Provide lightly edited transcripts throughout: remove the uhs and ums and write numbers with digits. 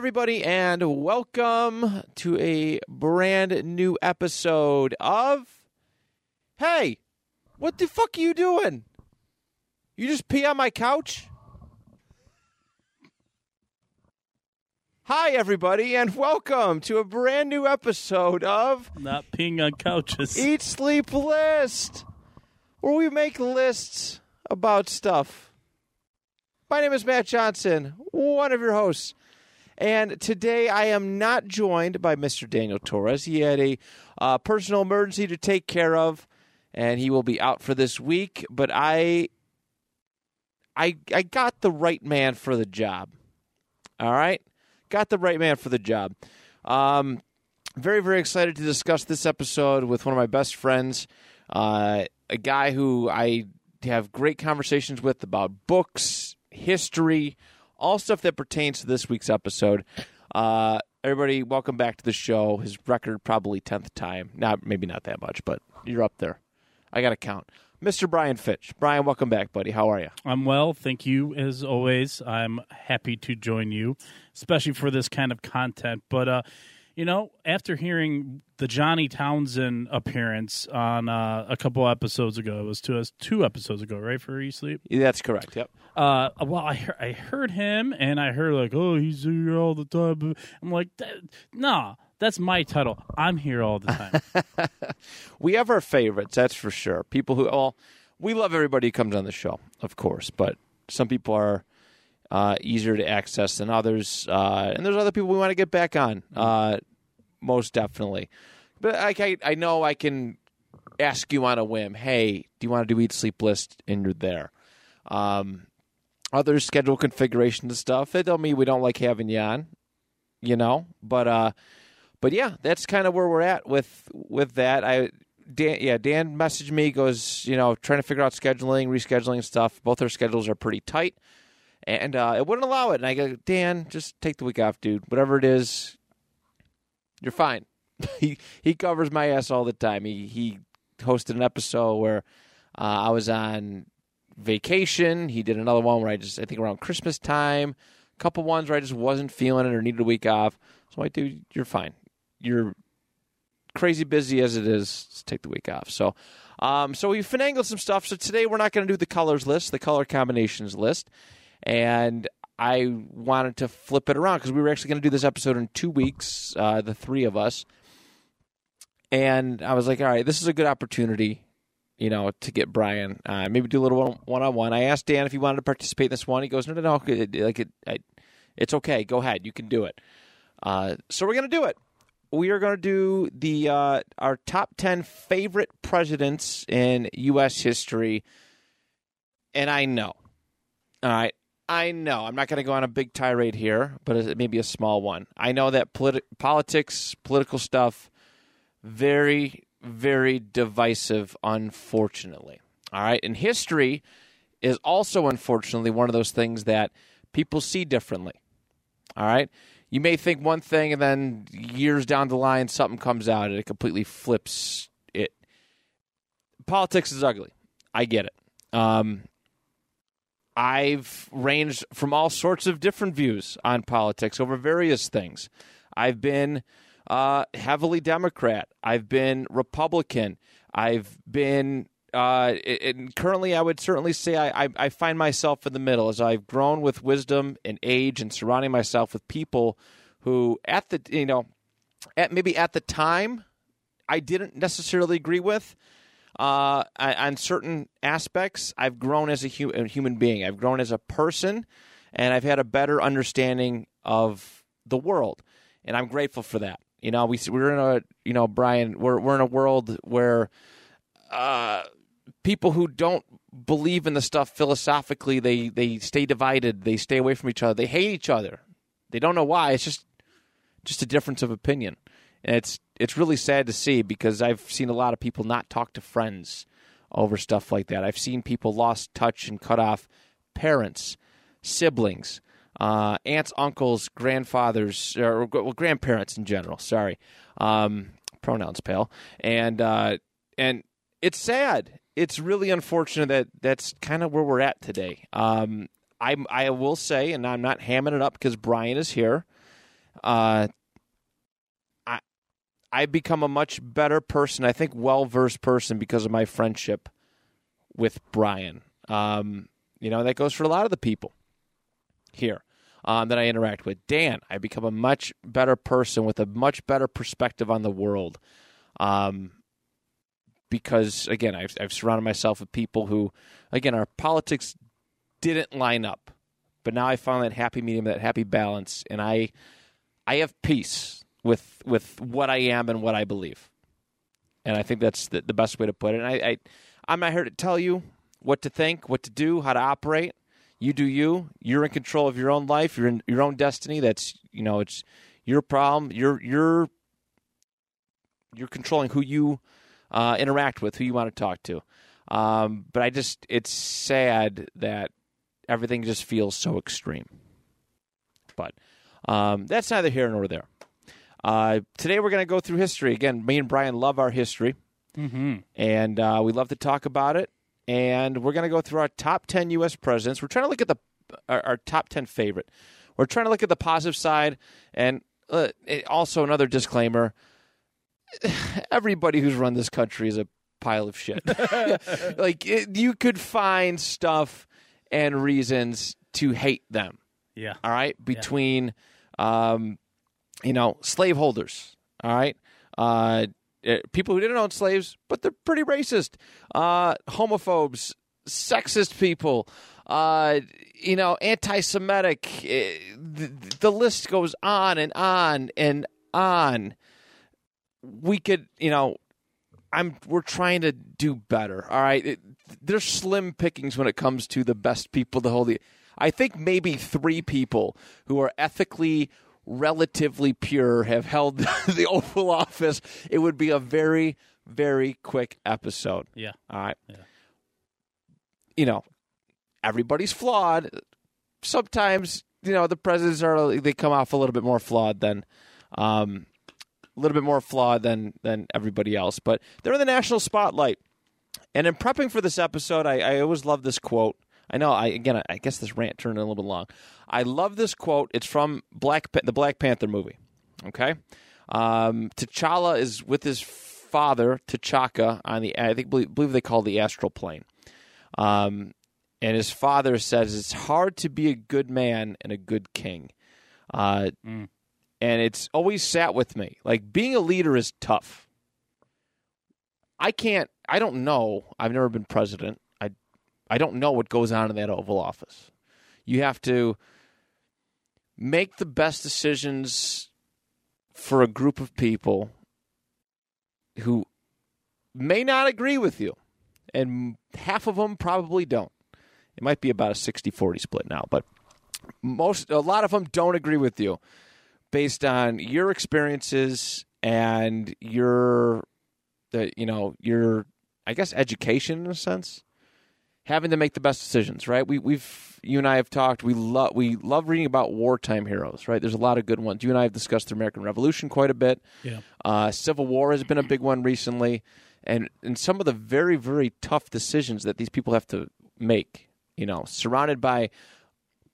Everybody, and welcome to a brand new episode of Hey, what the fuck are you doing? You just pee on my couch? Hi, everybody, and welcome to a brand new episode of Not Peeing on Couches. Eat Sleep List, where we make lists about stuff. My name is Matt Johnson, one of your hosts. And today I am not joined by Mr. Daniel Torres. He had a personal emergency to take care of, and he will be out for this week. But I got the right man for the job. All right? Got the right man for the job. Very, very excited to discuss this episode with one of my best friends, a guy who I have great conversations with about books, history, all stuff that pertains to this week's episode. Everybody, welcome back to the show. His record, probably 10th time. Maybe not that much, but you're up there. I got to count. Mr. Brian Fitch. Brian, welcome back, buddy. How are you? I'm well. Thank you, as always. I'm happy to join you, especially for this kind of content. But, you know, after hearing the Johnny Townsend appearance on a couple episodes ago, it was two episodes ago, right, for Eat Sleep? Yeah, that's correct, yep. Well, I heard him, and I heard, like, oh, he's here all the time. I'm like, nah, that's my title. I'm here all the time. We have our favorites, that's for sure. People who, well, we love everybody who comes on the show, of course, but some people are easier to access than others, and there's other people we want to get back on, most definitely. But I know I can ask you on a whim, hey, do you want to do Eat Sleep List, and you're there. Other schedule configuration and stuff. It don't mean we don't like having you on, you know. But yeah, that's kind of where we're at with that. Dan messaged me, goes, you know, trying to figure out scheduling, rescheduling stuff. Both our schedules are pretty tight, and it wouldn't allow it. And I go, Dan, just take the week off, dude. Whatever it is, you're fine. He covers my ass all the time. He hosted an episode where I was on vacation. He did another one where I think around Christmas time, a couple ones where I just wasn't feeling it or needed a week off. So I'm like, dude, you're fine. You're crazy busy as it is. Just take the week off. So we finagled some stuff. So today we're not going to do the colors list, the color combinations list. And I wanted to flip it around because we were actually going to do this episode in 2 weeks, the three of us. And I was like, all right, this is a good opportunity, you know, to get Brian, maybe do a little one-on-one. I asked Dan if he wanted to participate in this one. He goes, no, it's okay. Go ahead. You can do it. So we're going to do it. We are going to do our top 10 favorite presidents in U.S. history. And I know. All right. I know. I'm not going to go on a big tirade here, but maybe a small one. I know that political stuff, very, very divisive, unfortunately. All right. And history is also, unfortunately, one of those things that people see differently. All right. You may think one thing, and then years down the line, something comes out and it completely flips it. Politics is ugly. I get it. I've ranged from all sorts of different views on politics over various things. I've been heavily Democrat. I've been Republican. I've been And currently, I would certainly say I find myself in the middle as I've grown with wisdom and age and surrounding myself with people who at the time I didn't necessarily agree with on certain aspects. I've grown as a human being. I've grown as a person, and I've had a better understanding of the world, and I'm grateful for that. You know, we're in a Brian, we're in a world where people who don't believe in the stuff philosophically, they stay divided. They stay away from each other. They hate each other. They don't know why. It's just a difference of opinion. And it's really sad to see, because I've seen a lot of people not talk to friends over stuff like that. I've seen people lost touch and cut off parents, siblings, aunts, uncles, grandfathers, or grandparents in general. Sorry. Pronouns, pal. And it's sad. It's really unfortunate that that's kind of where we're at today. I will say, and I'm not hamming it up because Brian is here, I've become a much better person, I think well-versed person, because of my friendship with Brian. That goes for a lot of the people here that I interact with. Dan, I become a much better person with a much better perspective on the world. Because, again, I've surrounded myself with people who, again, our politics didn't line up. But now I found that happy medium, that happy balance, and I have peace with what I am and what I believe. And I think that's the best way to put it. And I'm not here to tell you what to think, what to do, how to operate. You do you. You're in control of your own life. You're in your own destiny. That's, it's your problem. You're controlling who you interact with, who you want to talk to. But it's sad that everything just feels so extreme. But that's neither here nor there. Today we're going to go through history. Again, me and Brian love our history, and we love to talk about it. And we're going to go through our top 10 U.S. presidents. We're trying to look at our top 10 favorite. We're trying to look at the positive side, and also another disclaimer. Everybody who's run this country is a pile of shit. You could find stuff and reasons to hate them. Yeah. All right? Between, slaveholders. All right? People who didn't own slaves, but they're pretty racist. Homophobes, sexist people, anti-Semitic. The list goes on and on and on. We could, we're trying to do better. All right, there's slim pickings when it comes to the best people to hold the. I think maybe 3 people who are ethically relatively pure have held the Oval Office. It would be a very, very quick episode. Yeah. All right. Yeah. Everybody's flawed. Sometimes, the presidents they come off a little bit more flawed than. A little bit more flawed than everybody else, but they're in the national spotlight. And in prepping for this episode, I always love this quote. I know, I guess this rant turned a little bit long. I love this quote. It's from the Black Panther movie, okay? T'Challa is with his father, T'Chaka, on the I believe they call it the astral plane. And his father says, it's hard to be a good man and a good king. And it's always sat with me. Like, being a leader is tough. I don't know. I've never been president. I don't know what goes on in that Oval Office. You have to make the best decisions for a group of people who may not agree with you. And half of them probably don't. It might be about a 60-40 split now, but a lot of them don't agree with you, based on your experiences and your I guess education in a sense, having to make the best decisions, right? You and I have talked. We love reading about wartime heroes, right? There's a lot of good ones. You and I have discussed the American Revolution quite a bit. Yeah. Civil War has been a big one recently, and some of the very, very tough decisions that these people have to make. Surrounded by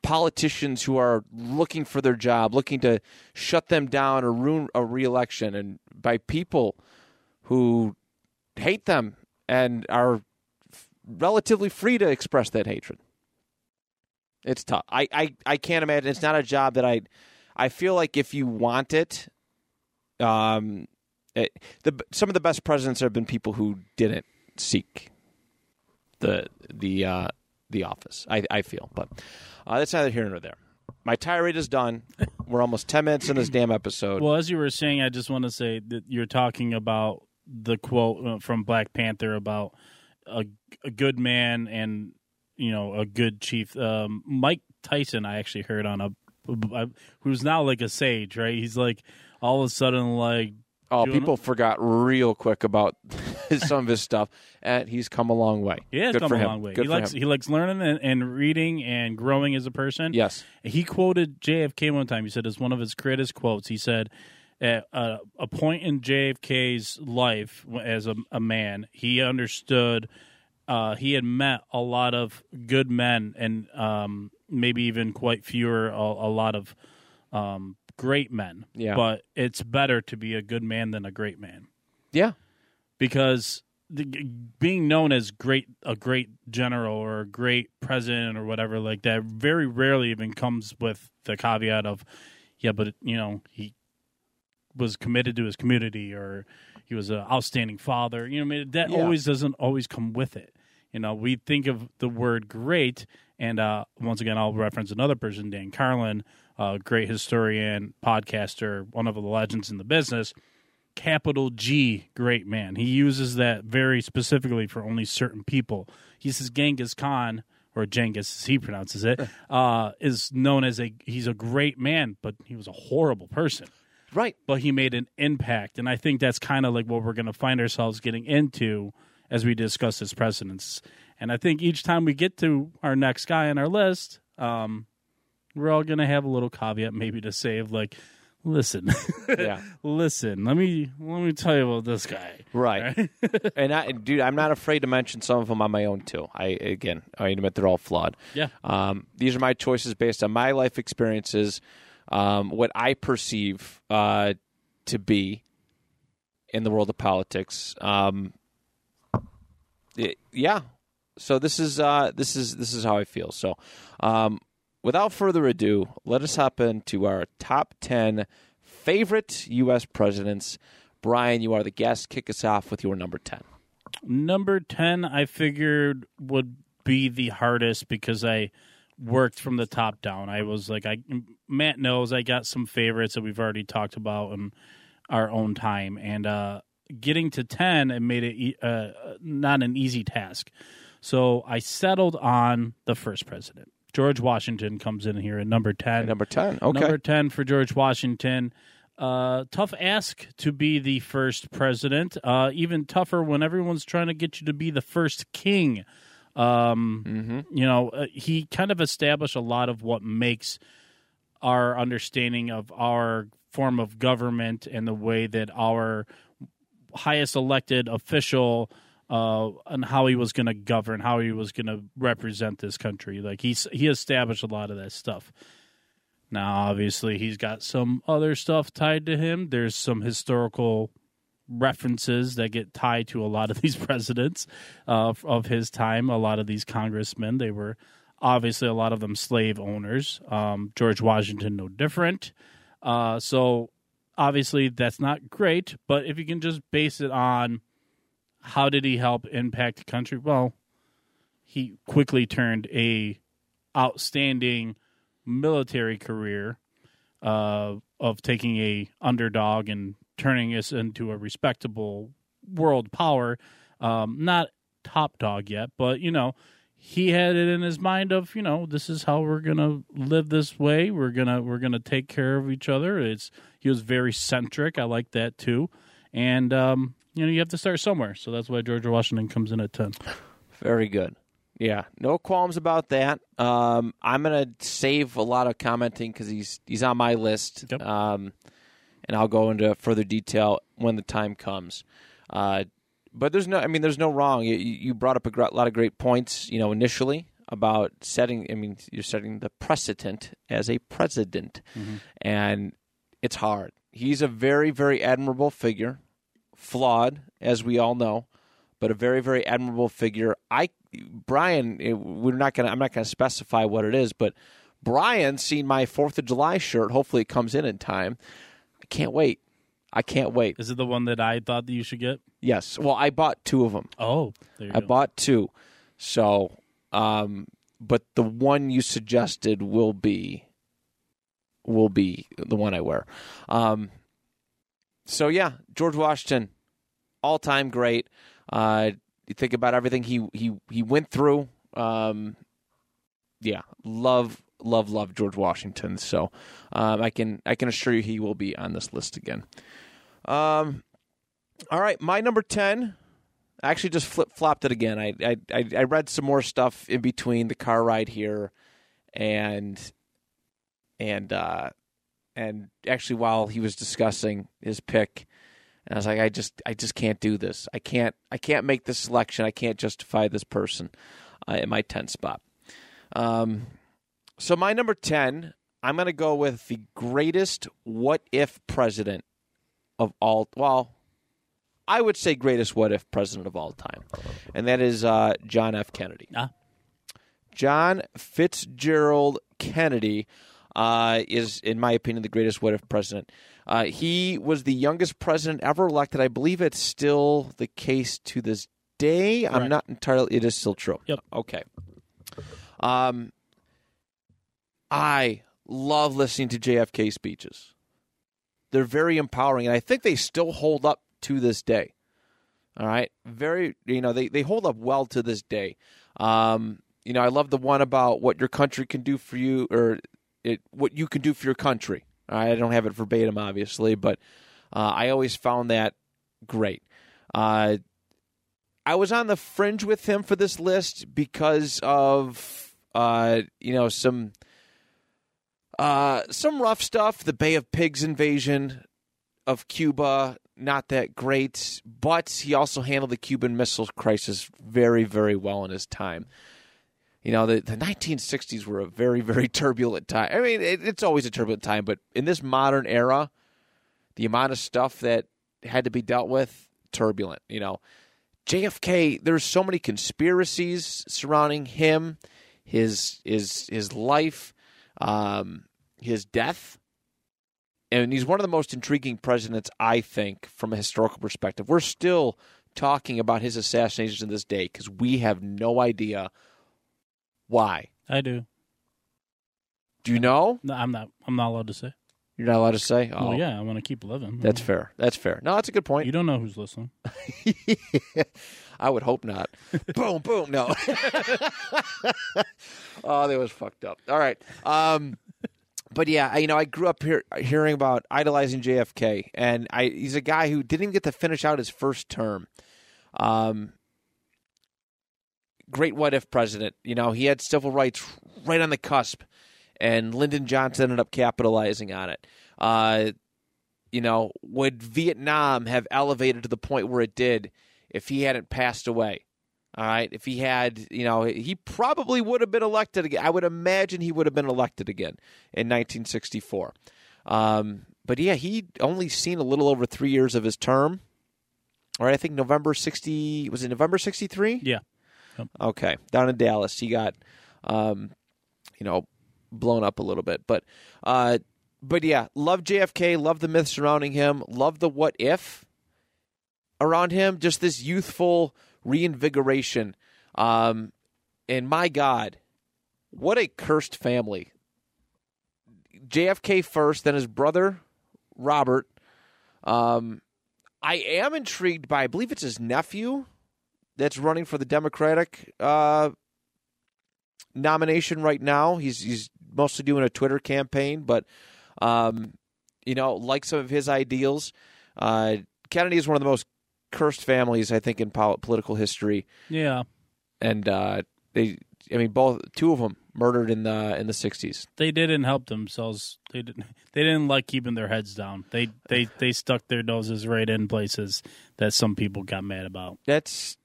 politicians who are looking for their job, looking to shut them down or ruin a re-election, and by people who hate them and are relatively free to express that hatred. It's tough. I can't imagine. It's not a job that I feel like if you want it, some of the best presidents have been people who didn't seek the office. I feel, but that's neither here nor there. My tirade is done. We're almost 10 minutes in this damn episode. Well, as you were saying, I just want to say that you're talking about the quote from Black Panther about a good man and, you know, a good chief. Mike Tyson, I actually heard on a who's now like a sage, right? He's like all of a sudden like, people forgot real quick about some of his stuff, and he's come a long way. He has come a long way. He likes learning and reading and growing as a person. Yes. He quoted JFK one time. He said it's one of his greatest quotes. He said, at a point in JFK's life as a man, he understood he had met a lot of good men and maybe even quite fewer, a lot of great men. Yeah. But it's better to be a good man than a great man. Yeah. Because being known as a great general or a great president or whatever like that very rarely even comes with the caveat of, yeah, but, you know, he was committed to his community, or he was an outstanding father. You know, I mean, that always doesn't always come with it. You know, we think of the word great, and once again, I'll reference another person, Dan Carlin, great historian, podcaster, one of the legends in the business, capital G, great man. He uses that very specifically for only certain people. He says Genghis Khan, or Genghis, as he pronounces it, is known as he's a great man, but he was a horrible person. Right. But he made an impact, and I think that's kind of like what we're going to find ourselves getting into as we discuss his presidents. And I think each time we get to our next guy on our list, we're all going to have a little caveat maybe to say of like, listen, yeah, listen, let me tell you about this guy. Right. Right? And I'm not afraid to mention some of them on my own too. I admit they're all flawed. Yeah. These are my choices based on my life experiences. What I perceive to be in the world of politics, So this is how I feel. So, without further ado, let us hop into our top 10 favorite U.S. presidents. Brian, you are the guest. Kick us off with your number 10. Number 10, I figured would be the hardest because I worked from the top down. I was like, Matt knows I got some favorites that we've already talked about in our own time. And getting to 10, it made it not an easy task. So I settled on the first president. George Washington comes in here at number 10. At number 10, okay. Number 10 for George Washington. Tough ask to be the first president. Even tougher when everyone's trying to get you to be the first king. You know, he kind of established a lot of what makes our understanding of our form of government and the way that our highest elected official and how he was going to govern, how he was going to represent this country. Like he established a lot of that stuff. Now, obviously, he's got some other stuff tied to him. There's some historical references that get tied to a lot of these presidents of his time. A lot of these congressmen, they were obviously a lot of them slave owners. George Washington, no different. So obviously that's not great, but if you can just base it on how did he help impact the country? Well, he quickly turned a outstanding military career of taking a underdog and turning us into a respectable world power. Not top dog yet, but, you know, he had it in his mind of, you know, this is how we're going to live this way. We're going to take care of each other. He was very centric. I like that, too. And, you know, you have to start somewhere. So that's why George Washington comes in at 10. Very good. Yeah, no qualms about that. I'm going to save a lot of commenting because he's on my list. Yep. And I'll go into further detail when the time comes. But there's no wrong. You brought up a lot of great points, you know, initially about setting. I mean, you're setting the precedent as a president, and it's hard. He's a very, very admirable figure, flawed, as we all know, but a very, very admirable figure. I Brian, I'm not going to specify what it is, but Brian's seen my 4th of July shirt. Hopefully it comes in time. I can't wait. I can't wait. Is it the one that I thought that you should get? Yes. Well, I bought 2 of them. Oh, there you go. I bought 2. So, but the one you suggested will be the one I wear. So yeah, George Washington, all-time great. You think about everything he went through. Yeah, love George Washington. So I can assure you he will be on this list again. All right, my number 10. I actually just flip-flopped it again. I read some more stuff in between the car ride here, and actually while he was discussing his pick, and I was like, I just can't do this. I can't make this selection. I can't justify this person in my 10th spot. So my number 10, I'm going to go with the greatest what-if president of all. Well, I would say greatest what-if president of all time, and that is John F. Kennedy. John Fitzgerald Kennedy is, in my opinion, the greatest what-if president. He was the youngest president ever elected. I believe it's still the case to this day. Correct. I'm not entirely – it is still true. Yep. Okay. I love listening to JFK speeches. They're very empowering, and I think they still hold up to this day. All right. They hold up well to this day. I love the one about what your country can do for you, or what you can do for your country. All right. I don't have it verbatim, obviously, but I always found that great. I was on the fringe with him for this list because of, some rough stuff, the Bay of Pigs invasion of Cuba. Not that great, but he also handled the Cuban Missile Crisis very, very well in his time. The 1960s were a very, very turbulent time. I mean, it's always a turbulent time, but in this modern era, the amount of stuff that had to be dealt with, turbulent. JFK, there's so many conspiracies surrounding him, his life, his death. And he's one of the most intriguing presidents, I think, from a historical perspective. We're still talking about his assassination to this day because we have no idea why. I do. Do you know? No, I'm not allowed to say. You're not allowed to say? Oh, well, yeah, I want to keep living. That's fair. That's fair. No, that's a good point. You don't know who's listening. I would hope not. Boom, boom. No. Oh, that was fucked up. All right. But yeah, I grew up hearing about idolizing JFK, and he's a guy who didn't even get to finish out his first term. Great what-if president. He had civil rights right on the cusp, and Lyndon Johnson ended up capitalizing on it. Would Vietnam have elevated to the point where it did if he hadn't passed away? All right, if he had, he probably would have been elected again. I would imagine he would have been elected again in 1964. But yeah, he'd only seen a little over 3 years of his term. All right, I think November 63? Yeah. Yep. Okay, down in Dallas, he got, blown up a little bit. But yeah, love JFK, love the myth surrounding him, love the what if around him, just this youthful reinvigoration. And my God, what a cursed family. JFK first, then his brother, Robert. I am intrigued by, I believe it's his nephew that's running for the Democratic nomination right now. He's mostly doing a Twitter campaign, but, like some of his ideals. Kennedy is one of the most cursed families, I think, in political history. Yeah, and two of them murdered in the 60s. They didn't help themselves. They didn't like keeping their heads down. They stuck their noses right in places that some people got mad about. That's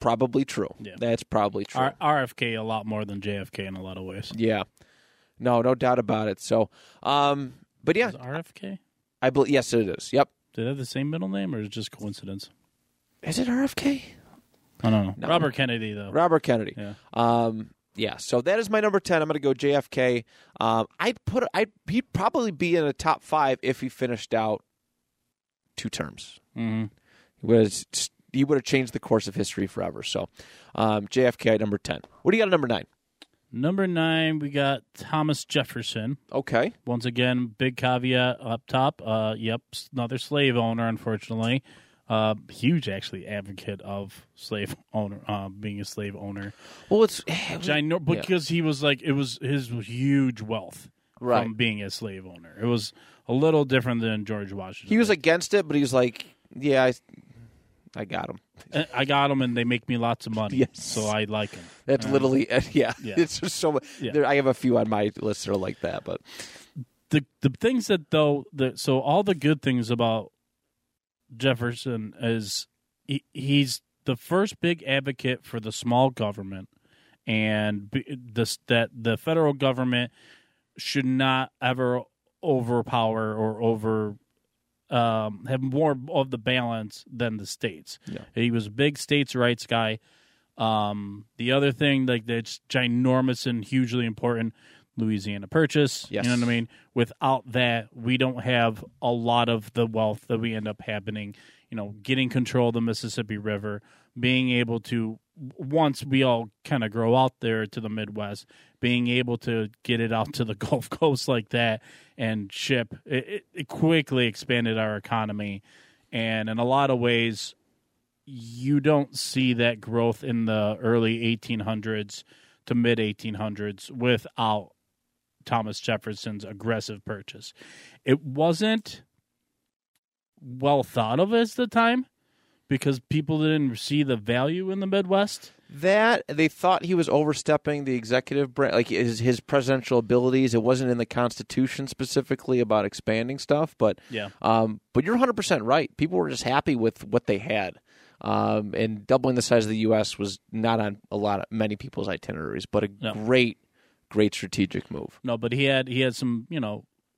probably true. Yeah. That's probably true. RFK a lot more than JFK in a lot of ways. Yeah, no doubt about it. So, but yeah, is RFK. I believe yes, it is. Yep. Did they have the same middle name, or is it just coincidence? Is it RFK? I don't know. No. Robert Kennedy, though. Robert Kennedy. Yeah. Yeah, so that is my number 10. I'm going to go JFK. He'd probably be in the top five if he finished out 2 terms. Mm-hmm. He would have changed the course of history forever. So JFK at number 10. What do you got at number 9? Number 9, we got Thomas Jefferson. Okay. Once again, big caveat up top. Yep, another slave owner, unfortunately. Huge, actually, advocate of slave owner, being a slave owner. Well, because he was like, it was his huge wealth from being a slave owner. It was a little different than George Washington. He was against it, but he was like, yeah, I got him. I got him, and they make me lots of money, yes. So I like him. That's literally, yeah. It's just so much. Yeah. I have a few on my list that are like that, but the things that so all the good things about Jefferson is he's the first big advocate for the small government, and that the federal government should not ever overpower or have more of the balance than the states. Yeah. He was a big states' rights guy. The other thing that's ginormous and hugely important, Louisiana Purchase. Yes. You know what I mean? Without that, we don't have a lot of the wealth that we end up happening, getting control of the Mississippi River, being able to, once we all kind of grow out there to the Midwest, being able to get it out to the Gulf Coast like that and ship, it quickly expanded our economy. And in a lot of ways, you don't see that growth in the early 1800s to mid-1800s without Thomas Jefferson's aggressive purchase. It wasn't well thought of at the time, because people didn't see the value in the Midwest. That they thought he was overstepping the executive branch, like his presidential abilities. It wasn't in the Constitution specifically about expanding stuff, but yeah. But you're 100% right. People were just happy with what they had, and doubling the size of the U.S. was not on many people's itineraries, but great strategic move. No, but he had some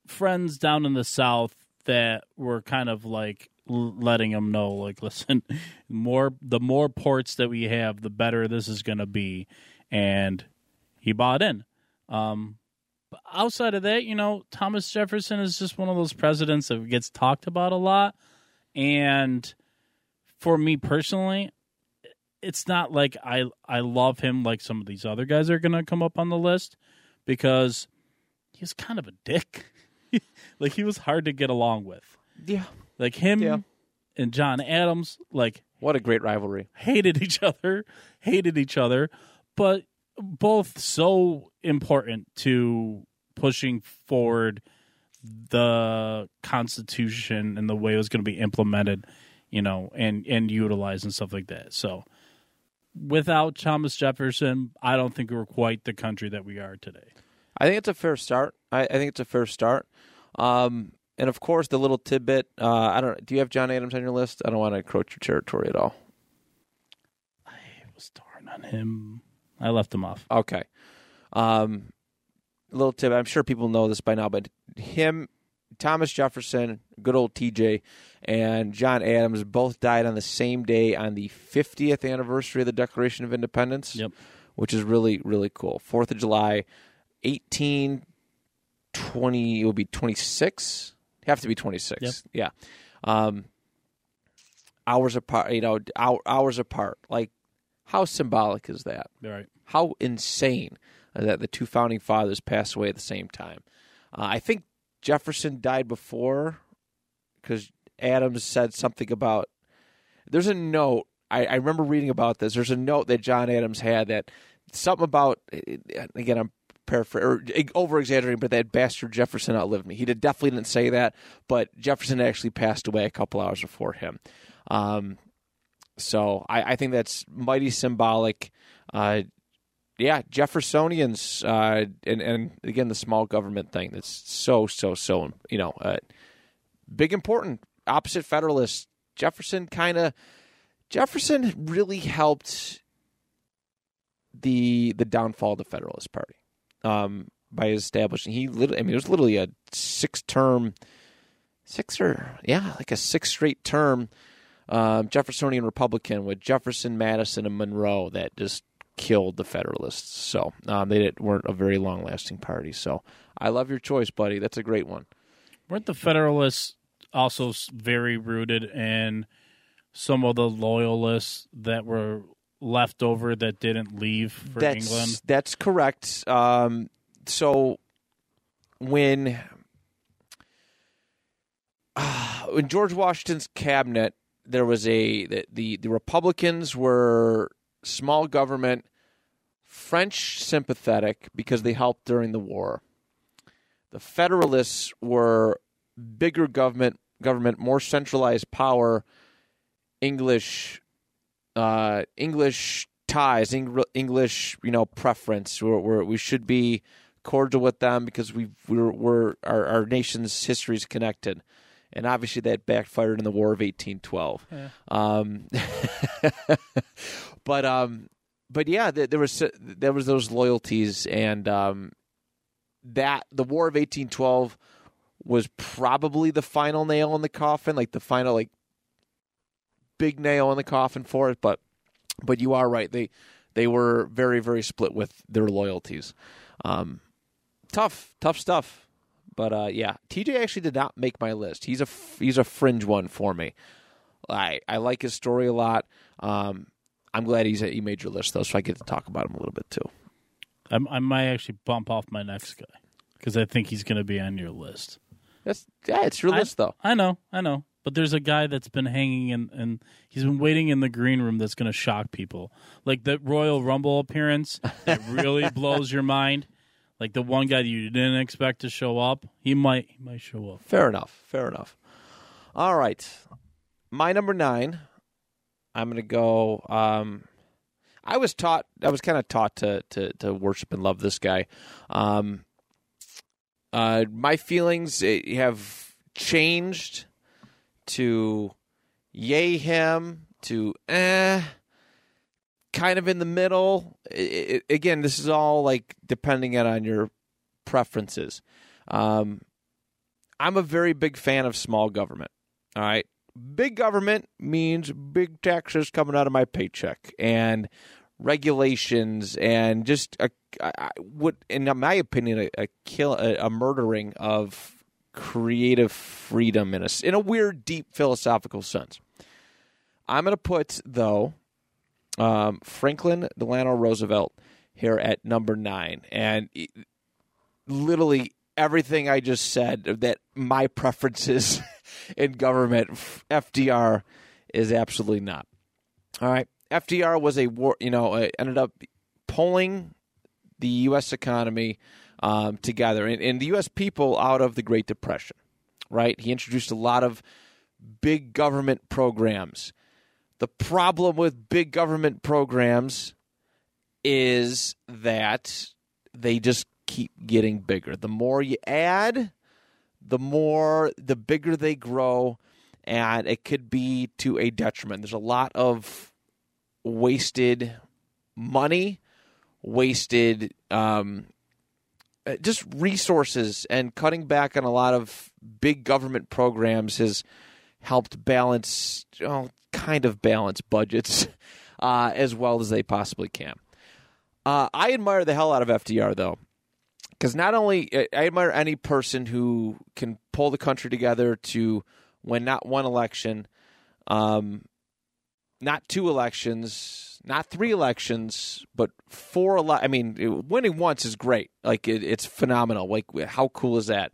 friends down in the South that were kind of like, letting them know, like, listen, the more ports that we have, the better this is going to be, and he bought in. But outside of that, Thomas Jefferson is just one of those presidents that gets talked about a lot, and for me personally, it's not like I love him like some of these other guys are going to come up on the list, because he's kind of a dick. Like, he was hard to get along with. Yeah. Like him and John Adams, what a great rivalry. Hated each other, but both so important to pushing forward the Constitution and the way it was going to be implemented, and utilized and stuff like that. So without Thomas Jefferson, I don't think we're quite the country that we are today. I think it's a fair start. I think it's a fair start. And, of course, the little tidbit, do you have John Adams on your list? I don't want to encroach your territory at all. I was torn on him. I left him off. Okay. Little tidbit. I'm sure people know this by now, but him, Thomas Jefferson, good old TJ, and John Adams both died on the same day on the 50th anniversary of the Declaration of Independence, which is really, really cool. 4th of July, 1820, it would be 26. Have to be 26. Yep. Yeah, hours apart. Hours apart. Like, how symbolic is that? Right. How insane that the two founding fathers passed away at the same time. I think Jefferson died before, because Adams said something about. There's a note I remember reading about this. There's a note that John Adams had that something about. Again, I'm over-exaggerating, but that bastard Jefferson outlived me. He definitely didn't say that, but Jefferson actually passed away a couple hours before him. So I think that's mighty symbolic. Jeffersonians, and again, the small government thing, that's so big, important, opposite Federalist. Jefferson really helped the downfall of the Federalist Party. By establishing, it was literally a six-straight term Jeffersonian Republican with Jefferson, Madison, and Monroe that just killed the Federalists. So they weren't a very long-lasting party. So I love your choice, buddy. That's a great one. Weren't the Federalists also very rooted in some of the Loyalists that were left over that didn't leave for England? That's correct. So when George Washington's cabinet, there was the Republicans were small government, French sympathetic because they helped during the war. The Federalists were bigger government, more centralized power, English ties, English preference. We should be cordial with them because our nation's history is connected. And obviously that backfired in the War of 1812. Yeah. But yeah, there was those loyalties, and that the War of 1812 was probably the final nail in the coffin, like the final big nail in the coffin for it. But you are right; they were very, very split with their loyalties. Tough stuff. But yeah, TJ actually did not make my list. He's a fringe one for me. I like his story a lot. I'm glad he made your list though, so I get to talk about him a little bit too. I might actually bump off my next guy because I think he's going to be on your list. It's your list though. I know. But there's a guy that's been hanging in, and he's been waiting in the green room that's going to shock people, like that Royal Rumble appearance that really blows your mind. Like the one guy that you didn't expect to show up, he might show up. Fair enough. All right. My number 9, I'm going to go I was kind of taught to worship and love this guy. My feelings have changed to yay him, to kind of in the middle. Again, this is all depending on your preferences. I'm a very big fan of small government. All right. Big government means big taxes coming out of my paycheck and regulations and just, in my opinion, a murdering of creative freedom in a weird, deep philosophical sense. I'm going to put, though, Franklin Delano Roosevelt here at number 9, and literally everything I just said that my preferences in government, FDR is absolutely not. All right, FDR was a war, ended up pulling the U.S. economy together and the U.S. people out of the Great Depression. Right, he introduced a lot of big government programs. The problem with big government programs is that they just keep getting bigger. The more you add, the bigger they grow, and it could be to a detriment. There's a lot of wasted money, wasted just resources, and cutting back on a lot of big government programs has helped balance balance budgets as well as they possibly can. I admire the hell out of FDR, though, because not only I admire any person who can pull the country together to win not one election, not two elections, not three elections, but four. I mean, winning once is great. It's phenomenal. How cool is that?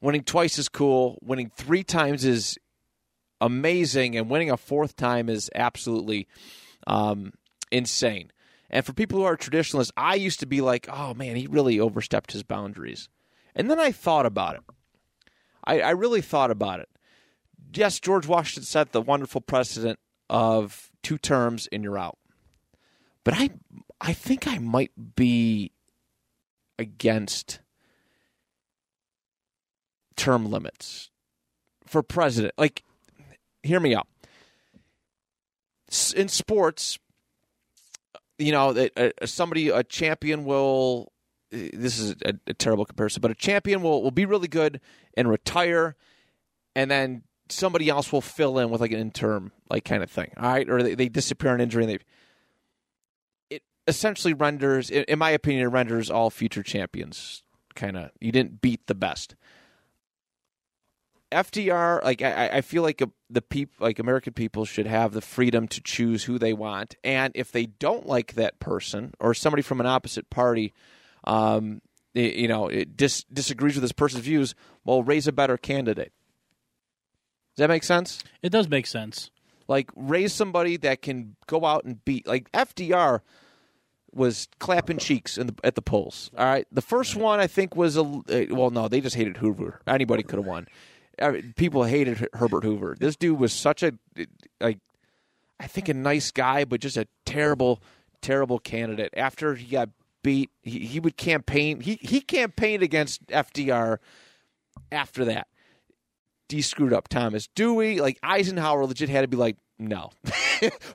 Winning twice is cool. Winning three times is amazing, and winning a fourth time is absolutely insane. And for people who are traditionalists, I used to be like, oh, man, he really overstepped his boundaries. And then I thought about it. I really thought about it. Yes, George Washington set the wonderful precedent of 2 terms and you're out. But I think I might be against term limits for president. Hear me out. In sports, a champion will – this is a terrible comparison, but a champion will be really good and retire and then somebody else will fill in with like an interim like kind of thing, all right? Or they disappear on injury, and it essentially renders, in my opinion, it renders all future champions kind of, you didn't beat the best. FDR, like I feel like American people should have the freedom to choose who they want, and if they don't like that person or somebody from an opposite party, disagrees with this person's views, well, raise a better candidate. Does that make sense? It does make sense. Like, raise somebody that can go out and beat. Like, FDR was clapping cheeks at the polls, all right? The first one, I think, was they just hated Hoover. Anybody could have won. I mean, people hated Herbert Hoover. This dude was such a nice guy, but just a terrible, terrible candidate. After he got beat, he would campaign. He campaigned against FDR after that. He screwed up Thomas Dewey. Like, Eisenhower legit had to be like, no,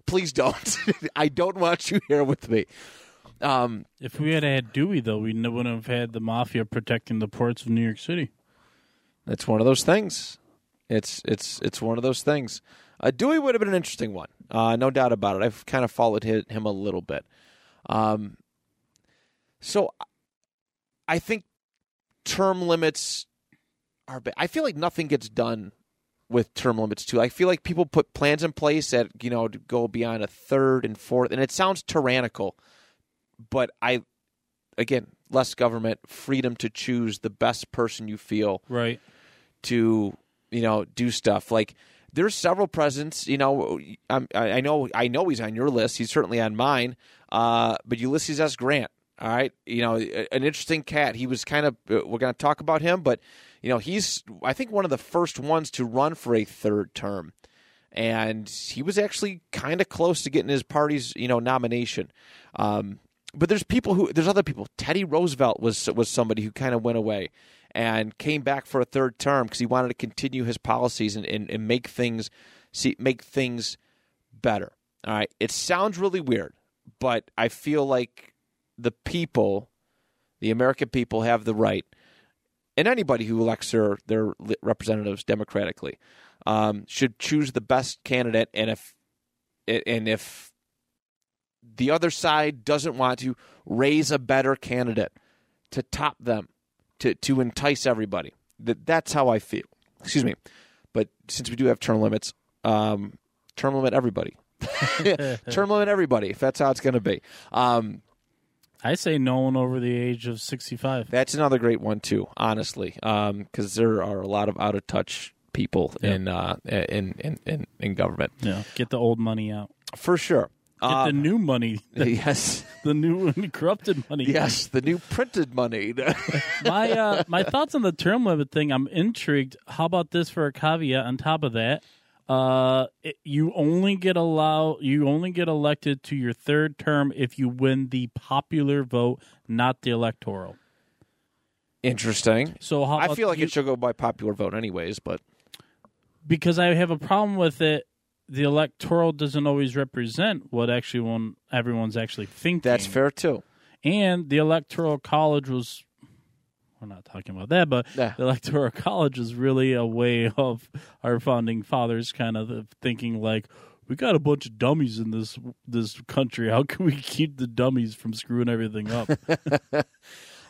please don't. I don't want you here with me. If we had had Dewey, though, we wouldn't have had the mafia protecting the ports of New York City. It's one of those things. It's one of those things. Dewey would have been an interesting one, no doubt about it. I've kind of followed him a little bit. So I think term limits are bad. I feel like nothing gets done with term limits, too. I feel like people put plans in place that, to go beyond a third and fourth, and it sounds tyrannical, but again, less government, freedom to choose the best person you feel. Right. To, do stuff. Like, there's several presidents, I know he's on your list. He's certainly on mine. But Ulysses S. Grant, all right, an interesting cat. He was we're going to talk about him, but, he's, I think, one of the first ones to run for a third term. And he was actually kind of close to getting his party's, nomination. But there's other people. Teddy Roosevelt was somebody who kind of went away and came back for a third term because he wanted to continue his policies and make things better. All right, it sounds really weird, but I feel like the American people, have the right, and anybody who elects their representatives democratically should choose the best candidate. And if the other side doesn't want to, raise a better candidate to top them, to entice everybody. That's how I feel. Excuse me. But since we do have term limits, term limit everybody. Term limit everybody, if that's how it's going to be. I say no one over the age of 65. That's another great one, too, honestly, because there are a lot of out-of-touch people in government. Yeah, get the old money out. For sure. Get the new money. Yes. The new corrupted money. Yes, the new printed money. My thoughts on the term limit thing, I'm intrigued. How about this for a caveat on top of that? You only get elected to your third term if you win the popular vote, not the electoral. Interesting. So I feel like it should go by popular vote anyways, but because I have a problem with it. The electoral doesn't always represent what everyone's actually thinking. That's fair, too. And the Electoral College was... We're not talking about that, but the Electoral College is really a way of our founding fathers kind of thinking like, we got a bunch of dummies in this country. How can we keep the dummies from screwing everything up?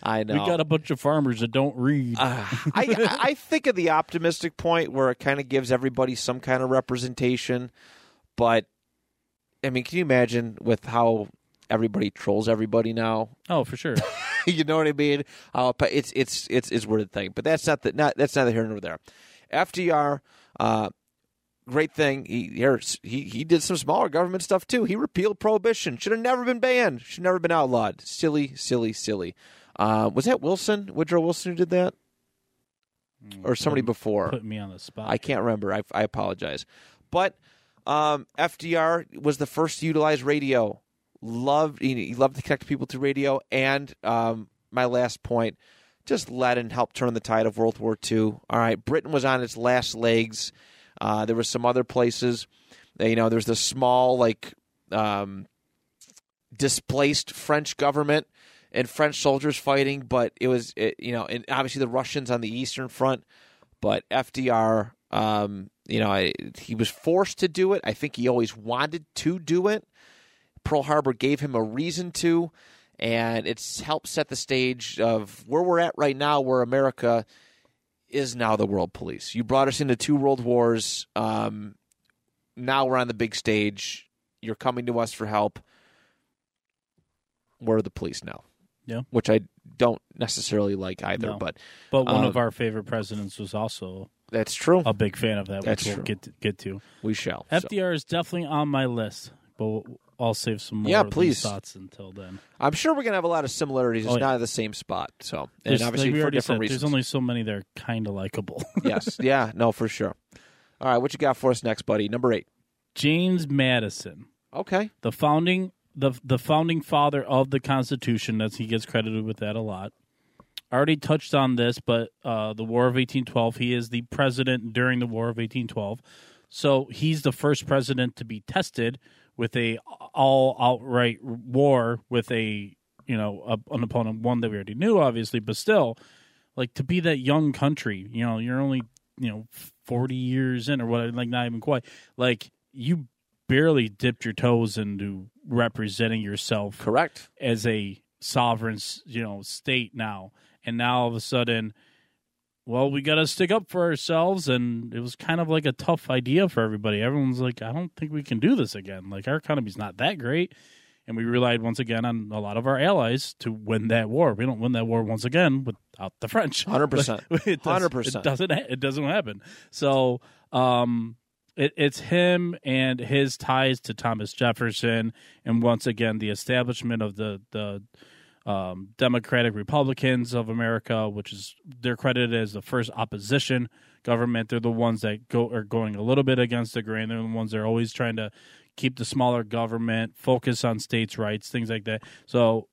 I know. We got a bunch of farmers that don't read. I think of the optimistic point where it kind of gives everybody some kind of representation. But, I mean, can you imagine with how everybody trolls everybody now? Oh, for sure. You know what I mean? It's a weird thing. But that's neither here nor there. FDR, great thing. He did some smaller government stuff, too. He repealed prohibition. Should have never been banned. Should have never been outlawed. Silly, silly, silly. Was that Woodrow Wilson, who did that? Or somebody before? Put me on the spot. I can't remember. I apologize. But FDR was the first to utilize radio. He loved to connect people to radio. And my last point, just led and helped turn the tide of World War II. All right, Britain was on its last legs. There were some other places. There's this small, displaced French government and French soldiers fighting, but and obviously the Russians on the Eastern Front, but FDR, You know, he was forced to do it. I think he always wanted to do it. Pearl Harbor gave him a reason to, and it's helped set the stage of where we're at right now, where America is now the world police. You brought us into two world wars. Now we're on the big stage. You're coming to us for help. We're the police now. Yeah, which I don't necessarily like either. No. But one of our favorite presidents was also that's true. A big fan of that, that's which we'll true. Get to. We shall. FDR is definitely on my list, but I'll save some more of these thoughts until then. I'm sure we're going to have a lot of similarities. It's not at the same spot. So, and obviously for different reasons. There's only so many that are kind of likable. Yes. Yeah. No, for sure. All right. What you got for us next, buddy? Number 8. James Madison. Okay. The founding father of the Constitution, as he gets credited with that a lot. I already touched on this, but the War of 1812, he is the president during the War of 1812. So he's the first president to be tested with a all-outright war with an opponent, one that we already knew, obviously, but still, like, to be that young country, you know, you're only, 40 years in or what, like, not even quite. Like, you barely dipped your toes into representing yourself correct as a sovereign state now, and now all of a sudden, well, we got to stick up for ourselves. And it was kind of like a tough idea for everybody. Everyone's like, I don't think we can do this again, like, our economy's not that great, and we relied once again on a lot of our allies to win that war. We don't win that war once again without the French. 100%. It doesn't happen. So it's him and his ties to Thomas Jefferson, and once again the establishment of the Democratic Republicans of America, which is they're credited as the first opposition government. They're the ones that are going a little bit against the grain. They're the ones that are always trying to keep the smaller government, focus on states' rights, things like that. So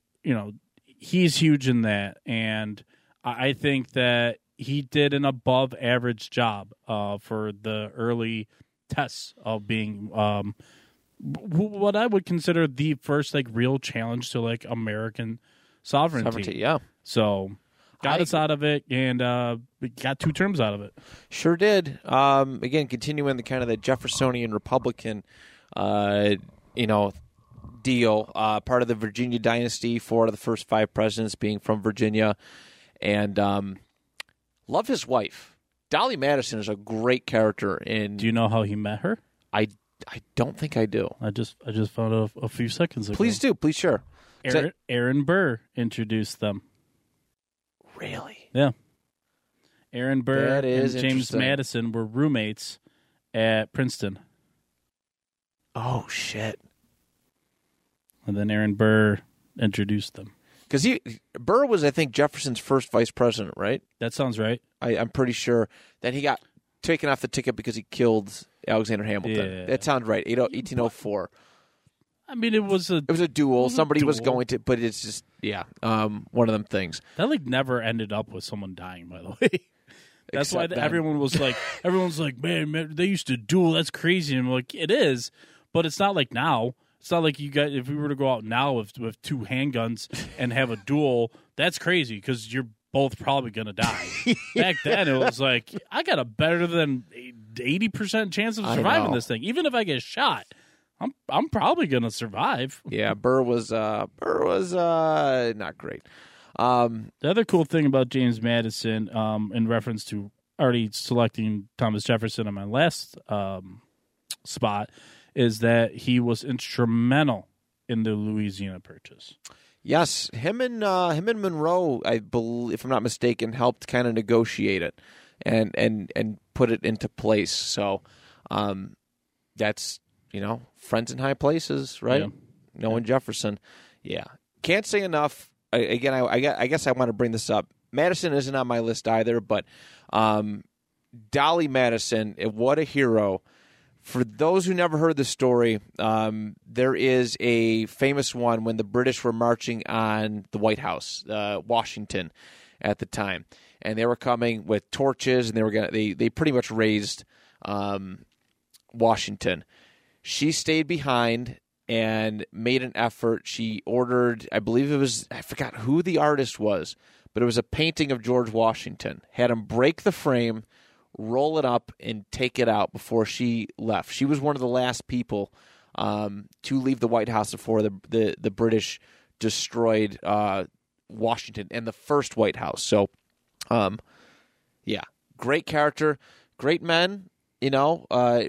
he's huge in that, and I think that he did an above-average job for the early tests of being what I would consider the first real challenge to American sovereignty. Yeah. So got us out of it, and we got 2 terms out of it. Sure did. Again, continuing the kind of the Jeffersonian Republican, deal. Part of the Virginia dynasty, 4 of the first 5 presidents being from Virginia, and love his wife. Dolly Madison is a great character. Do you know how he met her? I don't think I do. I just found out a few seconds ago. Please do. Please share. Aaron Burr introduced them. Really? Yeah. Aaron Burr and James Madison were roommates at Princeton. Oh, shit. And then Aaron Burr introduced them. Because Burr was, I think, Jefferson's first vice president, right? That sounds right. I'm pretty sure. Then he got taken off the ticket because he killed Alexander Hamilton. Yeah. That sounds right. 1804. I mean, it was a duel. Somebody was going to, but it's just one of them things that never ended up with someone dying. By the way, that's except why everyone was like, everyone's like, man, they used to duel. That's crazy. And I'm like, it is, but it's not like now. It's not like you guys, if we were to go out now with 2 handguns and have a duel, that's crazy because you're both probably going to die. Back then, it was like, I got a better than 80% chance of surviving this thing. Even if I get shot, I'm probably going to survive. Yeah, Burr was not great. The other cool thing about James Madison, in reference to already selecting Thomas Jefferson on my last spot, is that he was instrumental in the Louisiana Purchase. Yes, him and Monroe, I believe, if I'm not mistaken, helped kind of negotiate it and put it into place. So that's friends in high places, right? Yeah. Knowing Jefferson, yeah, can't say enough. I guess I want to bring this up. Madison isn't on my list either, but Dolly Madison, what a hero. For those who never heard the story, there is a famous one when the British were marching on the White House, Washington, at the time, and they were coming with torches, and they pretty much razed Washington. She stayed behind and made an effort. She ordered, I believe it was, I forgot who the artist was, but it was a painting of George Washington. Had him break the frame, roll it up, and take it out before she left. She was one of the last people to leave the White House before the British destroyed Washington and the first White House. So, yeah, great character, great men. You know,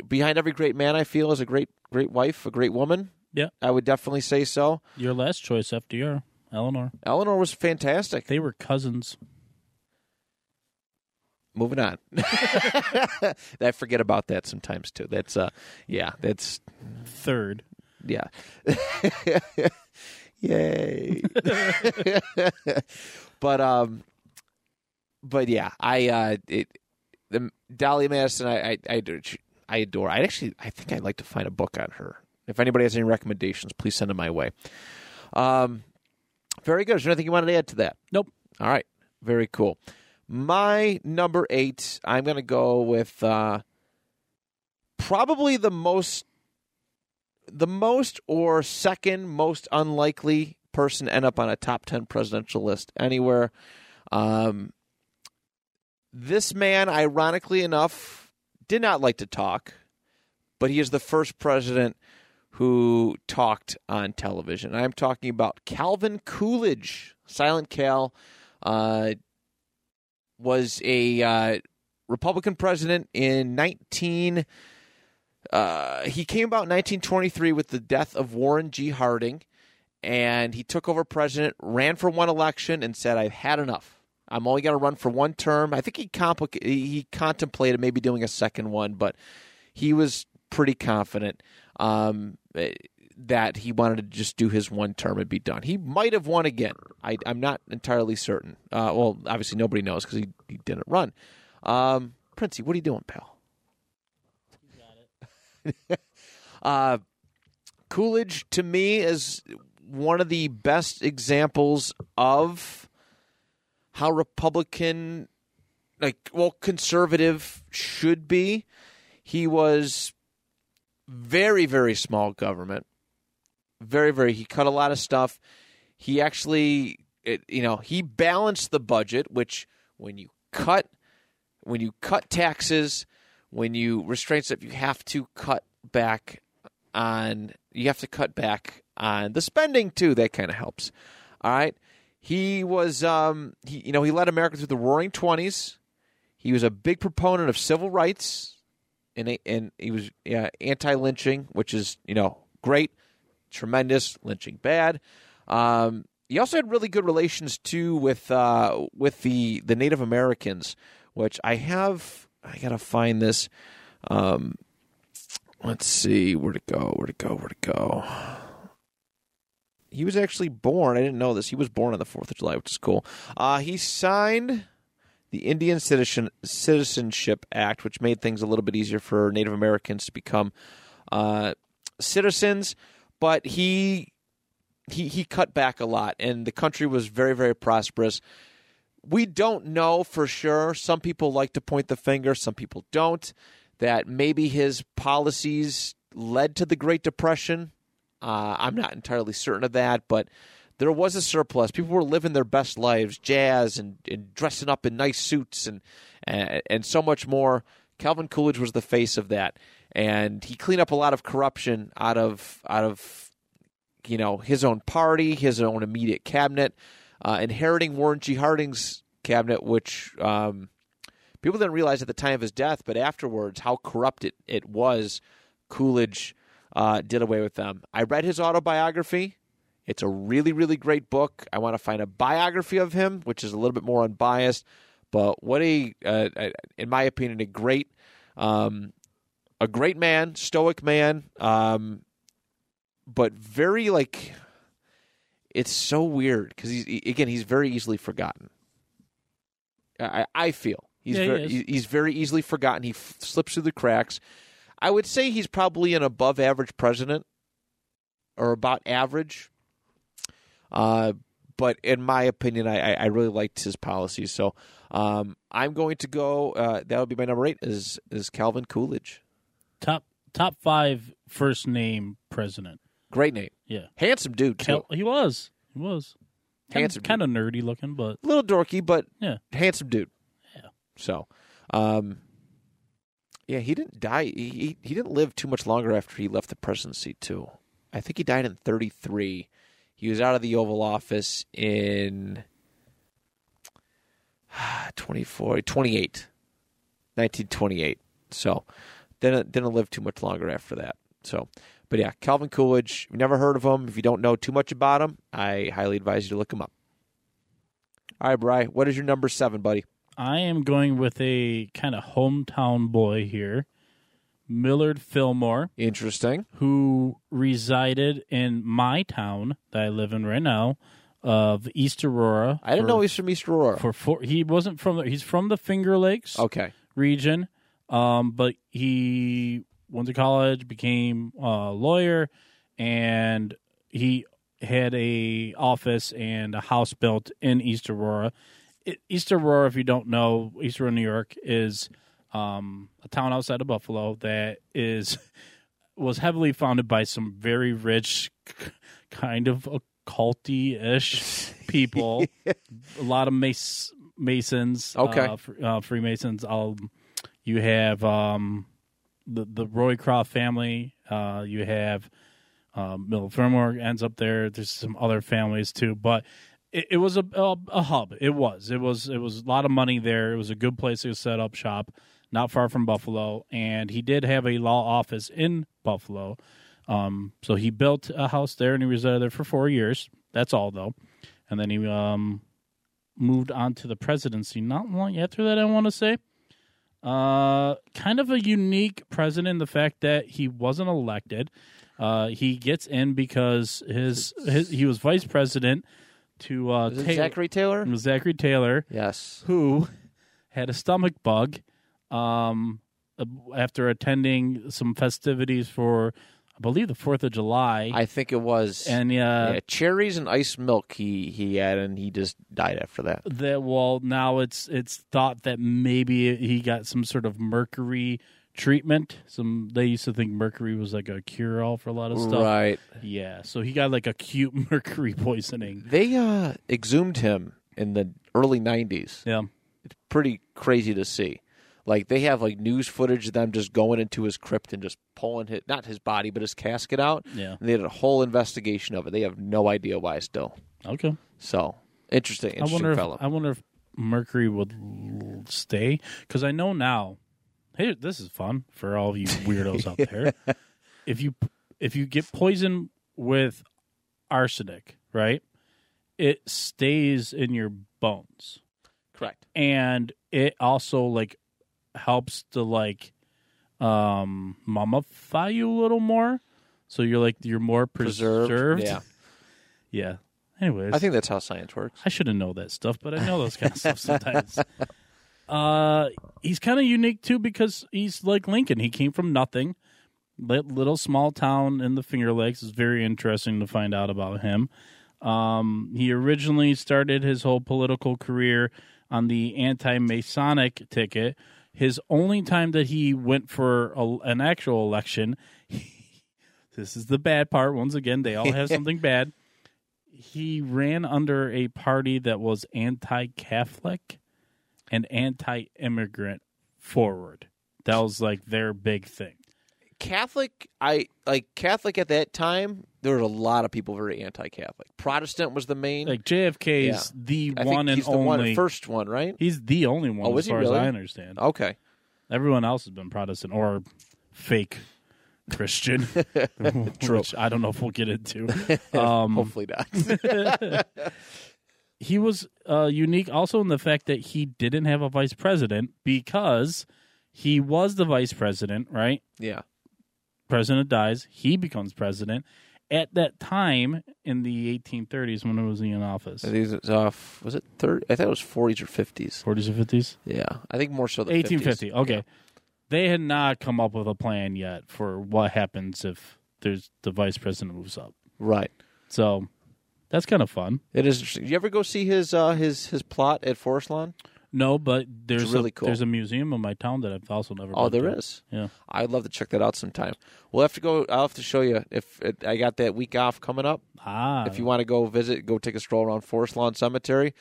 behind every great man, I feel, is a great wife, a great woman. Yeah, I would definitely say so. Your last choice after your Eleanor. Eleanor was fantastic. They were cousins. Moving on. I forget about that sometimes too. That's yeah, that's third. Yeah. Yay. But yeah, Dolly Madison, I adore. I think I'd like to find a book on her. If anybody has any recommendations, please send them my way. Very good. Is there anything you wanted to add to that? Nope. All right. Very cool. My number 8, I'm going to go with probably the most or second most unlikely person end up on a top 10 presidential list anywhere. This man, ironically enough, did not like to talk, but he is the first president who talked on television. I'm talking about Calvin Coolidge. Silent Cal was a Republican president in he came about in 1923 with the death of Warren G. Harding, and he took over president, ran for one election, and said, I've had enough. I'm only going to run for one term. I think he contemplated maybe doing a second one, but he was pretty confident that he wanted to just do his one term and be done. He might have won again. I'm not entirely certain. Well, obviously nobody knows because he didn't run. Princey, what are you doing, pal? You got it. Coolidge, to me, is one of the best examples of how Republican, conservative should be. He was very, very small government. Very, very. He cut a lot of stuff. He actually, he balanced the budget, which when you cut taxes, when you restrain stuff, you have to cut back on the spending too. That kind of helps. All right. He was, he led America through the Roaring '20s. He was a big proponent of civil rights. And he was anti-lynching, which is, great, tremendous, lynching bad. He also had really good relations, too, with the Native Americans, which I got to find this. Let's see, where to go. He was actually born, I didn't know this, he was born on the 4th of July, which is cool. He signed the Indian Citizenship Act, which made things a little bit easier for Native Americans to become citizens, but he cut back a lot, and the country was very, very prosperous. We don't know for sure. Some people like to point the finger, some people don't, that maybe his policies led to the Great Depression. I'm not entirely certain of that, but there was a surplus. People were living their best lives, jazz and dressing up in nice suits and so much more. Calvin Coolidge was the face of that, and he cleaned up a lot of corruption out of his own party, his own immediate cabinet, inheriting Warren G. Harding's cabinet, which people didn't realize at the time of his death, but afterwards how corrupt it was. Coolidge did away with them. I read his autobiography. It's a really, really great book. I want to find a biography of him, which is a little bit more unbiased. But what in my opinion, a great man, stoic man, but very it's so weird because he's very easily forgotten. I feel he's very easily forgotten. He slips through the cracks. I would say he's probably an above average president or about average. But in my opinion, I really liked his policies. So I'm going to go. That would be my number 8. Is Calvin Coolidge. Top 5 first name president. Great name. Yeah, handsome dude too. He was handsome, kind of nerdy looking, but a little dorky, but yeah, handsome dude. Yeah. So Yeah, he didn't die. He didn't live too much longer after he left the presidency, too. I think he died in 1933. He was out of the Oval Office in 1928. So didn't live too much longer after that. So, but yeah, Calvin Coolidge, never heard of him. If you don't know too much about him, I highly advise you to look him up. All right, Bri, what is your number 7, buddy? I am going with a kind of hometown boy here, Millard Fillmore. Interesting. Who resided in my town that I live in right now, of East Aurora. I didn't know he's from East Aurora. He wasn't from there. He's from the Finger Lakes region, but he went to college, became a lawyer, and he had a office and a house built in East Aurora. East Aurora, if you don't know, East Aurora, New York, is a town outside of Buffalo that was heavily founded by some very rich, kind of occulty-ish people. Yeah. A lot of Masons, Freemasons. You have the Roycroft family. You have Millard Fillmore ends up there. There's some other families too, but it was a hub. It was a lot of money there. It was a good place to set up shop, not far from Buffalo. And he did have a law office in Buffalo. So he built a house there, and he resided there for 4 years. That's all, though. And then he moved on to the presidency not long after that, I want to say. Kind of a unique president in the fact that he wasn't elected. He gets in because he was vice president to Zachary Taylor. It was Zachary Taylor, yes, who had a stomach bug after attending some festivities for, I believe, the 4th of July. I think it was, and cherries and iced milk he had, and he just died after that. Well, now it's thought that maybe he got some sort of mercury treatment. They used to think mercury was like a cure-all for a lot of stuff. Right. Yeah, so he got like acute mercury poisoning. They exhumed him in the early 90s. Yeah. It's pretty crazy to see. Like, they have like news footage of them just going into his crypt and just pulling his, not his body, but his casket out. Yeah. And they did a whole investigation of it. They have no idea why still. Okay. So, interesting fellow. I wonder if mercury would stay, because I know now. Hey, this is fun for all of you weirdos out there. If you get poisoned with arsenic, right, it stays in your bones. Correct. And it also like helps to like mummify you a little more, so you're more preserved. Yeah. Yeah. Anyways, I think that's how science works. I shouldn't know that stuff, but I know those kind of stuff sometimes. He's kind of unique too, because he's like Lincoln. He came from nothing, little small town in the Finger Lakes. It's very interesting to find out about him. He originally started his whole political career on the anti-Masonic ticket. His only time that he went for an actual election, this is the bad part. Once again, they all have something bad. He ran under a party that was anti-Catholic and anti-immigrant forward. That was like their big thing. Catholic at that time, there was a lot of people very anti-Catholic. Protestant was the main. Like JFK is first one, right? He's the only one as far as I understand. Okay. Everyone else has been Protestant or fake Christian, which I don't know if we'll get into. Hopefully not. He was unique also in the fact that he didn't have a vice president, because he was the vice president, right? Yeah. President dies. He becomes president. At that time, in the 1830s, when it was in office. I think it was, was it 30? I thought it was 40s or 50s. 40s or 50s? Yeah. I think more so than 1850, 50s. Okay. Yeah. They had not come up with a plan yet for what happens if there's the vice president moves up. Right. So that's kind of fun. It is interesting. Did you ever go see his plot at Forest Lawn? No, but there's really cool. There's a museum in my town that I've also never. Oh, there is. Yeah, I'd love to check that out sometime. We'll have to go. I'll have to show you if I got that week off coming up. If you want to go visit, go take a stroll around Forest Lawn Cemetery.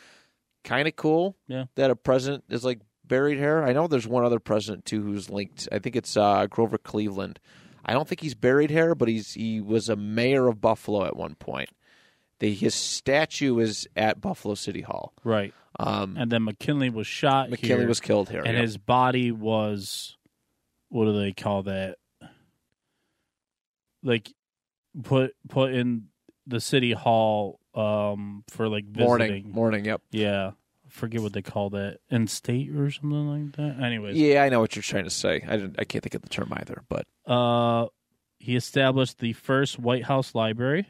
Kind of cool. Yeah. That a president is like buried her. I know there's one other president, too, who's linked. I think it's Grover Cleveland. I don't think he's buried her, but he was a mayor of Buffalo at one point. His statue is at Buffalo City Hall. Right. And then McKinley was shot. McKinley was killed here. And his body was, what do they call that? Like, put in the city hall for, like, visiting. Morning, yep. Yeah. Forget what they call that, in state or something like that. Anyways, yeah, I know what you're trying to say. I can't think of the term either, but he established the first permanent White House library.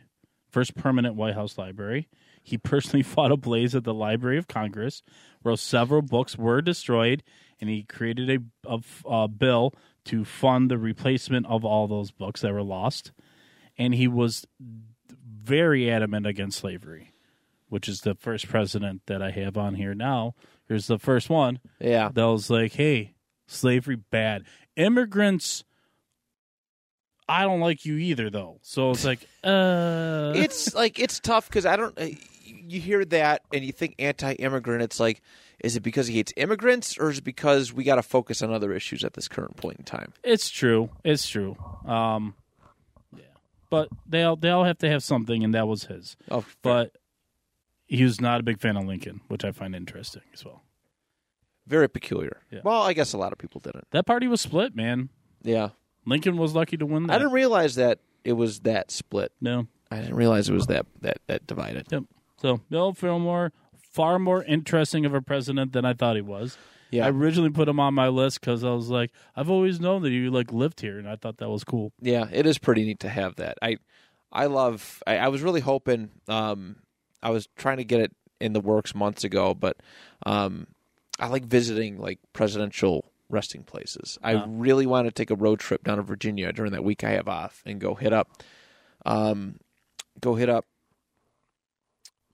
He personally fought a blaze at the Library of Congress, where several books were destroyed, and he created a bill to fund the replacement of all those books that were lost. And he was very adamant against slavery, which is the first president that I have on here now. Here's the first one. Yeah. That was like, hey, slavery bad. Immigrants, I don't like you either, though. So it's like, It's tough because you hear that and you think anti-immigrant. It's like, is it because he hates immigrants or is it because we got to focus on other issues at this current point in time? It's true. Yeah. But they all have to have something, and that was his. Oh, fair. But he was not a big fan of Lincoln, which I find interesting as well. Very peculiar. Yeah. Well, I guess a lot of people didn't. That party was split, man. Yeah. Lincoln was lucky to win that. I didn't realize that it was that split. No. I didn't realize it was that divided. Yep. So, Bill Fillmore, far more interesting of a president than I thought he was. Yeah. I originally put him on my list because I was like, I've always known that you lived here, and I thought that was cool. Yeah, it is pretty neat to have that. I was really hoping... I was trying to get it in the works months ago, but I like visiting like presidential resting places. Uh-huh. I really want to take a road trip down to Virginia during that week I have off and go hit up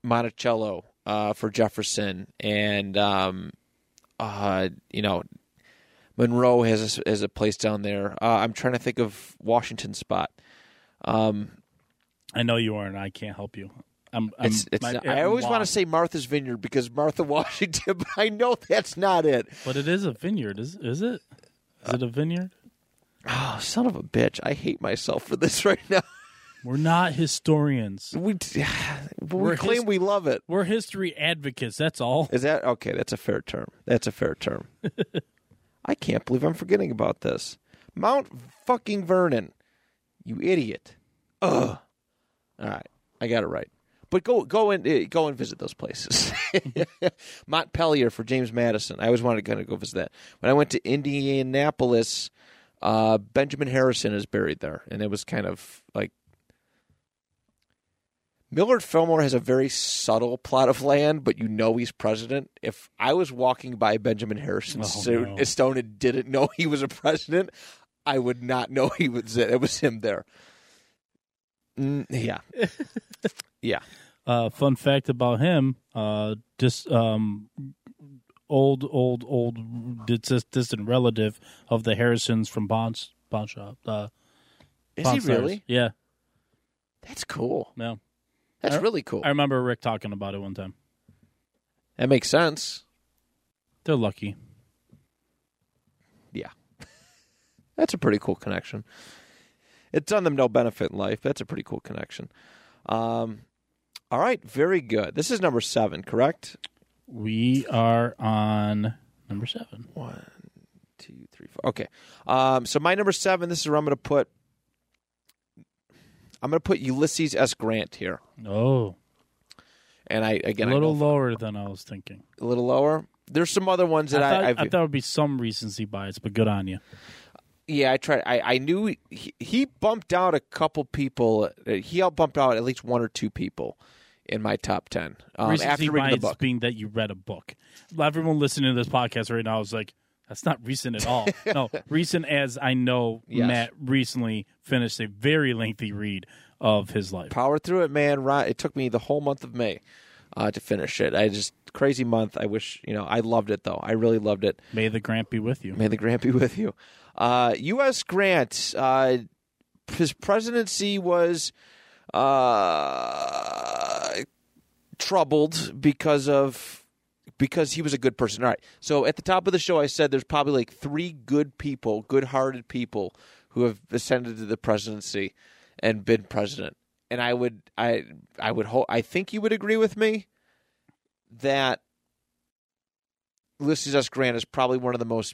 Monticello for Jefferson, and Monroe has a place down there. I'm trying to think of Washington spot. I know you are, and I can't help you. I always want to say Martha's Vineyard because Martha Washington, but I know that's not it. But it is a vineyard, is it? Is it a vineyard? Oh, son of a bitch. I hate myself for this right now. We're not historians. We claim we love it. We're history advocates, that's all. Is that? Okay, that's a fair term. I can't believe I'm forgetting about this. Mount fucking Vernon. You idiot. Ugh. All right, I got it right. But go and visit those places. Montpelier for James Madison. I always wanted to kind of go visit that. When I went to Indianapolis, Benjamin Harrison is buried there, and it was kind of like Millard Fillmore has a very subtle plot of land, but you know he's president. If I was walking by Benjamin Harrison's stone and didn't know he was a president, I would not know he was it. It was him there. Yeah. Yeah. Fun fact about him, old distant relative of the Harrisons from Bond Shop. Is he really? Yeah. That's cool. Yeah. That's really cool. I remember Rick talking about it one time. That makes sense. They're lucky. Yeah. That's a pretty cool connection. It's done them no benefit in life. That's a pretty cool connection. All right, very good. This is number 7, correct? We are on number 7. 1, 2, 3, 4. Okay. So my number 7. This is where I'm going to put Ulysses S. Grant here. Oh. And a little lower than I was thinking. A little lower. There's some other ones that I thought it would be some recency bias, but good on you. Yeah, I tried. I knew he bumped out a couple people. He bumped out at least one or two people in my top 10 after reading the book. Being that you read a book, everyone listening to this podcast right now is like, "That's not recent at all." No, recent as I know. Yes. Matt recently finished a very lengthy read of his life. Power through it, man. It took me the whole month of May to finish it. Crazy month. I wish, I loved it, though. I really loved it. May the Grant be with you. May the Grant be with you. U.S. Grant, his presidency was troubled because of because he was a good person. All right. So at the top of the show, I said there's probably like three good people, good-hearted people who have ascended to the presidency and been president. And I think you would agree with me that Ulysses S. Grant is probably one of the most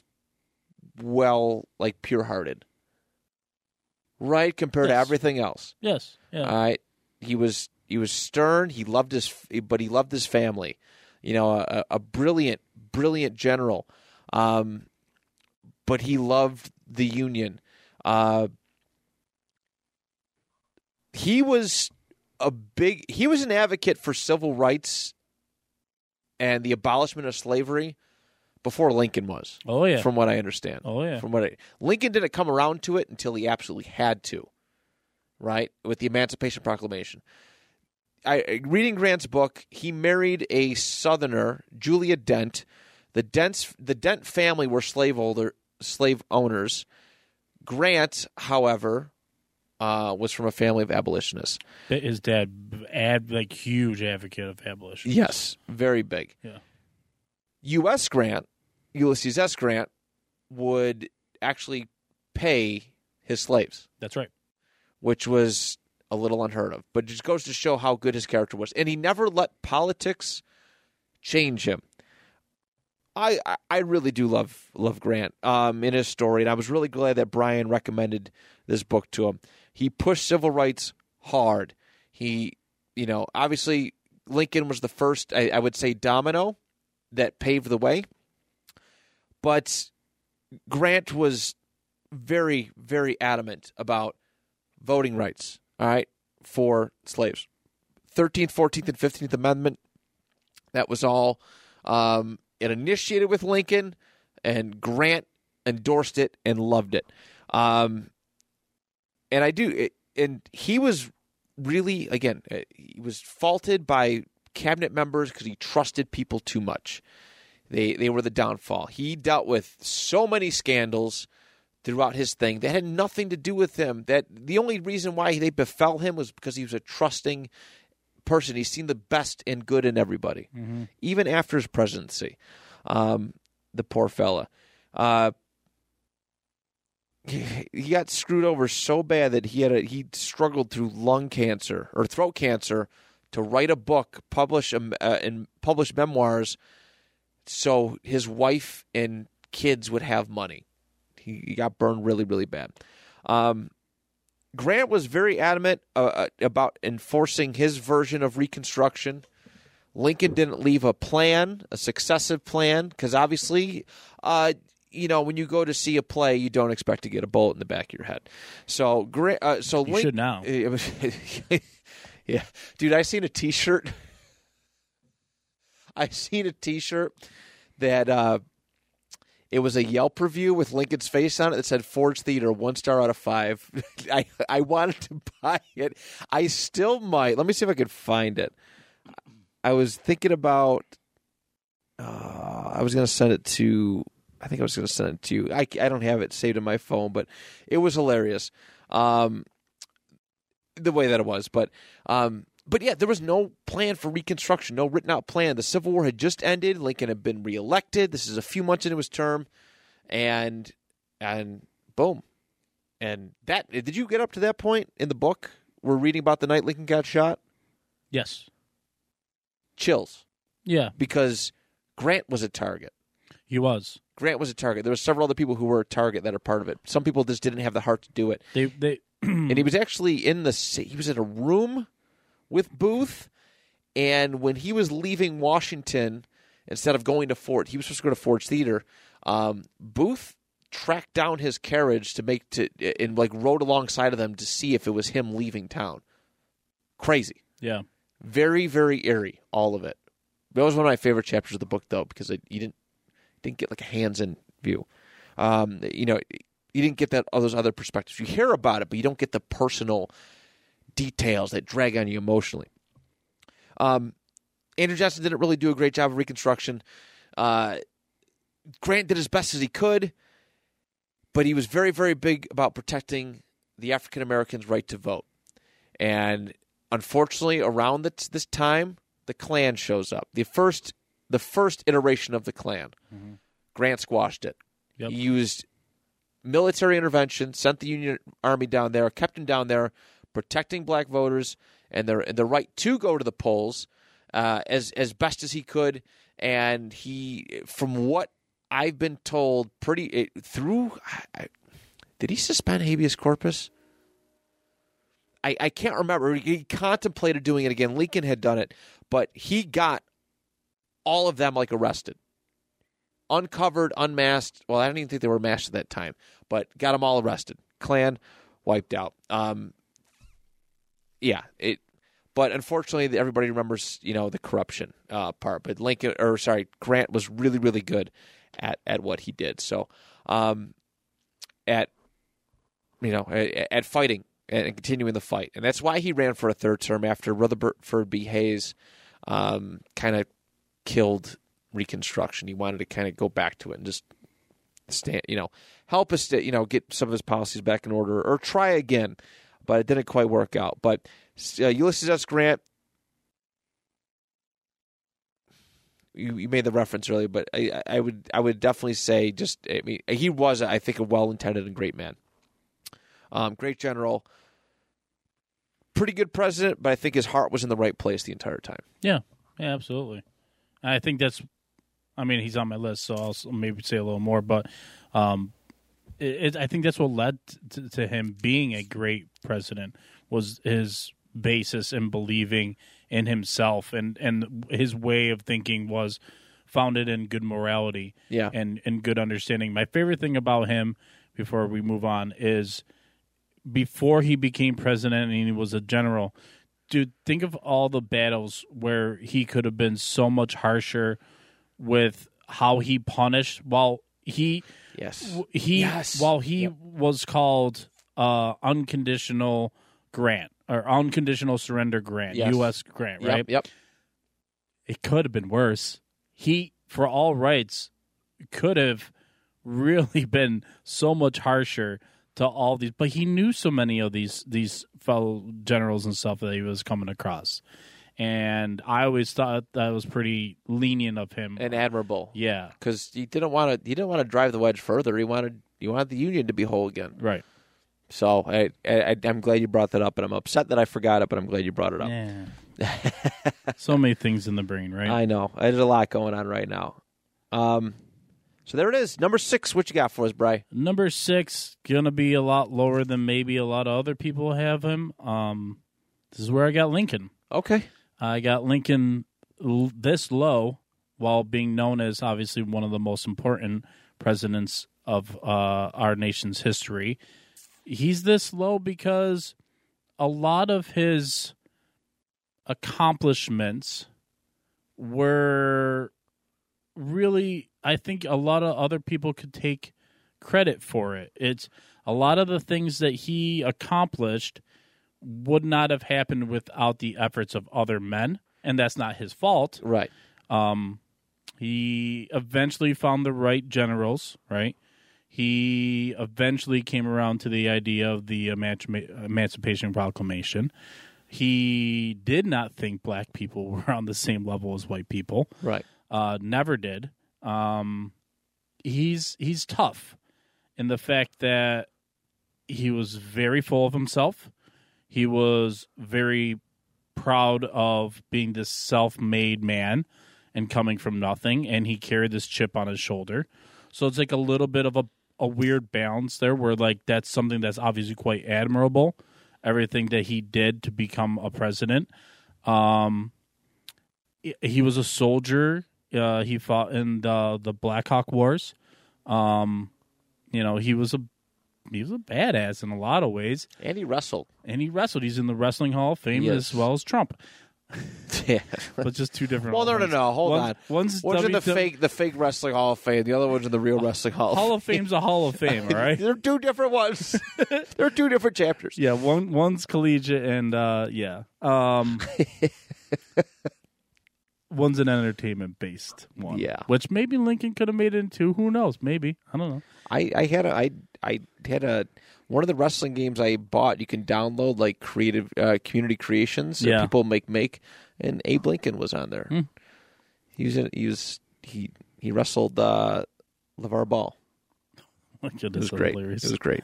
pure-hearted, right? Compared to everything else. Yes. Yeah. All right. He was stern. He loved his family. You know, a brilliant general. But he loved the Union. He was an advocate for civil rights and the abolishment of slavery before Lincoln was. Oh, yeah. From what I understand. Oh, yeah. Lincoln didn't come around to it until he absolutely had to, right? With the Emancipation Proclamation. Reading Grant's book, he married a Southerner, Julia Dent. The Dent family were slave owners. Grant, however, was from a family of abolitionists. His dad, huge advocate of abolitionists. Yes, very big. Yeah. Ulysses S. Grant, would actually pay his slaves. That's right. Which was a little unheard of, but it just goes to show how good his character was. And he never let politics change him. I really do love Grant in his story, and I was really glad that Brian recommended this book to him. He pushed civil rights hard. He, obviously Lincoln was the first, I would say, domino that paved the way, but Grant was very, very adamant about voting rights, all right, for slaves. 13th, 14th, and 15th Amendment, that was all. It initiated with Lincoln, and Grant endorsed it and loved it. And he was really, again, he was faulted by cabinet members because he trusted people too much. They were the downfall. He dealt with so many scandals throughout his thing that had nothing to do with him. That the only reason why they befell him was because he was a trusting person. He's seen the best and good in everybody, mm-hmm. even after his presidency. The poor fella. He got screwed over so bad that he struggled through lung cancer or throat cancer to write a book, publish memoirs, so his wife and kids would have money. He got burned really, really bad. Grant was very adamant about enforcing his version of Reconstruction. Lincoln didn't leave a successive plan, because obviously, when you go to see a play, you don't expect to get a bullet in the back of your head. So Grant, Lincoln should now. Yeah, dude, I seen a T-shirt. That it was a Yelp review with Lincoln's face on it that said Ford's Theater, 1 star out of 5. I wanted to buy it. I still might. Let me see if I could find it. I was thinking about I was going to send it to – I think I was going to send it to you. I don't have it saved in my phone, but it was hilarious the way that it was. But yeah, there was no plan for Reconstruction, no written-out plan. The Civil War had just ended. Lincoln had been reelected. This is a few months into his term, and boom. And that, did you get up to that point in the book? We're reading about the night Lincoln got shot? Yes. Chills. Yeah. Because Grant was a target. He was. Grant was a target. There were several other people who were a target that are part of it. Some people just didn't have the heart to do it. They and he was actually he was in a room with Booth, and when he was leaving Washington, instead of going to Fort, he was supposed to go to Ford's Theater. Booth tracked down his carriage and rode alongside of them to see if it was him leaving town. Crazy, yeah, very, very eerie. All of it. That was one of my favorite chapters of the book, though, because you didn't get like a hands-in view. You didn't get that those other perspectives. You hear about it, but you don't get the personal details that drag on you emotionally. Andrew Johnson didn't really do a great job of Reconstruction. Grant did as best as he could, but he was very, very big about protecting the African Americans' right to vote. And unfortunately, around this time, the Klan shows up. The first the first iteration of the Klan. Mm-hmm. Grant squashed it. Yep. He used military intervention, sent the Union Army down there, kept them down there, protecting black voters and their right to go to the polls as best as he could. And he, from what I've been told, did he suspend habeas corpus? I can't remember. He contemplated doing it again. Lincoln had done it, but he got all of them arrested. Uncovered, unmasked. Well, I don't even think they were masked at that time, but got them all arrested. Klan wiped out. But unfortunately, everybody remembers, the corruption part. But Grant was really, really good at what he did. So, at fighting and continuing the fight, and that's why he ran for a third term after Rutherford B. Hayes kind of killed Reconstruction. He wanted to kind of go back to it and just stand, help us to, get some of his policies back in order or try again. But it didn't quite work out. But Ulysses S. Grant, you made the reference earlier, but I would definitely say he was, I think, a well-intended and great man. Great general. Pretty good president, but I think his heart was in the right place the entire time. Yeah, absolutely. And I think that's, he's on my list, so I'll maybe say a little more, but I think that's what led to him being a great president, was his basis in believing in himself, and his way of thinking was founded in good morality and good understanding. My favorite thing about him, before we move on, is before he became president and he was a general, dude, think of all the battles where he could have been so much harsher with how he punished while he was called unconditional Grant or unconditional surrender Grant, U.S. Grant, right? Yep. It could have been worse. He, for all rights, could have really been so much harsher to all these, but he knew so many of these fellow generals and stuff that he was coming across, and I always thought that was pretty lenient of him and admirable. Yeah, because he didn't want to drive the wedge further. He wanted the Union to be whole again, right? So I'm glad you brought that up, and I'm upset that I forgot it, but I'm glad you brought it up. Yeah. So many things in the brain, right? I know. There's a lot going on right now. So there it is. Number 6, what you got for us, Bri? Number 6, going to be a lot lower than maybe a lot of other people have him. This is where I got Lincoln. Okay. I got Lincoln this low while being known as obviously one of the most important presidents of our nation's history. He's this low because a lot of his accomplishments were really... I think a lot of other people could take credit for it. It's a lot of the things that he accomplished would not have happened without the efforts of other men, and that's not his fault. Right. He eventually found the right generals, right? He eventually came around to the idea of the Emancipation Proclamation. He did not think black people were on the same level as white people. Right. Never did. He's tough in the fact that he was very full of himself. He was very proud of being this self-made man and coming from nothing, and he carried this chip on his shoulder. So it's like a little bit of a weird balance there where that's something that's obviously quite admirable, everything that he did to become a president. He was a soldier. He fought in the Black Hawk Wars. He was a badass in a lot of ways. And he wrestled. He's in the Wrestling Hall of Fame as well as Trump. Yeah, but just two different. Well, no. Hold on. One's in the fake Wrestling Hall of Fame. The other one's in the real Wrestling Hall. Hall of Fame's a Hall of Fame, all right? They're two different ones. They're two different chapters. Yeah, one's collegiate and yeah. One's an entertainment-based one, yeah. Which maybe Lincoln could have made it into. Who knows? Maybe, I don't know. I had one of the wrestling games I bought. You can download creative community creations that people make, and Abe Lincoln was on there. Mm. He wrestled LeVar Ball. It was great. Hilarious. It was great.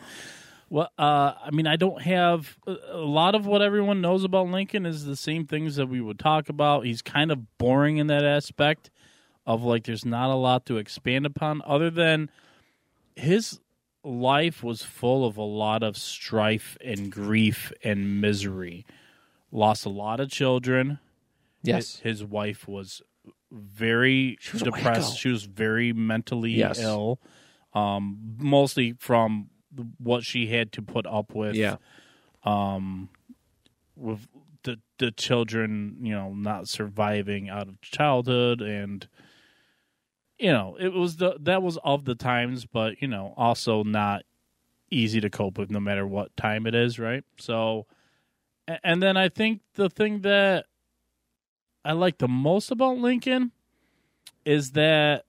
Well, I mean, I don't have a lot of what everyone knows about Lincoln is the same things that we would talk about. He's kind of boring in that aspect of like there's not a lot to expand upon other than his life was full of a lot of strife and grief and misery. Lost a lot of children. Yes. His wife was very depressed. She was very mentally ill. Mostly from what she had to put up with. Yeah. With the children, you know, not surviving out of childhood, and you know, it was that was of the times, but you know, also not easy to cope with no matter what time it is, right? So, and then I think the thing that I like the most about Lincoln is that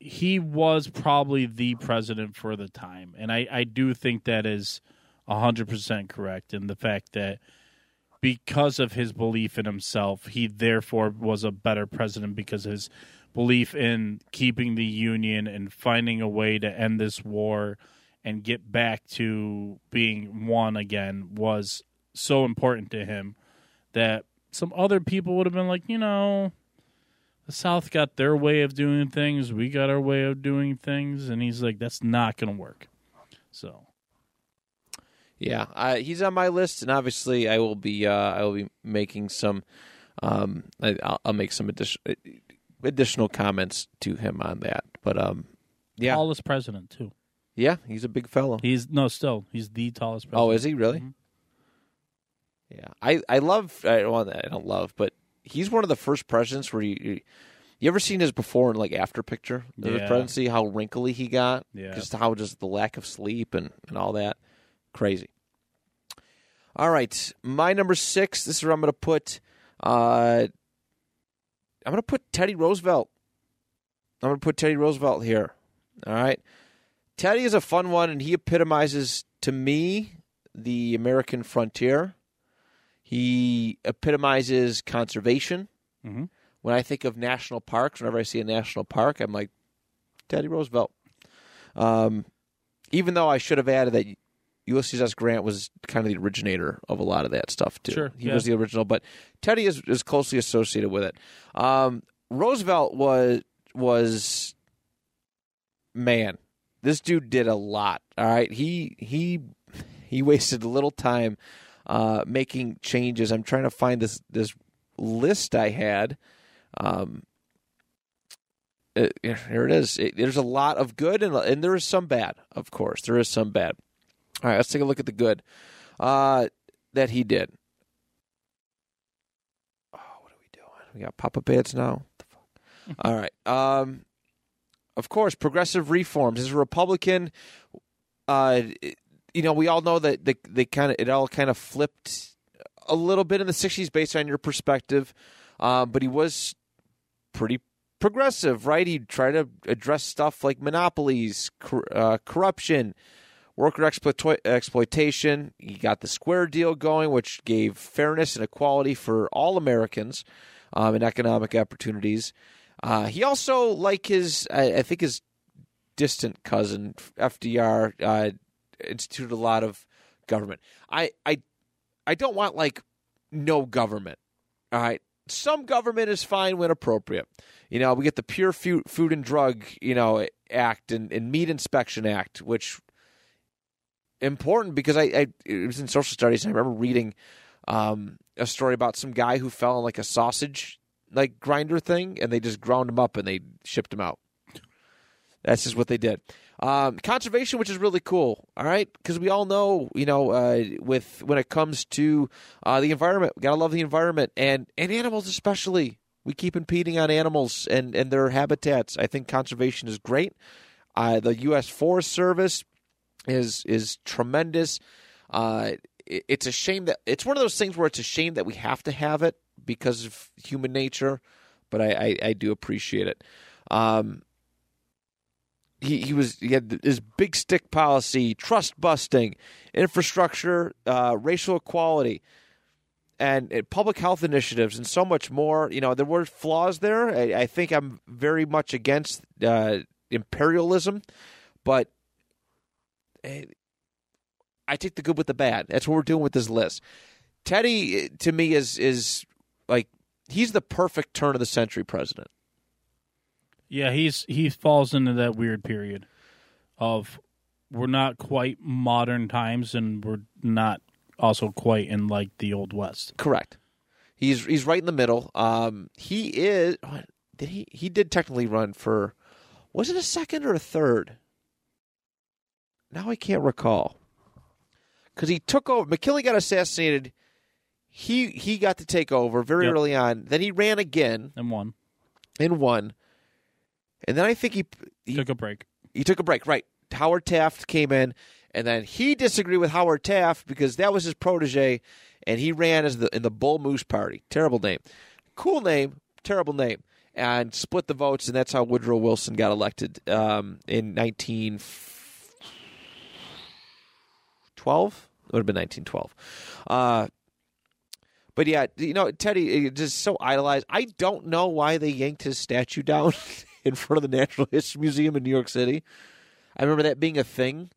he was probably the president for the time. And I do think that is 100% correct in the fact that because of his belief in himself, he therefore was a better president because his belief in keeping the Union and finding a way to end this war and get back to being one again was so important to him that some other people would have been like, you know, the South got their way of doing things. We got our way of doing things. And he's like, that's not going to work. So, yeah, he's on my list. And obviously I will be making some, I'll make some additional comments to him on that. But, yeah. Tallest president too. Yeah. He's a big fellow. He's the tallest president. Oh, is he really? Mm-hmm. Yeah. I don't love, but he's one of the first presidents where you ever seen his before and like after picture of his presidency, how wrinkly he got, just how just the lack of sleep and all that. Crazy. All right. My number 6, this is where I'm going to put, Teddy Roosevelt. I'm going to put Teddy Roosevelt here. All right. Teddy is a fun one, and he epitomizes to me the American frontier. He epitomizes conservation. Mm-hmm. When I think of national parks, whenever I see a national park, I'm like, Teddy Roosevelt. Even though I should have added that Ulysses S. Grant was kind of the originator of a lot of that stuff, too. Sure, he was the original, but Teddy is closely associated with it. Roosevelt was man, this dude did a lot, all right? He wasted a little time making changes. I'm trying to find this list I had. Here it is. There's a lot of good, and there is some bad, of course. There is some bad. All right, let's take a look at the good that he did. Oh, what are we doing? We got pop-up ads now. What the fuck? All right. Of course, progressive reforms. As a Republican, you know, we all know that it all kind of flipped a little bit in the 60s based on your perspective, but he was pretty progressive, right? He tried to address stuff like monopolies, corruption, worker exploitation. He got the Square Deal going, which gave fairness and equality for all Americans and economic opportunities. He also, like his distant cousin, FDR, institute a lot of government. I don't want like no government. All right, some government is fine when appropriate. You know, we get the Pure Food and Drug Act and Meat Inspection Act, which important because it was in social studies. And I remember reading a story about some guy who fell in like a sausage like grinder thing, and they just ground him up and they shipped him out. That's just what they did. Conservation, which is really cool, all right? Because we all know, when it comes to the environment, we got to love the environment and animals especially. We keep impeding on animals and their habitats. I think conservation is great. The U.S. Forest Service is tremendous. It's a shame that – it's one of those things where it's a shame that we have to have it because of human nature, but I do appreciate it. He had his big stick policy, trust busting, infrastructure, racial equality. and public health initiatives and so much more. You know, there were flaws there. I think I'm very much against imperialism, but I take the good with the bad. That's what we're doing with this list. Teddy, to me, is like he's the perfect turn of the century president. Yeah, he falls into that weird period of we're not quite modern times, and we're not also quite in like the old west. Correct. He's right in the middle. He is. Did he did technically run for? Was it a second or a third? Now I can't recall. Because he took over. McKinley got assassinated. He got to take over very early on. Then he ran again and won. And then I think he took a break. Right. Howard Taft came in, and then he disagreed with Howard Taft because that was his protege, and he ran as in the Bull Moose Party. Terrible name. Cool name, terrible name. And split the votes, and that's how Woodrow Wilson got elected in 1912. It would have been 1912. But yeah, you know, Teddy is just so idolized. I don't know why they yanked his statue down in front of the Natural History Museum in New York City. I remember that being a thing.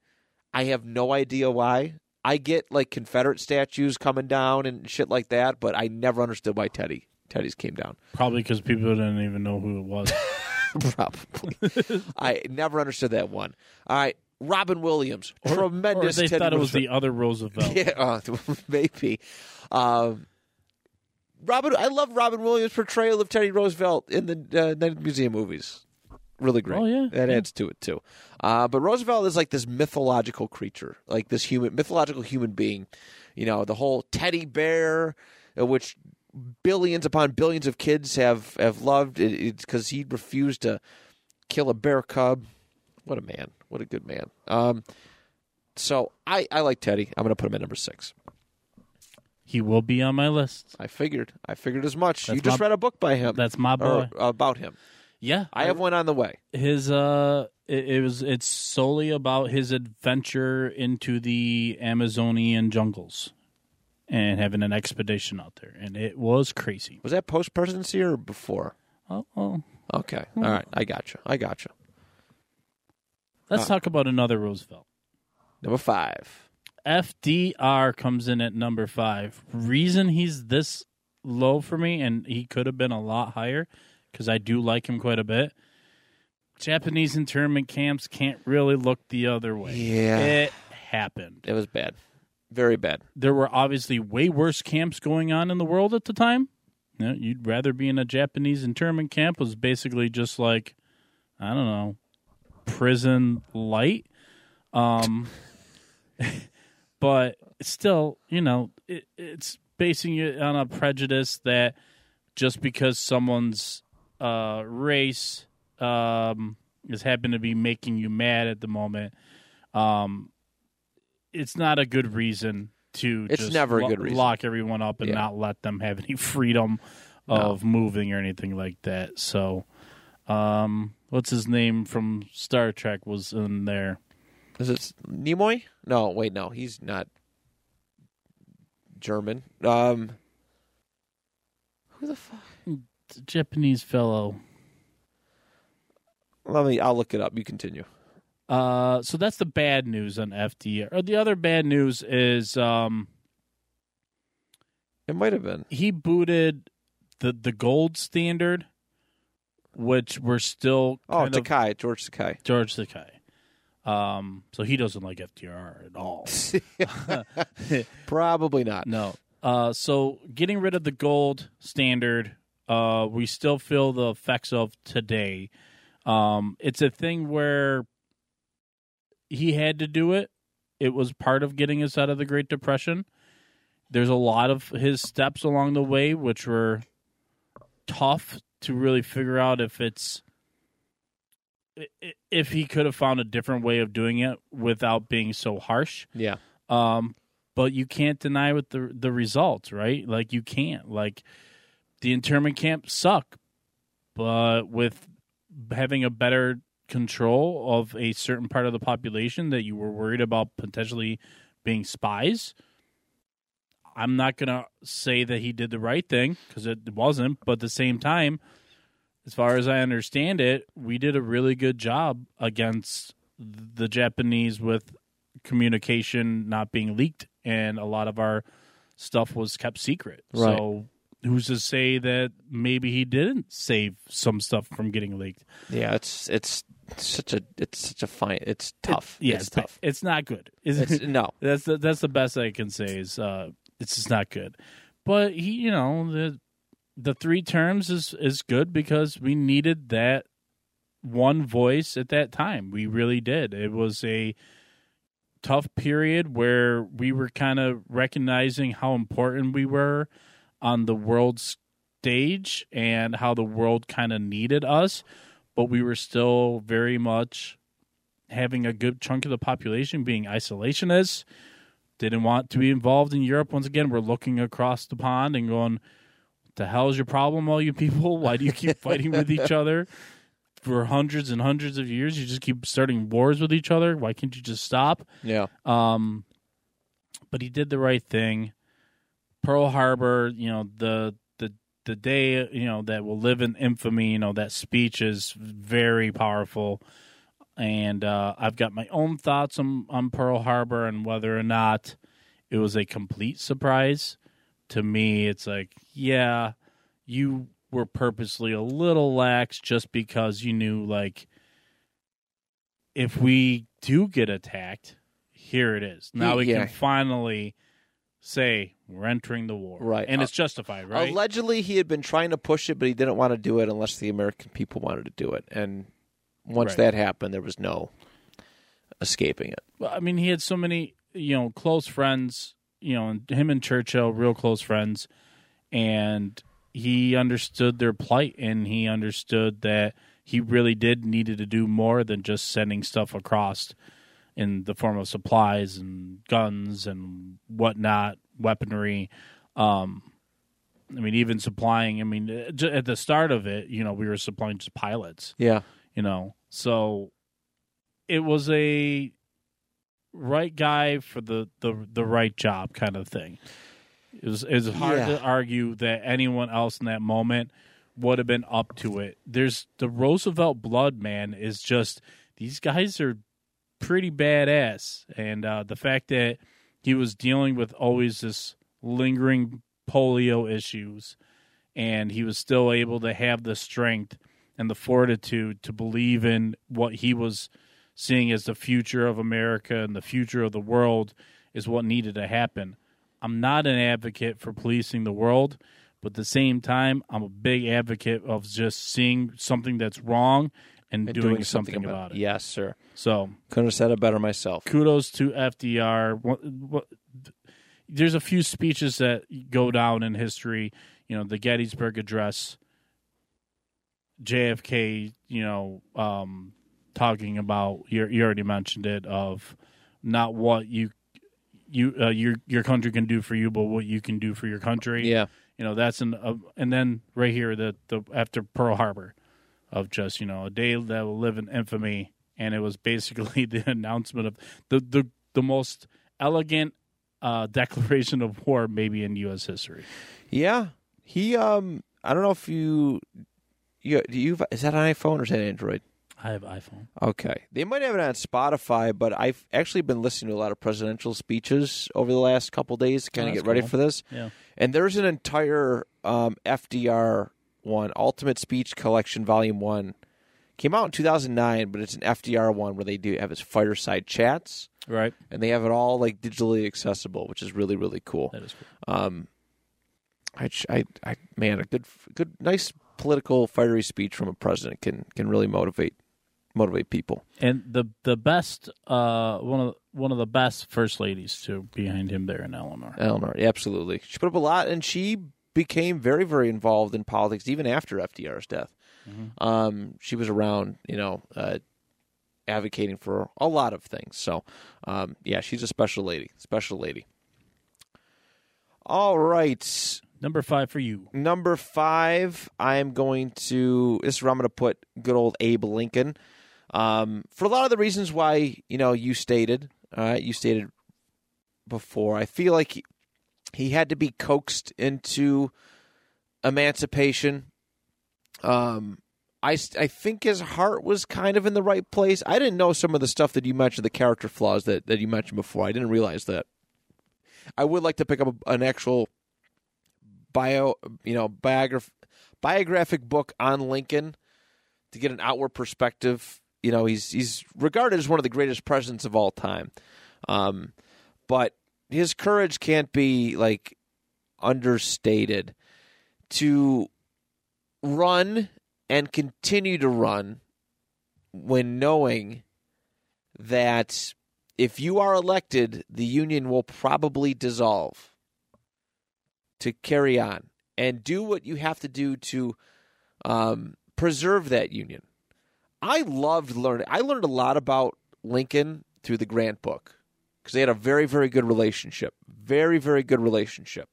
I have no idea why. I get like Confederate statues coming down and shit like that, but I never understood why Teddy's came down. Probably because people didn't even know who it was. Probably. I never understood that one. All right, Robin Williams, tremendous. Or they Teddy thought it was the other Roosevelt. Yeah, maybe. I love Robin Williams' portrayal of Teddy Roosevelt in the Night Museum movies. Really great. Oh, yeah. That adds to it, too. But Roosevelt is like this mythological creature, like this mythological human being. You know, the whole teddy bear, which billions upon billions of kids have loved. It's because he refused to kill a bear cub. What a man. What a good man. So I like Teddy. I'm going to put him at number 6. He will be on my list. I figured as much. You just read a book by him. That's my boy. About him. Yeah, I have one on the way. His it's solely about his adventure into the Amazonian jungles and having an expedition out there, and it was crazy. Was that post presidency or before? Oh, okay, all right, I gotcha. Let's talk about another Roosevelt. Number 5, FDR comes in at number 5. Reason he's this low for me, and he could have been a lot higher, because I do like him quite a bit. Japanese internment camps, can't really look the other way. Yeah. It happened. It was bad. Very bad. There were obviously way worse camps going on in the world at the time. You know, you'd rather be in a Japanese internment camp. It was basically just like, I don't know, prison light. But still, you know, it's basing it on a prejudice that just because someone's race has happened to be making you mad at the moment, it's not a good reason to lock everyone up and not let them have any freedom of moving or anything like that. So what's his name from Star Trek was in there? Is it Nimoy? No, wait, no, he's not German. Who the fuck? It's a Japanese fellow. I'll look it up. You continue. So that's the bad news on FDR. Or the other bad news is, it might have been he booted the gold standard, which we're still George Takei. So he doesn't like FDR at all. Probably not. No. So getting rid of the gold standard. We still feel the effects of today. It's a thing where he had to do it. It was part of getting us out of the Great Depression. There's a lot of his steps along the way which were tough to really figure out if he could have found a different way of doing it without being so harsh. Yeah. But you can't deny with the results, right? Like you can't the internment camps suck, but with having a better control of a certain part of the population that you were worried about potentially being spies, I'm not going to say that he did the right thing because it wasn't, but at the same time, as far as I understand it, we did a really good job against the Japanese with communication not being leaked, and a lot of our stuff was kept secret. Right. So who's to say that maybe he didn't save some stuff from getting leaked? Yeah, it's tough. It's not good. No, that's the best I can say is it's just not good. But he, you know, the three terms is good because we needed that one voice at that time. We really did. It was a tough period where we were kind of recognizing how important we were on the world stage and how the world kind of needed us, but we were still very much having a good chunk of the population being isolationists, didn't want to be involved in Europe. Once again, we're looking across the pond and going, the hell is your problem, all you people? Why do you keep fighting with each other for hundreds and hundreds of years? You just keep starting wars with each other. Why can't you just stop? Yeah. But he did the right thing. Pearl Harbor, you know, the day, you know, that will live in infamy. You know, that speech is very powerful. And I've got my own thoughts on Pearl Harbor and whether or not it was a complete surprise. To me, it's like, yeah, you were purposely a little lax just because you knew, like, if we do get attacked, here it is. Now we can finally say we're entering the war. Right. And it's justified, right? Allegedly, he had been trying to push it, but he didn't want to do it unless the American people wanted to do it. And once that happened, there was no escaping it. Well, I mean, he had so many, you know, close friends. You know, him and Churchill, real close friends, and he understood their plight, and he understood that he really needed to do more than just sending stuff across in the form of supplies and guns and whatnot, weaponry. I mean, even supplying, I mean, at the start of it, you know, we were supplying just pilots. Yeah. You know, so it was a right guy for the right job kind of thing. It was hard to argue that anyone else in that moment would have been up to it. There's the Roosevelt blood, man, is just, these guys are pretty badass. And the fact that he was dealing with always this lingering polio issues, and he was still able to have the strength and the fortitude to believe in what he was seeing as the future of America and the future of the world is what needed to happen. I'm not an advocate for policing the world, but at the same time, I'm a big advocate of just seeing something that's wrong and doing something about it. Yes, sir. So couldn't have said it better myself. Kudos to FDR. There's a few speeches that go down in history. You know, the Gettysburg Address, JFK, you know, talking about, you already mentioned it, of not what your country can do for you, but what you can do for your country. Yeah, you know, that's and then right here the after Pearl Harbor, of just, you know, a day that will live in infamy, and it was basically the announcement of the most elegant declaration of war maybe in U.S. history. Yeah, he I don't know if you is that an iPhone or is that Android? I have iPhone. Okay. They might have it on Spotify, but I've actually been listening to a lot of presidential speeches over the last couple of days to kind of get ready for this. Yeah. And there's an entire FDR one, Ultimate Speech Collection Volume 1. Came out in 2009, but it's an FDR one where they do have his fireside chats. Right. And they have it all like digitally accessible, which is really, really cool. That is cool. Man, a good, nice political fiery speech from a president can really motivate people. And the best one of the best first ladies too behind him there in Eleanor, absolutely. She put up a lot, and she became very, very involved in politics even after FDR's death. Mm-hmm. She was around, you know, advocating for a lot of things. So yeah, she's a special lady. All right, number 5 for you. Number 5, I'm going to – this is where I'm going to put good old Abe Lincoln. For a lot of the reasons why, you know, you stated before, I feel like he, He had to be coaxed into emancipation. I think his heart was kind of in the right place. I didn't know some of the stuff that you mentioned, the character flaws that you mentioned before. I didn't realize that. I would like to pick up an actual biographic book on Lincoln to get an outward perspective. You know, he's regarded as one of the greatest presidents of all time, but his courage can't be understated. To run and continue to run when knowing that if you are elected, the union will probably dissolve, to carry on and do what you have to do to preserve that union. I loved learning. I learned a lot about Lincoln through the Grant book because they had a very, very good relationship. Very, very good relationship.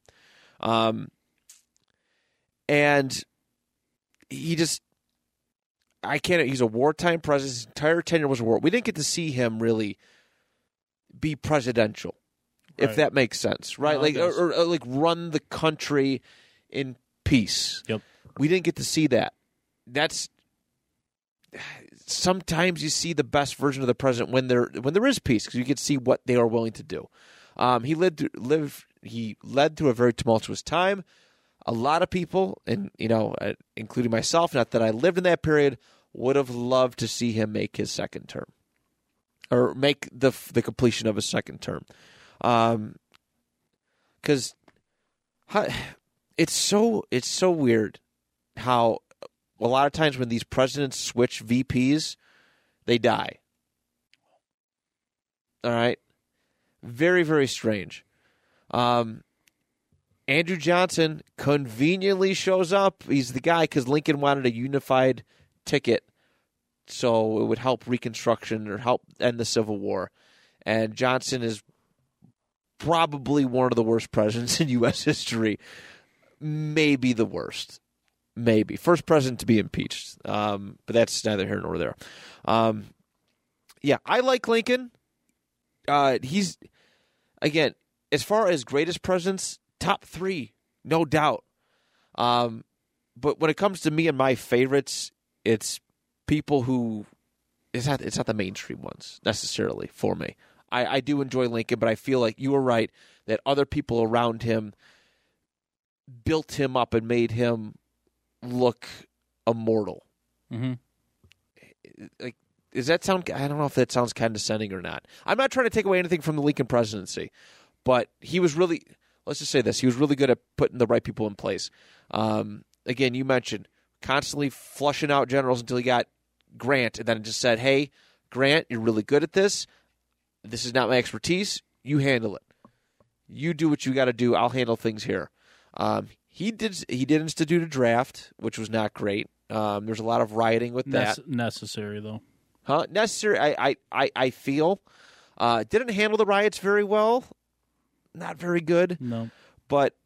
And he just, I can't, he's a wartime president. His entire tenure was a war. We didn't get to see him really be presidential, right, if that makes sense, right? No, or run the country in peace. Yep. We didn't get to see that. That's, sometimes you see the best version of the president when there is peace, because you can see what they are willing to do. He led through a very tumultuous time. A lot of people, and including myself, not that I lived in that period, would have loved to see him make his second term, or make the completion of his second term, because it's so weird how a lot of times when these presidents switch VPs, they die. All right, very, very strange. Andrew Johnson conveniently shows up. He's the guy because Lincoln wanted a unified ticket, so it would help Reconstruction or help end the Civil War. And Johnson is probably one of the worst presidents in U.S. history, maybe the worst, maybe first president to be impeached. But that's neither here nor there. Yeah, I like Lincoln. He's, again, as far as greatest presidents, top three, no doubt. But when it comes to me and my favorites, it's people who – it's not the mainstream ones necessarily for me. I do enjoy Lincoln, but I feel like you were right that other people around him built him up and made him look immortal. Mm-hmm. Does that sound – I don't know if that sounds condescending or not. I'm not trying to take away anything from the Lincoln presidency, but he was really – let's just say this. He was really good at putting the right people in place. Again, you mentioned constantly flushing out generals until he got Grant, and then just said, hey, Grant, you're really good at this. This is not my expertise. You handle it. You do what you got to do. I'll handle things here. He did institute a draft, which was not great. There's a lot of rioting with that. Necessary, though. Huh? Necessary, I feel. Didn't handle the riots very well. Not very good. No. But,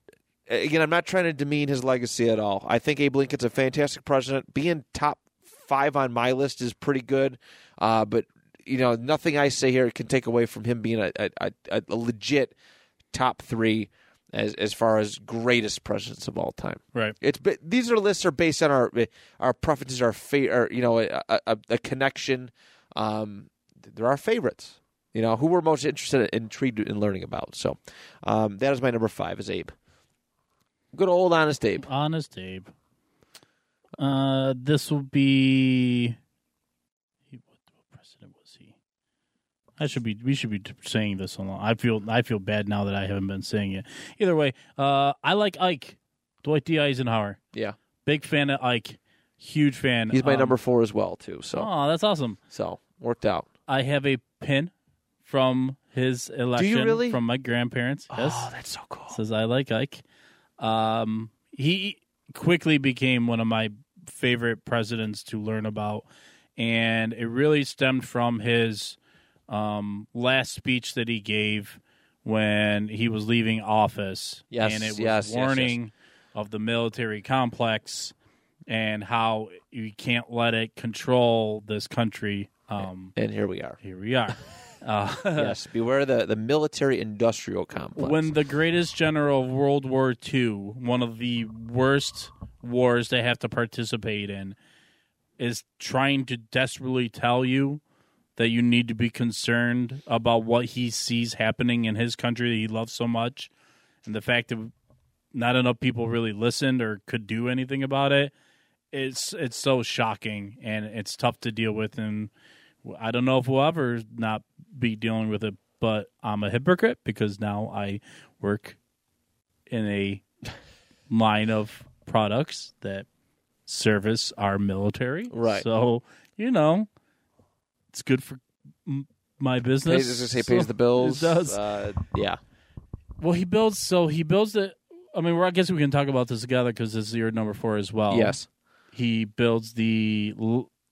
again, I'm not trying to demean his legacy at all. I think Abe Lincoln's a fantastic president. Being top 5 on my list is pretty good. But, nothing I say here can take away from him being a legit top 3 as far as greatest presidents of all time. Right. These are lists are based on our preferences, a connection. They're our favorites. Who we're most interested and intrigued in learning about. So that is my number 5 is Abe. Good old honest Abe. Honest Abe. This will be what president was he? We should be saying this a lot. I feel bad now that I haven't been saying it. Either way, I like Ike. Dwight D. Eisenhower. Yeah. Big fan of Ike. Huge fan. He's my number 4 as well too. So oh, that's awesome. So worked out. I have a pin from his election. Do you really? From my grandparents. Yes. Oh, that's so cool. Says, I like Ike. He quickly became one of my favorite presidents to learn about, and it really stemmed from his last speech that he gave when he was leaving office. Yes, and it was warning of the military complex and how you can't let it control this country. And here we are. Yes, beware the military-industrial complex. When the greatest general of World War II, one of the worst wars they have to participate in, is trying to desperately tell you that you need to be concerned about what he sees happening in his country that he loves so much, and the fact that not enough people really listened or could do anything about it, it's so shocking, and it's tough to deal with. And I don't know if we'll ever not be dealing with it, but I'm a hypocrite because now I work in a line of products that service our military. Right. So, you know, it's good for my business. Pays the bills. It does. Yeah. Well, he builds the... I mean, I guess we can talk about this together because it's year number 4 as well. Yes. He builds the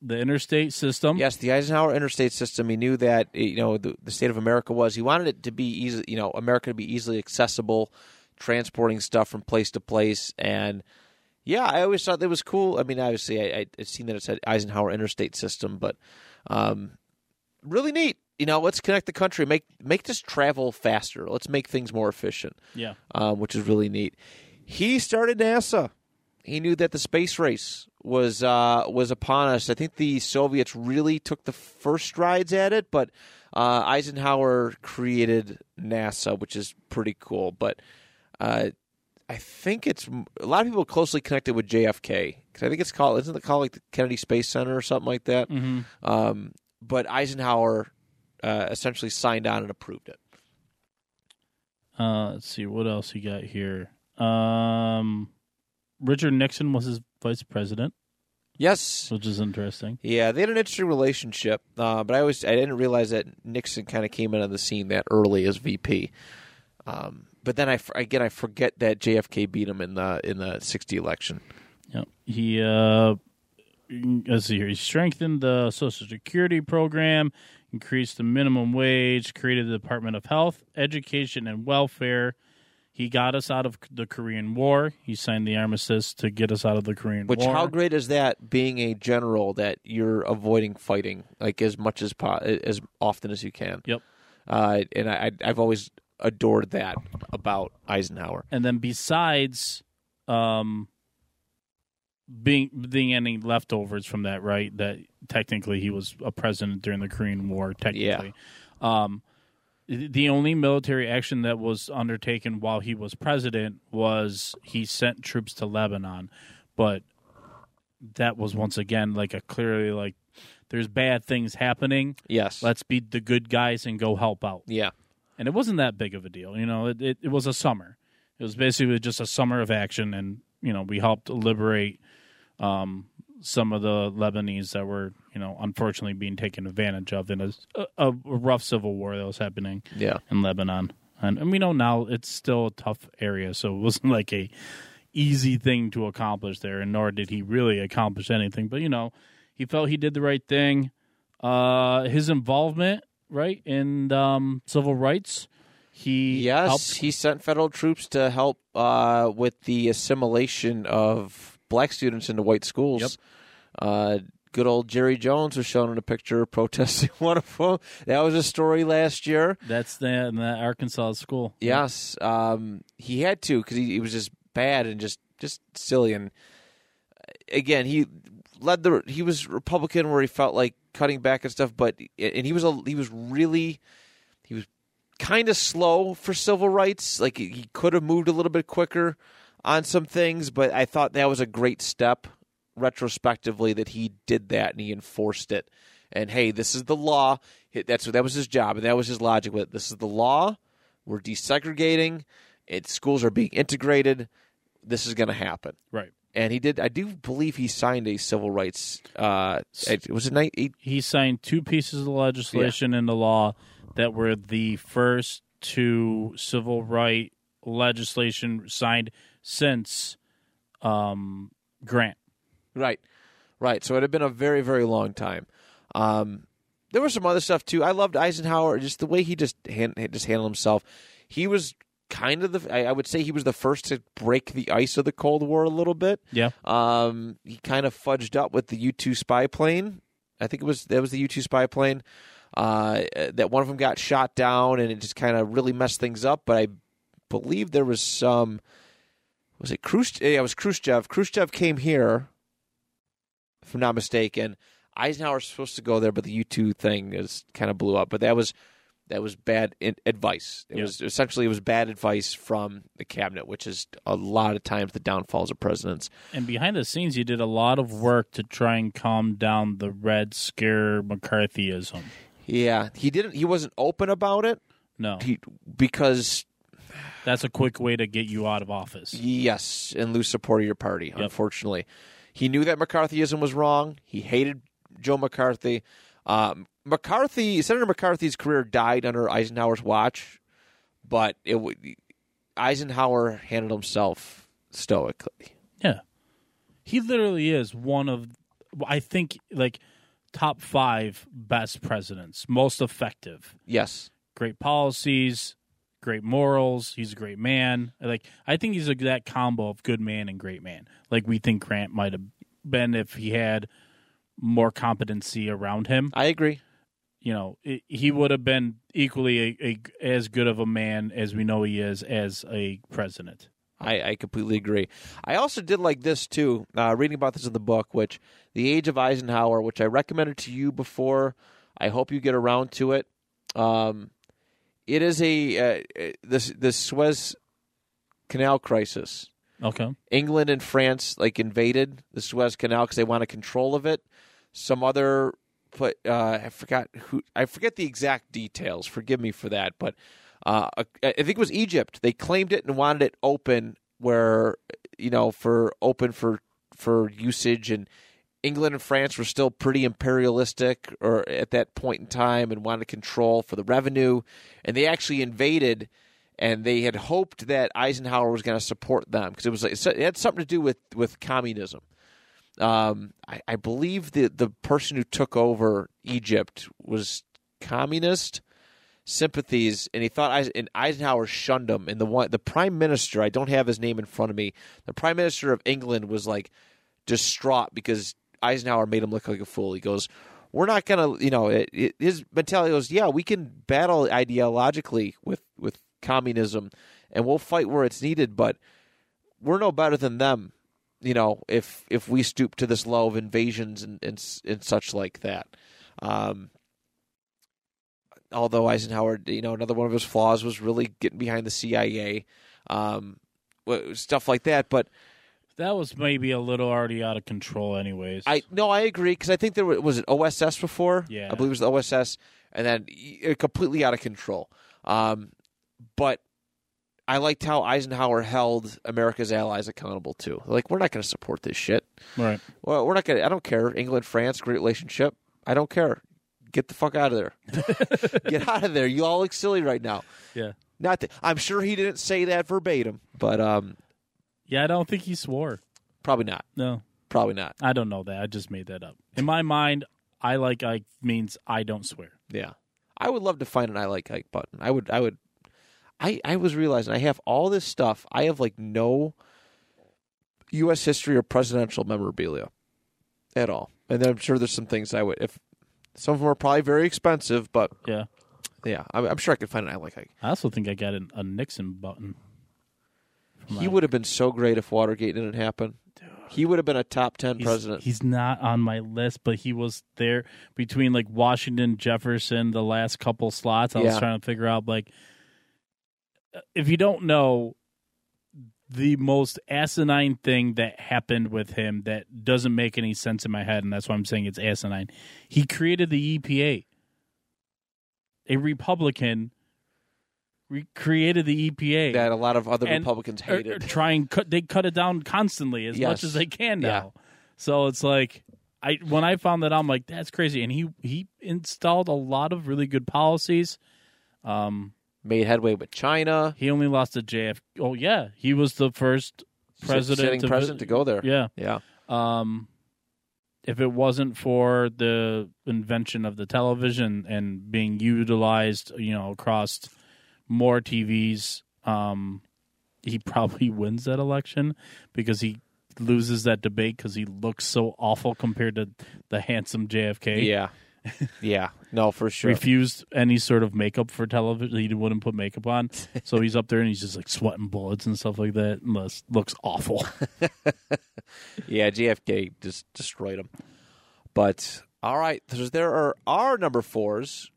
interstate system. Yes, the Eisenhower interstate system. He knew that, you know, the state of America was. He wanted it to be easy, you know, America to be easily accessible, transporting stuff from place to place. And yeah, I always thought that was cool. I mean, obviously, I'd seen that it said Eisenhower interstate system, but really neat. You know, let's connect the country, make this travel faster. Let's make things more efficient. Yeah, which is really neat. He started NASA. He knew that the space race was upon us. I think the Soviets really took the first strides at it, but Eisenhower created NASA, which is pretty cool. But I think it's a lot of people closely connected with JFK because I think it's called like the Kennedy Space Center or something like that. Mm-hmm. But Eisenhower essentially signed on and approved it. Let's see what else you got here. Richard Nixon was his vice president. Yes. Which is interesting. Yeah, they had an interesting relationship, but I didn't realize that Nixon kind of came in on the scene that early as VP. But then, I forget that JFK beat him in the 60 election. Yep. He, let's see here, he strengthened the Social Security program, increased the minimum wage, created the Department of Health, Education, and Welfare. He got us out of the Korean War. He signed the armistice to get us out of the Korean War. Which, how great is that, being a general, that you're avoiding fighting like as much as often as you can? Yep. And I've always adored that about Eisenhower. And then besides being any leftovers from that, right, that technically he was a president during the Korean War, technically. Yeah. The only military action that was undertaken while he was president was he sent troops to Lebanon. But that was once again clearly there's bad things happening. Yes. Let's be the good guys and go help out. Yeah. And it wasn't that big of a deal. You know, it was a summer. It was basically just a summer of action. And, you know, we helped liberate some of the Lebanese that were, you know, unfortunately being taken advantage of in a rough civil war that was happening in Lebanon. And we know now it's still a tough area, so it wasn't like a easy thing to accomplish there, and nor did he really accomplish anything. But, you know, he felt he did the right thing. His involvement, right, in civil rights, he sent federal troops to help with the assimilation of black students into white schools. Yep. Good old Jerry Jones was shown in a picture protesting one of them. That was a story last year. That's in the Arkansas school. Yes. He had to because he was just bad and just silly. And again, he was Republican where he felt like cutting back and stuff. But he was kind of slow for civil rights. Like he could have moved a little bit quicker on some things, but I thought that was a great step retrospectively that he did that and he enforced it. And hey, this is the law. That was his job, and that was his logic with it. This is the law. We're desegregating. Schools are being integrated. This is going to happen. Right. And he did. I do believe he signed a civil rights. Was it 1998? He signed two pieces of legislation into law that were the first two civil rights legislation signed since Grant. Right. So it had been a very, very long time. There was some other stuff, too. I loved Eisenhower, just the way he just handled himself. He was kind of I would say he was the first to break the ice of the Cold War a little bit. Yeah. He kind of fudged up with the U-2 spy plane. I think that was the U-2 spy plane. that one of them got shot down, and it just kind of really messed things up. But I believe there was some – was it Khrushchev? Yeah, it was Khrushchev. Khrushchev came here, if I'm not mistaken. Eisenhower's supposed to go there, but the U-2 thing is kind of blew up. But that was bad advice. It was bad advice from the cabinet, which is a lot of times the downfalls of presidents. And behind the scenes, you did a lot of work to try and calm down the Red Scare McCarthyism. Yeah, he wasn't open about it. No, because that's a quick way to get you out of office. Yes, and lose support of your party. Yep. Unfortunately, he knew that McCarthyism was wrong. He hated Joe McCarthy. Senator McCarthy's career died under Eisenhower's watch, but Eisenhower handled himself stoically. Yeah, he literally is one of, I think, like top 5 best presidents, most effective. Yes, great policies, great morals. He's a great man. Like I think he's that combo of good man and great man. Like we think Grant might have been if he had more competency around him. I agree. You know, he would have been equally as good of a man as we know he is as a president. I completely agree. I also did like this, too, reading about this in the book, which The Age of Eisenhower, which I recommended to you before. I hope you get around to it. It is the Suez Canal crisis. Okay. England and France invaded the Suez Canal because they wanted control of it. Some other, I forget the exact details. Forgive me for that, but I think it was Egypt. They claimed it and wanted it open, for usage. And England and France were still pretty imperialistic, or at that point in time, and wanted control for the revenue. And they actually invaded. And they had hoped that Eisenhower was going to support them because it had something to do with communism. I believe the person who took over Egypt was communist sympathies, and he thought Eisenhower shunned him. And the prime minister, I don't have his name in front of me. The prime minister of England was distraught because Eisenhower made him look like a fool. He goes, "We're not going to," his mentality was, "Yeah, we can battle ideologically with communism, and we'll fight where it's needed, but we're no better than them, if we stoop to this low of invasions and such like that." Although Eisenhower, another one of his flaws was really getting behind the CIA, stuff like that, but that was maybe a little already out of control anyways. I agree, because I think there was it OSS before? Yeah. I believe it was the OSS, and then completely out of control. But I liked how Eisenhower held America's allies accountable too. We're not going to support this shit. Right. Well, we're not going to. I don't care. England, France, great relationship. I don't care. Get the fuck out of there. Get out of there. You all look silly right now. Yeah. Not that I'm sure he didn't say that verbatim, but yeah, I don't think he swore. Probably not. No. Probably not. I don't know that. I just made that up. In my mind, I means I don't swear. Yeah. I would love to find an I like Ike button. I was realizing I have all this stuff. I have no U.S. history or presidential memorabilia at all. And then I'm sure there's some things I would, if some of them are probably very expensive, but yeah, I'm sure I could find an I like Ike. I also think I got a Nixon button. He would have been so great if Watergate didn't happen. Dude. He would have been a top 10 president. He's not on my list, but he was there between Washington, Jefferson, the last couple slots. I was trying to figure out if you don't know the most asinine thing that happened with him that doesn't make any sense in my head, and that's why I'm saying it's asinine. He created the EPA. A Republican created the EPA that a lot of other Republicans hated. They cut it down constantly as much as they can now. Yeah. So it's when I found that out, I'm like, that's crazy. And he installed a lot of really good policies. Made headway with China. He only lost to JFK. Oh, yeah. He was the first sitting president to go there. Yeah. Yeah. If it wasn't for the invention of the television and being utilized, across more TVs, he probably wins that election because he loses that debate because he looks so awful compared to the handsome JFK. Yeah. Yeah, no, for sure. Refused any sort of makeup for television. He wouldn't put makeup on. So he's up there and he's just like sweating bullets and stuff like that. And this looks awful. Yeah, JFK just destroyed him. But all right, so there are number fours.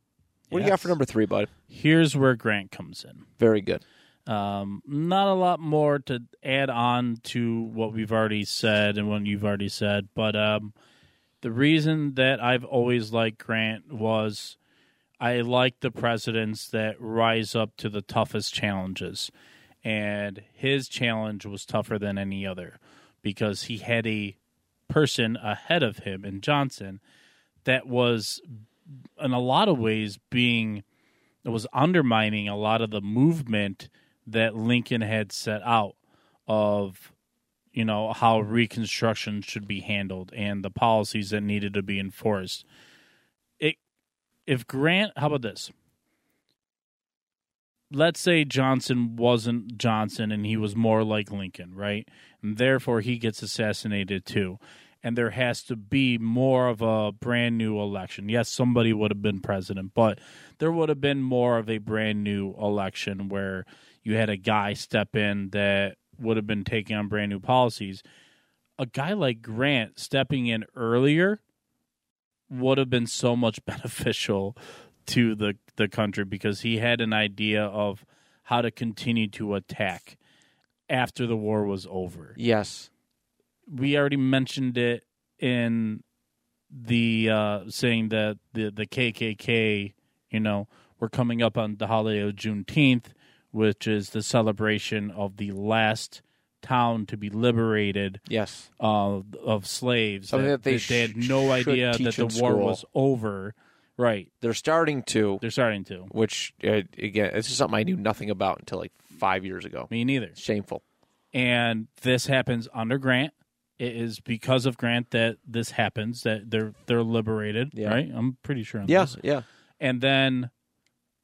What do you got for number three, bud? Here's where Grant comes in. Very good. Not a lot more to add on to what we've already said and what you've already said, but the reason that I've always liked Grant was I like the presidents that rise up to the toughest challenges, and his challenge was tougher than any other because he had a person ahead of him in Johnson that was in a lot of ways was undermining a lot of the movement that Lincoln had set out of, you know, how Reconstruction should be handled and the policies that needed to be enforced. How about this? Let's say Johnson wasn't Johnson and he was more like Lincoln, right? And therefore he gets assassinated too. And there has to be more of a brand new election. Yes, somebody would have been president, but there would have been more of a brand new election where you had a guy step in that would have been taking on brand new policies. A guy like Grant stepping in earlier would have been so much beneficial to the country because he had an idea of how to continue to attack after the war was over. Yes. We already mentioned it in the saying that the KKK, you know, we're coming up on the holiday of Juneteenth, which is the celebration of the last town to be liberated of slaves. They had no idea that the war was over. Right. They're starting to. Which, again, this is something I knew nothing about until like 5 years ago. Me neither. Shameful. And this happens under Grant. It is because of Grant that this happens, that they're liberated, right? I'm pretty sure on this. Yeah. And then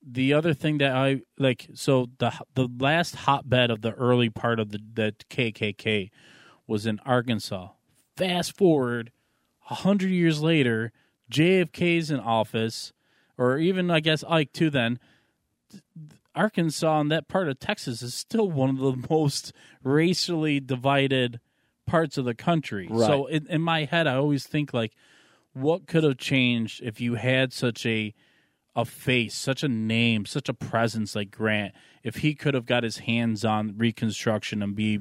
the other thing that I like, so the last hotbed of the early part of the KKK was in Arkansas. Fast forward 100 years later, JFK's in office, or even, I guess, Ike too then. Arkansas and that part of Texas is still one of the most racially divided parts of the country. Right. So in my head, I always think, like, what could have changed if you had such a face, such a name, such a presence like Grant, if he could have got his hands on Reconstruction and be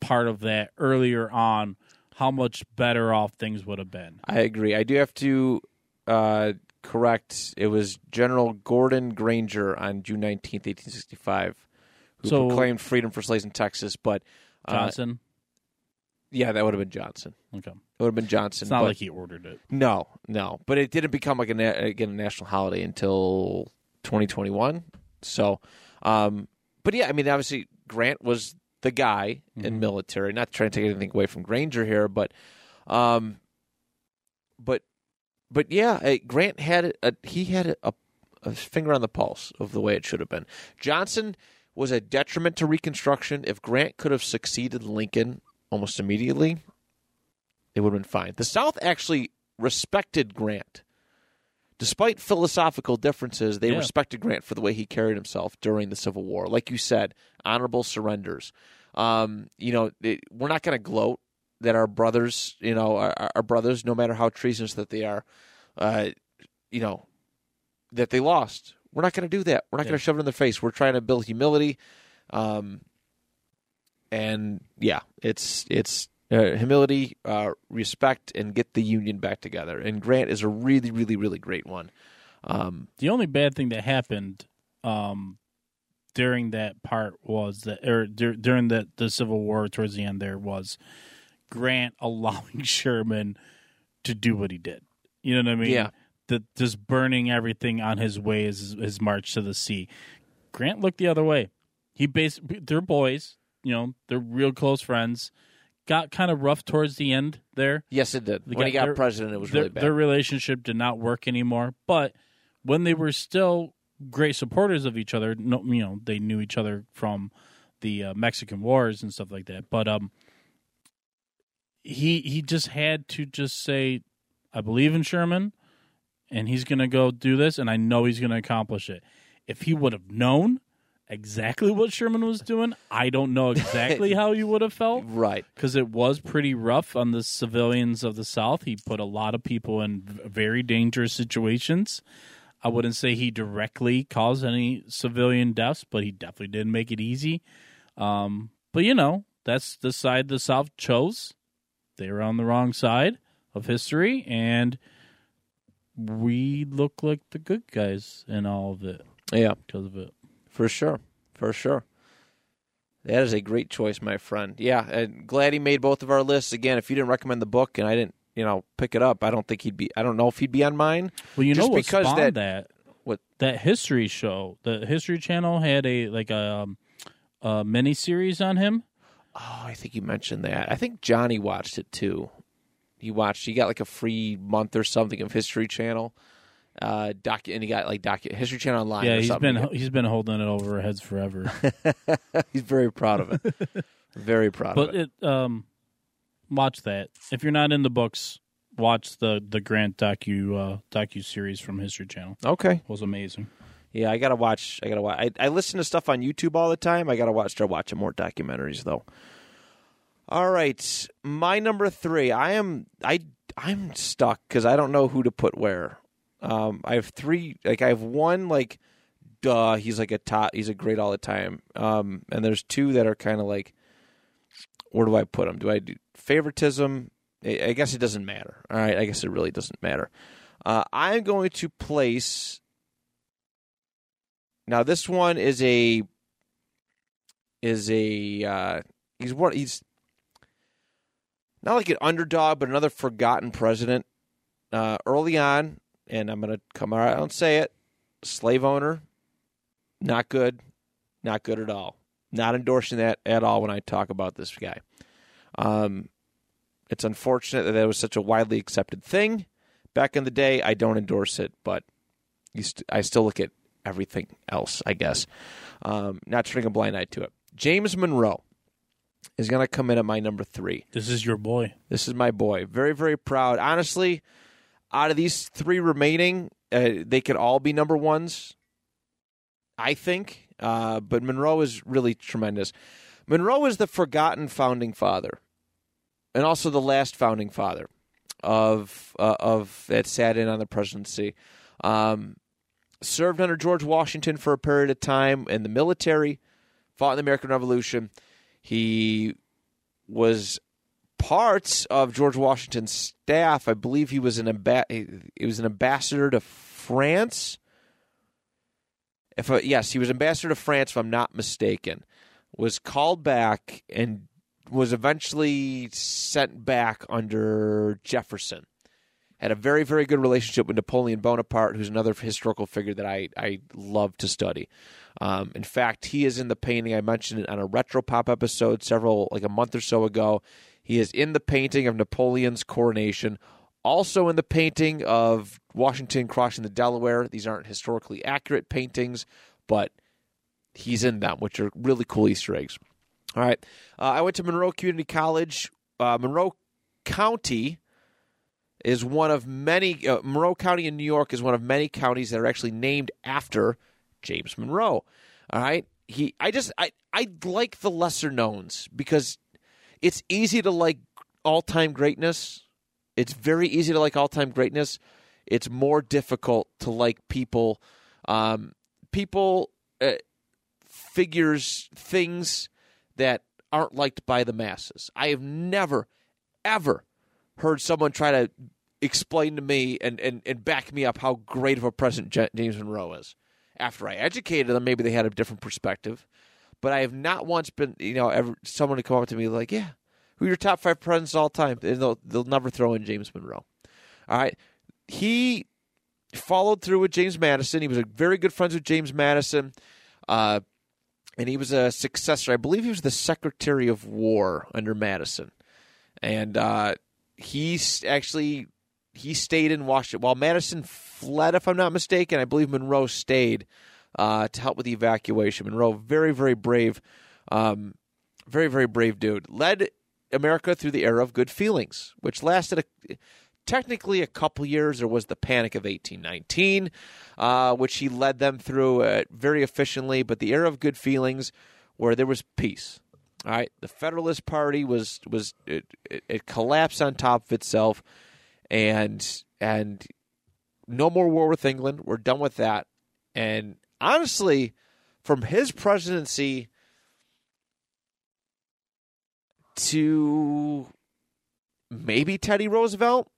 part of that earlier on, how much better off things would have been. I agree. I do have to correct. It was General Gordon Granger on June 19th, 1865, who proclaimed freedom for slaves in Texas, but... Johnson? Yeah, that would have been Johnson. Okay. It would have been Johnson. It's not like he ordered it. No. But it didn't become like a national holiday until 2021. So, but yeah, I mean, obviously Grant was the guy in military. Not trying to take anything away from Granger here, but yeah, Grant had a finger on the pulse of the way it should have been. Johnson was a detriment to Reconstruction. If Grant could have succeeded Lincoln almost immediately, it would have been fine. The South actually respected Grant. Despite philosophical differences, they respected Grant for the way he carried himself during the Civil War. Like you said, honorable surrenders. We're not going to gloat that our brothers, our brothers, no matter how treasonous that they are, that they lost. We're not going to do that. We're not going to shove it in their face. We're trying to build humility. And yeah, it's humility, respect, and get the Union back together. And Grant is a really, really, really great one. The only bad thing that happened during that part was that, or during the Civil War towards the end, there was Grant allowing Sherman to do what he did. You know what I mean? Yeah. Just burning everything on his way as his march to the sea. Grant looked the other way. They're boys. They're real close friends. Got kind of rough towards the end there. Yes, it did. When he got president, it was really bad. Their relationship did not work anymore. But when they were still great supporters of each other, they knew each other from the Mexican Wars and stuff like that. But he just had to just say, I believe in Sherman, and he's going to go do this, and I know he's going to accomplish it. If he would have known exactly what Sherman was doing, I don't know exactly how you would have felt. Right. Because it was pretty rough on the civilians of the South. He put a lot of people in very dangerous situations. I wouldn't say he directly caused any civilian deaths, but he definitely didn't make it easy. But, you know, that's the side the South chose. They were on the wrong side of history, and we look like the good guys in all of it. Yeah. Because of it. For sure. For sure. That is a great choice, my friend. Yeah, and glad he made both of our lists. Again, if you didn't recommend the book and I didn't, you know, pick it up, I don't think he'd be, I don't know if he'd be on mine. Well, you know what spawned that history show. The History Channel had a mini-series on him. Oh, I think you mentioned that. I think Johnny watched it, too. He got like a free month or something of History Channel. And he got like History Channel Online. Yeah, or something. he's been holding it over our heads forever. He's very proud of it. Very proud of it. But watch that. If you're not in the books, watch the Grant docu series from History Channel. Okay, it was amazing. Yeah, I gotta watch. I listen to stuff on YouTube all the time. I gotta start watching more documentaries though. All right, my number 3. I'm stuck because I don't know who to put where. I have 3. Like I have one. Like, duh, he's like a top. He's a great all the time. And there's 2 that are kind of like, where do I put him? Do I do favoritism? I guess it doesn't matter. All right, I guess it really doesn't matter. I'm going to place. Now this one is he's not like an underdog, but another forgotten president early on. And I'm going to come out and say it. Slave owner, not good. Not good at all. Not endorsing that at all when I talk about this guy. It's unfortunate that was such a widely accepted thing. Back in the day, I don't endorse it, but I still look at everything else, I guess. Not turning a blind eye to it. James Monroe is going to come in at my number 3. This is your boy. This is my boy. Very, very proud. Honestly, out of these 3 remaining, they could all be number 1s, I think. But Monroe is really tremendous. Monroe is the forgotten founding father, and also the last founding father of that sat in on the presidency. Served under George Washington for a period of time in the military. Fought in the American Revolution. He was parts of George Washington's staff. I believe he was an ambassador to France. Yes, he was ambassador to France, if I'm not mistaken. Was called back and was eventually sent back under Jefferson. Had a very, very good relationship with Napoleon Bonaparte, who's another historical figure that I love to study. In fact, he is in the painting. I mentioned it on a Retro Pop episode a month or so ago. He is in the painting of Napoleon's coronation, also in the painting of Washington crossing the Delaware. These aren't historically accurate paintings, but he's in them, which are really cool Easter eggs. All right. I went to Monroe Community College. Monroe County is one of many. Monroe County in New York is one of many counties that are actually named after James Monroe. All right. I like the lesser knowns because it's easy to like all-time greatness. It's very easy to like all-time greatness. It's more difficult to like people, figures, things that aren't liked by the masses. I have never, ever heard someone try to explain to me and back me up how great of a president James Monroe is. After I educated them, maybe they had a different perspective. But I have not once been, someone to come up to me like, yeah, who are your top 5 presidents of all time? And they'll never throw in James Monroe. All right. He followed through with James Madison. He was very good friends with James Madison. And he was a successor. I believe he was the Secretary of War under Madison. And he stayed in Washington. While Madison fled, if I'm not mistaken, I believe Monroe stayed. To help with the evacuation. Monroe, very, very brave, dude. Led America through the era of good feelings, which lasted technically a couple years. There was the Panic of 1819, which he led them through very efficiently, but the era of good feelings where there was peace. All right, the Federalist Party it collapsed on top of itself, and no more war with England. We're done with that. And honestly, from his presidency to maybe Teddy Roosevelt,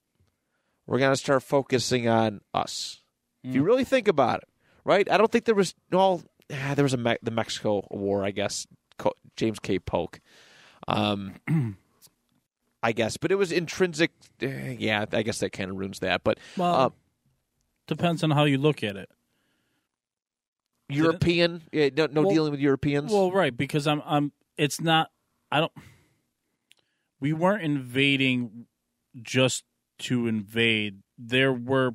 we're going to start focusing on us. If you really think about it, right? I don't think there was the Mexico War, I guess. James K. Polk, I guess, but it was intrinsic. Yeah, I guess that kind of ruins that. But depends on how you look at it. European, dealing with Europeans. Well, right, because it's not. We weren't invading just to invade. There were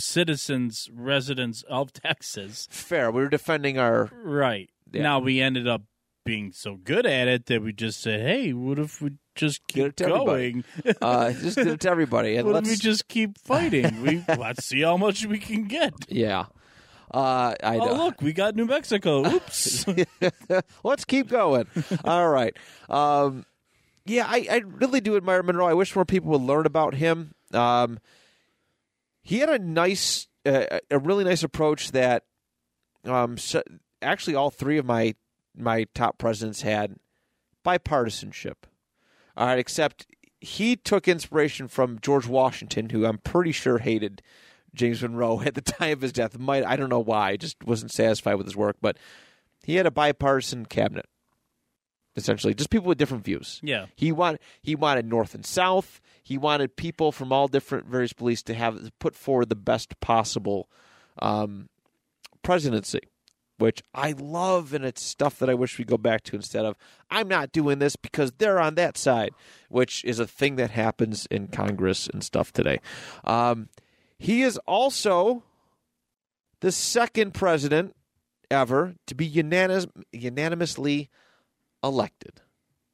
citizens, residents of Texas. Fair. We were defending our right. Yeah. Now we ended up being so good at it that we just said, hey, what if we just keep going? Just give it to everybody. And what if we just keep fighting? Let's see how much we can get. Yeah. Look, we got New Mexico. Oops. Let's keep going. All right. I really do admire Monroe. I wish more people would learn about him. He had a really nice approach that actually all three of my top presidents had bipartisanship. All right, except he took inspiration from George Washington, who I'm pretty sure hated James Monroe at the time of his death. I don't know why, just wasn't satisfied with his work, but he had a bipartisan cabinet, essentially, just people with different views. Yeah, he wanted North and South. He wanted people from all different various beliefs to have put forward the best possible presidency, which I love, and it's stuff that I wish we go back to instead of, I'm not doing this because they're on that side, which is a thing that happens in Congress and stuff today. He is also the second president ever to be unanimously elected.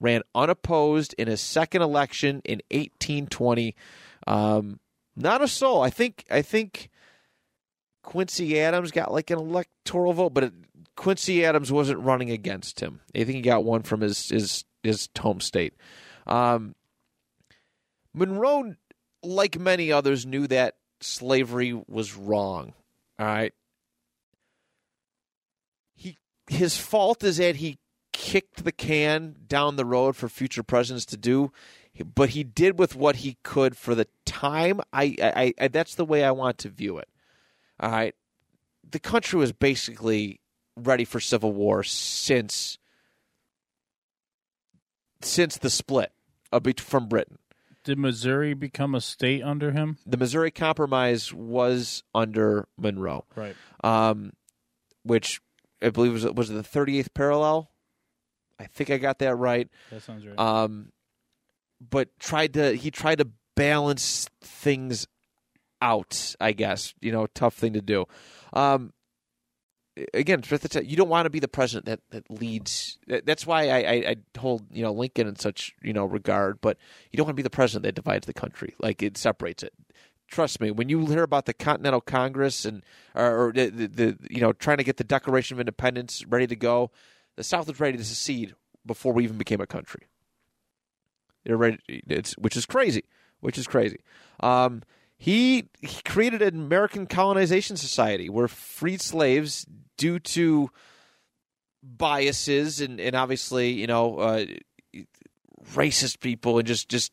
Ran unopposed in his second election in 1820. Not a soul. I think Quincy Adams got like an electoral vote, but Quincy Adams wasn't running against him. I think he got one from his home state. Monroe, like many others, knew that slavery was wrong. All right. His fault is that he kicked the can down the road for future presidents to do, but he did with what he could for the time. I that's the way I want to view it. All right, the country was basically ready for civil war since the split from Britain. Did Missouri become a state under him? The Missouri Compromise was under Monroe, right? Which I believe was the 38th parallel. I think I got that right. That sounds right. But he tried to balance things out, I guess, tough thing to do. Again, you don't want to be the president that leads. That's why I hold Lincoln in such regard. But you don't want to be the president that divides the country, like it separates it. Trust me, when you hear about the Continental Congress and or trying to get the Declaration of Independence ready to go, the South was ready to secede before we even became a country. They're ready, which is crazy. He created an American Colonization Society where freed slaves, due to biases and obviously, racist people and just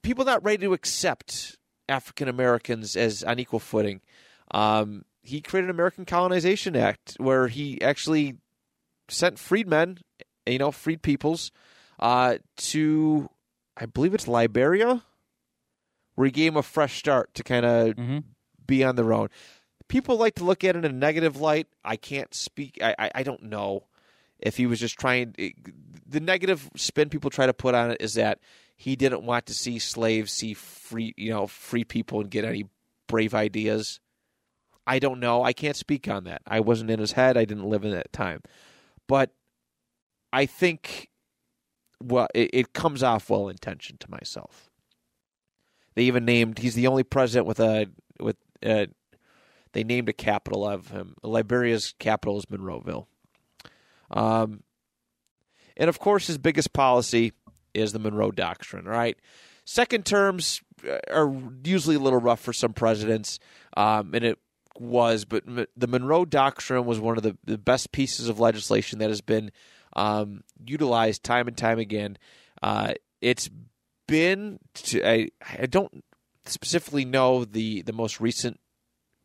people not ready to accept African Americans as on equal footing. He created an American Colonization Act where he actually sent freedmen, freed peoples, to, I believe it's Liberia, where he gave them a fresh start to kind of be on their own. People like to look at it in a negative light. I can't speak. I don't know if he was just trying. The negative spin people try to put on it is that he didn't want to see slaves see free people and get any brave ideas. I don't know. I can't speak on that. I wasn't in his head. I didn't live in that time. But I think it comes off well-intentioned to myself. They even named, he's the only president they named a capital of him. Liberia's capital is Monroeville. And of course, his biggest policy is the Monroe Doctrine, right? Second terms are usually a little rough for some presidents, and it was, but the Monroe Doctrine was one of the best pieces of legislation that has been utilized time and time again. It's been, I don't specifically know the most recent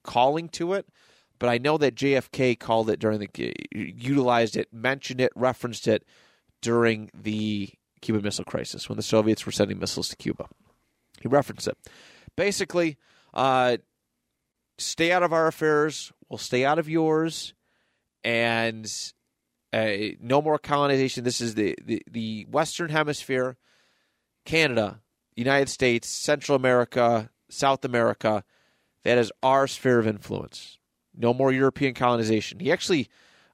calling to it, but I know that JFK called it utilized it, mentioned it, referenced it during the Cuban Missile Crisis when the Soviets were sending missiles to Cuba. He referenced it. Basically, stay out of our affairs, we'll stay out of yours, and no more colonization. This is the Western Hemisphere, Canada, United States, Central America, South America. That is our sphere of influence. No more European colonization. He actually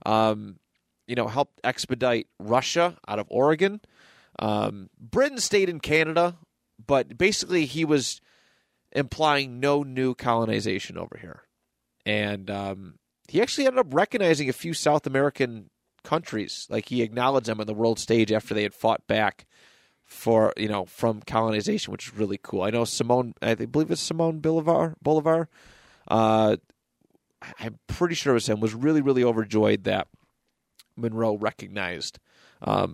helped expedite Russia out of Oregon. Britain stayed in Canada, but basically he was implying no new colonization over here. And he actually ended up recognizing a few South American countries. Like, he acknowledged them on the world stage after they had fought back for, from colonization, which is really cool. I know Simone Bolivar. I'm pretty sure it was him, was really, really overjoyed that Monroe recognized, our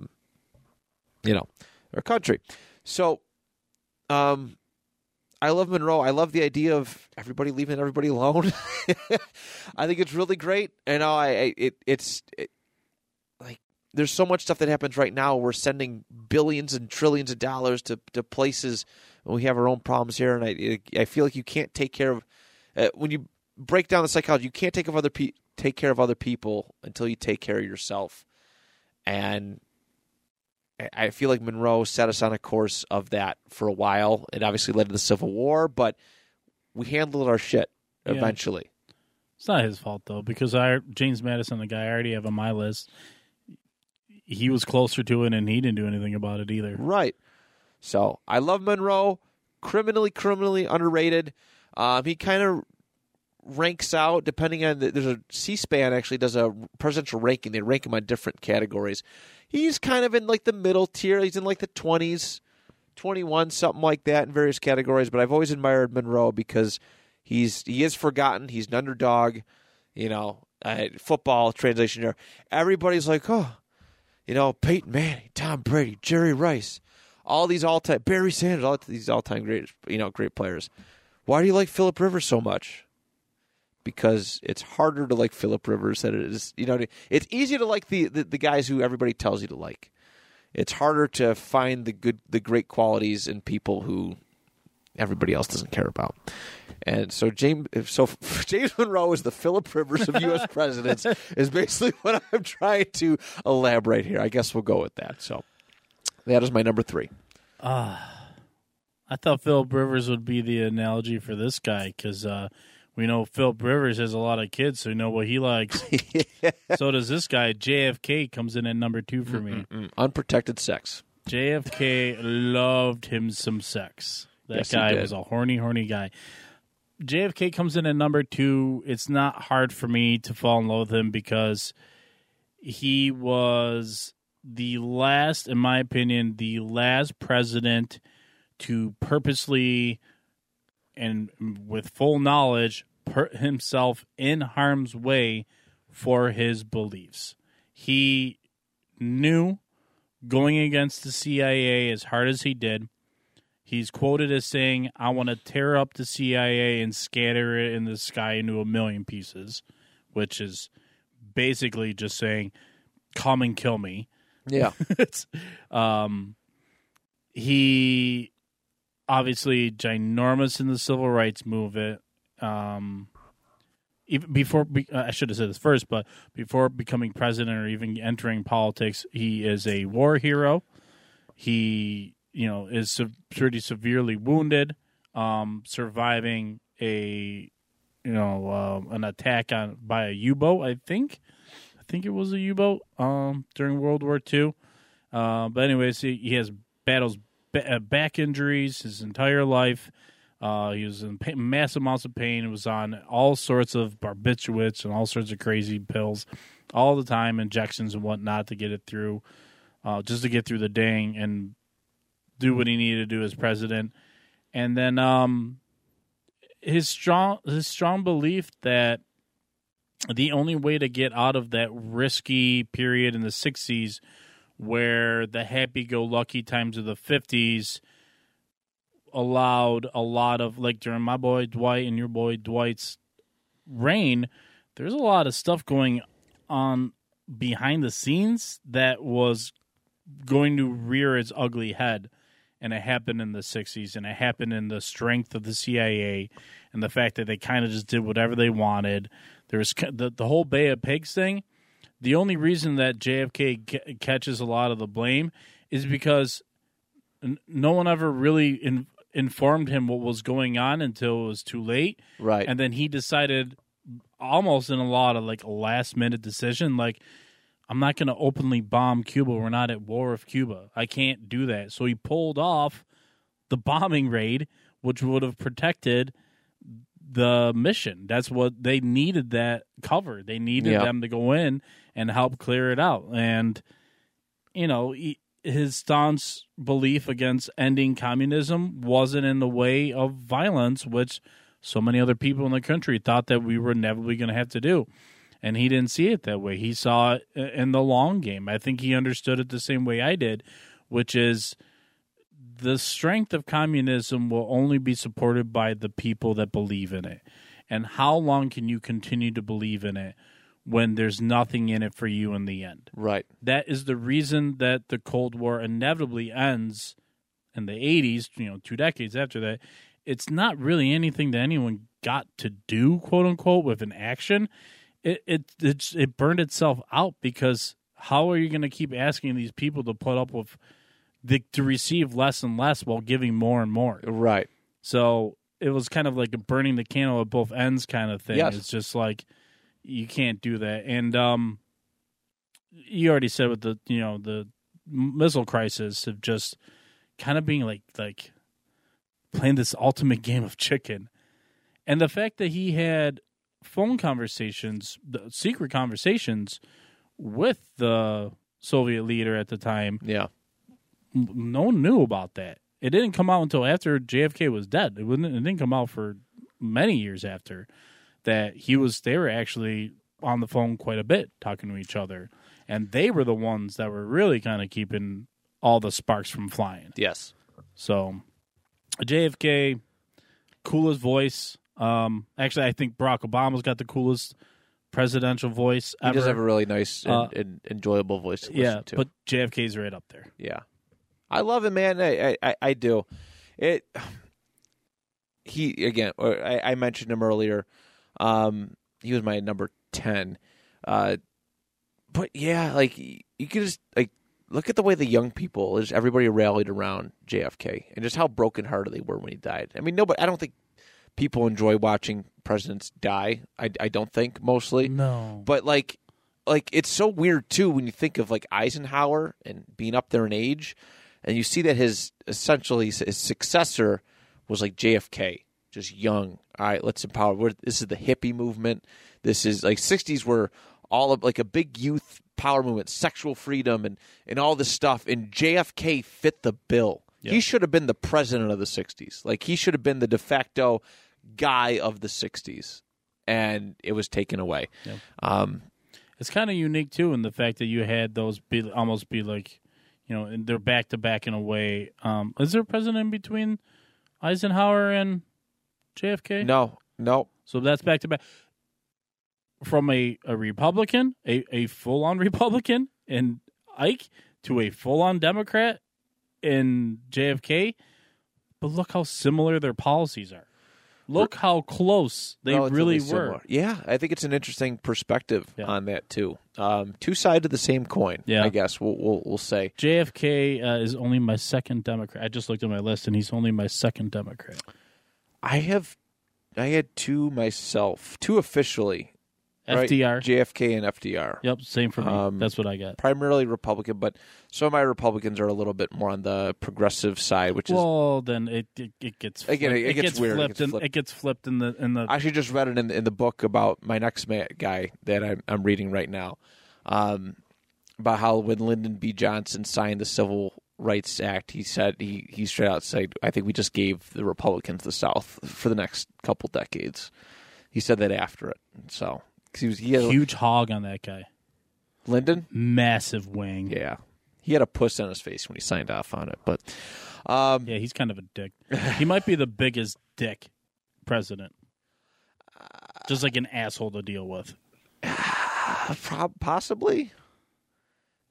country. So, I love Monroe. I love the idea of everybody leaving everybody alone. I think it's really great. And there's so much stuff that happens right now. We're sending billions and trillions of dollars to places, and we have our own problems here. And I feel like you can't take care of when you break down the psychology. You can't take care of other people until you take care of yourself. And I feel like Monroe set us on a course of that for a while. It obviously led to the Civil War, but we handled our shit eventually. It's not his fault though, because James Madison, the guy I already have on my list, he was closer to it, and he didn't do anything about it either. Right. So I love Monroe. Criminally underrated. He kind of ranks out depending on there's a C-SPAN actually does a presidential ranking. They rank him on different categories. He's kind of in like the middle tier. He's in like the 20s, 21, something like that in various categories. But I've always admired Monroe because he is forgotten. He's an underdog. Football translation there. Everybody's like, oh. Peyton Manning, Tom Brady, Jerry Rice, all these all-time, Barry Sanders, all these all-time great, great players. Why do you like Phillip Rivers so much? Because it's harder to like Phillip Rivers than it is, it's easier to like the guys who everybody tells you to like. It's harder to find the great qualities in people who everybody else doesn't care about. And so James Monroe is the Philip Rivers of U.S. presidents is basically what I'm trying to elaborate here. I guess we'll go with that. So that is my number 3. I thought Philip Rivers would be the analogy for this guy because we know Philip Rivers has a lot of kids, so we know what he likes. Yeah. So does this guy. JFK comes in at number 2 for me. Unprotected sex. JFK loved him some sex. That guy was a horny guy. JFK comes in at number 2. It's not hard for me to fall in love with him because he was the last, in my opinion, the last president to purposely and with full knowledge put himself in harm's way for his beliefs. He knew going against the CIA as hard as he did. He's quoted as saying, I want to tear up the CIA and scatter it in the sky into a million pieces, which is basically just saying, come and kill me. Yeah. He obviously ginormous in the civil rights movement. I should have said this first, but before becoming president or even entering politics, he is a war hero. He is pretty severely wounded, surviving a, an attack by a U-boat, I think. I think it was a U-boat during World War II. But anyways, he has battles, back injuries his entire life. He was in pain, massive amounts of pain. He was on all sorts of barbiturates and all sorts of crazy pills all the time, injections and whatnot to get it through, just to get through the day and do what he needed to do as president. And then his strong belief that the only way to get out of that risky period in the 60s, where the happy-go-lucky times of the 50s allowed a lot of, like during my boy Dwight and your boy Dwight's reign, there's a lot of stuff going on behind the scenes that was going to rear its ugly head. And it happened in the 60s, and it happened in the strength of the CIA and the fact that they kind of just did whatever they wanted. There was the whole Bay of Pigs thing. The only reason that JFK catches a lot of the blame is because no one ever really informed him what was going on until it was too late. Right. And then he decided almost in a lot of like a last-minute decision, like, I'm not going to openly bomb Cuba. We're not at war with Cuba. I can't do that. So he pulled off the bombing raid, which would have protected the mission. That's what they needed, that cover. They needed them to go in and help clear it out. And, you know, his staunch belief against ending communism wasn't in the way of violence, which so many other people in the country thought that we were never going to have to do. And he didn't see it that way. He saw it in the long game. I think he understood it the same way I did, which is the strength of communism will only be supported by the people that believe in it. And how long can you continue to believe in it when there's nothing in it for you in the end? Right. That is the reason that the Cold War inevitably ends in the 80s, you know, 2 decades after that. It's not really anything that anyone got to do, quote unquote, with an action. It burned itself out, because how are you going to keep asking these people to put up with to receive less and less while giving more and more? Right. So it was kind of like a burning the candle at both ends kind of thing. Yes. It's just like you can't do that. And you already said with the the missile crisis of just kind of being like playing this ultimate game of chicken, and the fact that he had phone conversations, the secret conversations with the Soviet leader at the time. Yeah. No one knew about that. It didn't come out until after JFK was dead. It didn't come out for many years after that. They were actually on the phone quite a bit talking to each other, and they were the ones that were really kind of keeping all the sparks from flying. Yes. So JFK, coolest voice. Actually, I think Barack Obama's got the coolest presidential voice ever. He does have a really nice and enjoyable voice to listen to. Yeah, but JFK's right up there. Yeah. I love him, man. I do. I mentioned him earlier. He was my number 10. But yeah, like you could just like look at the way the young people, just everybody rallied around JFK and just how brokenhearted they were when he died. I mean, I don't think people enjoy watching presidents die. I don't think, mostly. No. But, like it's so weird, too, when you think of, like, Eisenhower and being up there in age, and you see that his successor was, like, JFK, just young. All right, let's empower. This is the hippie movement. This is, like, 60s were all of, like, a big youth power movement, sexual freedom, and all this stuff, and JFK fit the bill. Yep. He should have been the president of the 60s. Like, he should have been the de facto guy of the 60s, and it was taken away. Yep. It's kind of unique too in the fact that you had those almost be like, they're back to back in a way. Is there a president in between Eisenhower and JFK? No. So that's back to back from a Republican, a full on Republican in Ike, to a full on Democrat in JFK. But look how similar their policies are. Look how close they really were. Similar. Yeah, I think it's an interesting perspective on that, too. Two sides of the same coin, I guess we'll say. JFK is only my second Democrat. I just looked at my list, and he's only my second Democrat. I had two myself, two officially, FDR. Right? JFK and FDR. Yep, same for me. That's what I got. Primarily Republican, but some of my Republicans are a little bit more on the progressive side, which is... Well, then it gets flipped. Again, it gets weird. It gets flipped in the... I actually just read it in the book about my next guy that I'm reading right now, about how when Lyndon B. Johnson signed the Civil Rights Act, he said, he straight out said, I think we just gave the Republicans the South for the next couple decades. He said that after it. So... He had a huge hog on that guy. Lyndon? Massive wing. Yeah. He had a puss on his face when he signed off on it. But yeah, he's kind of a dick. He might be the biggest dick president. Just like an asshole to deal with. Possibly.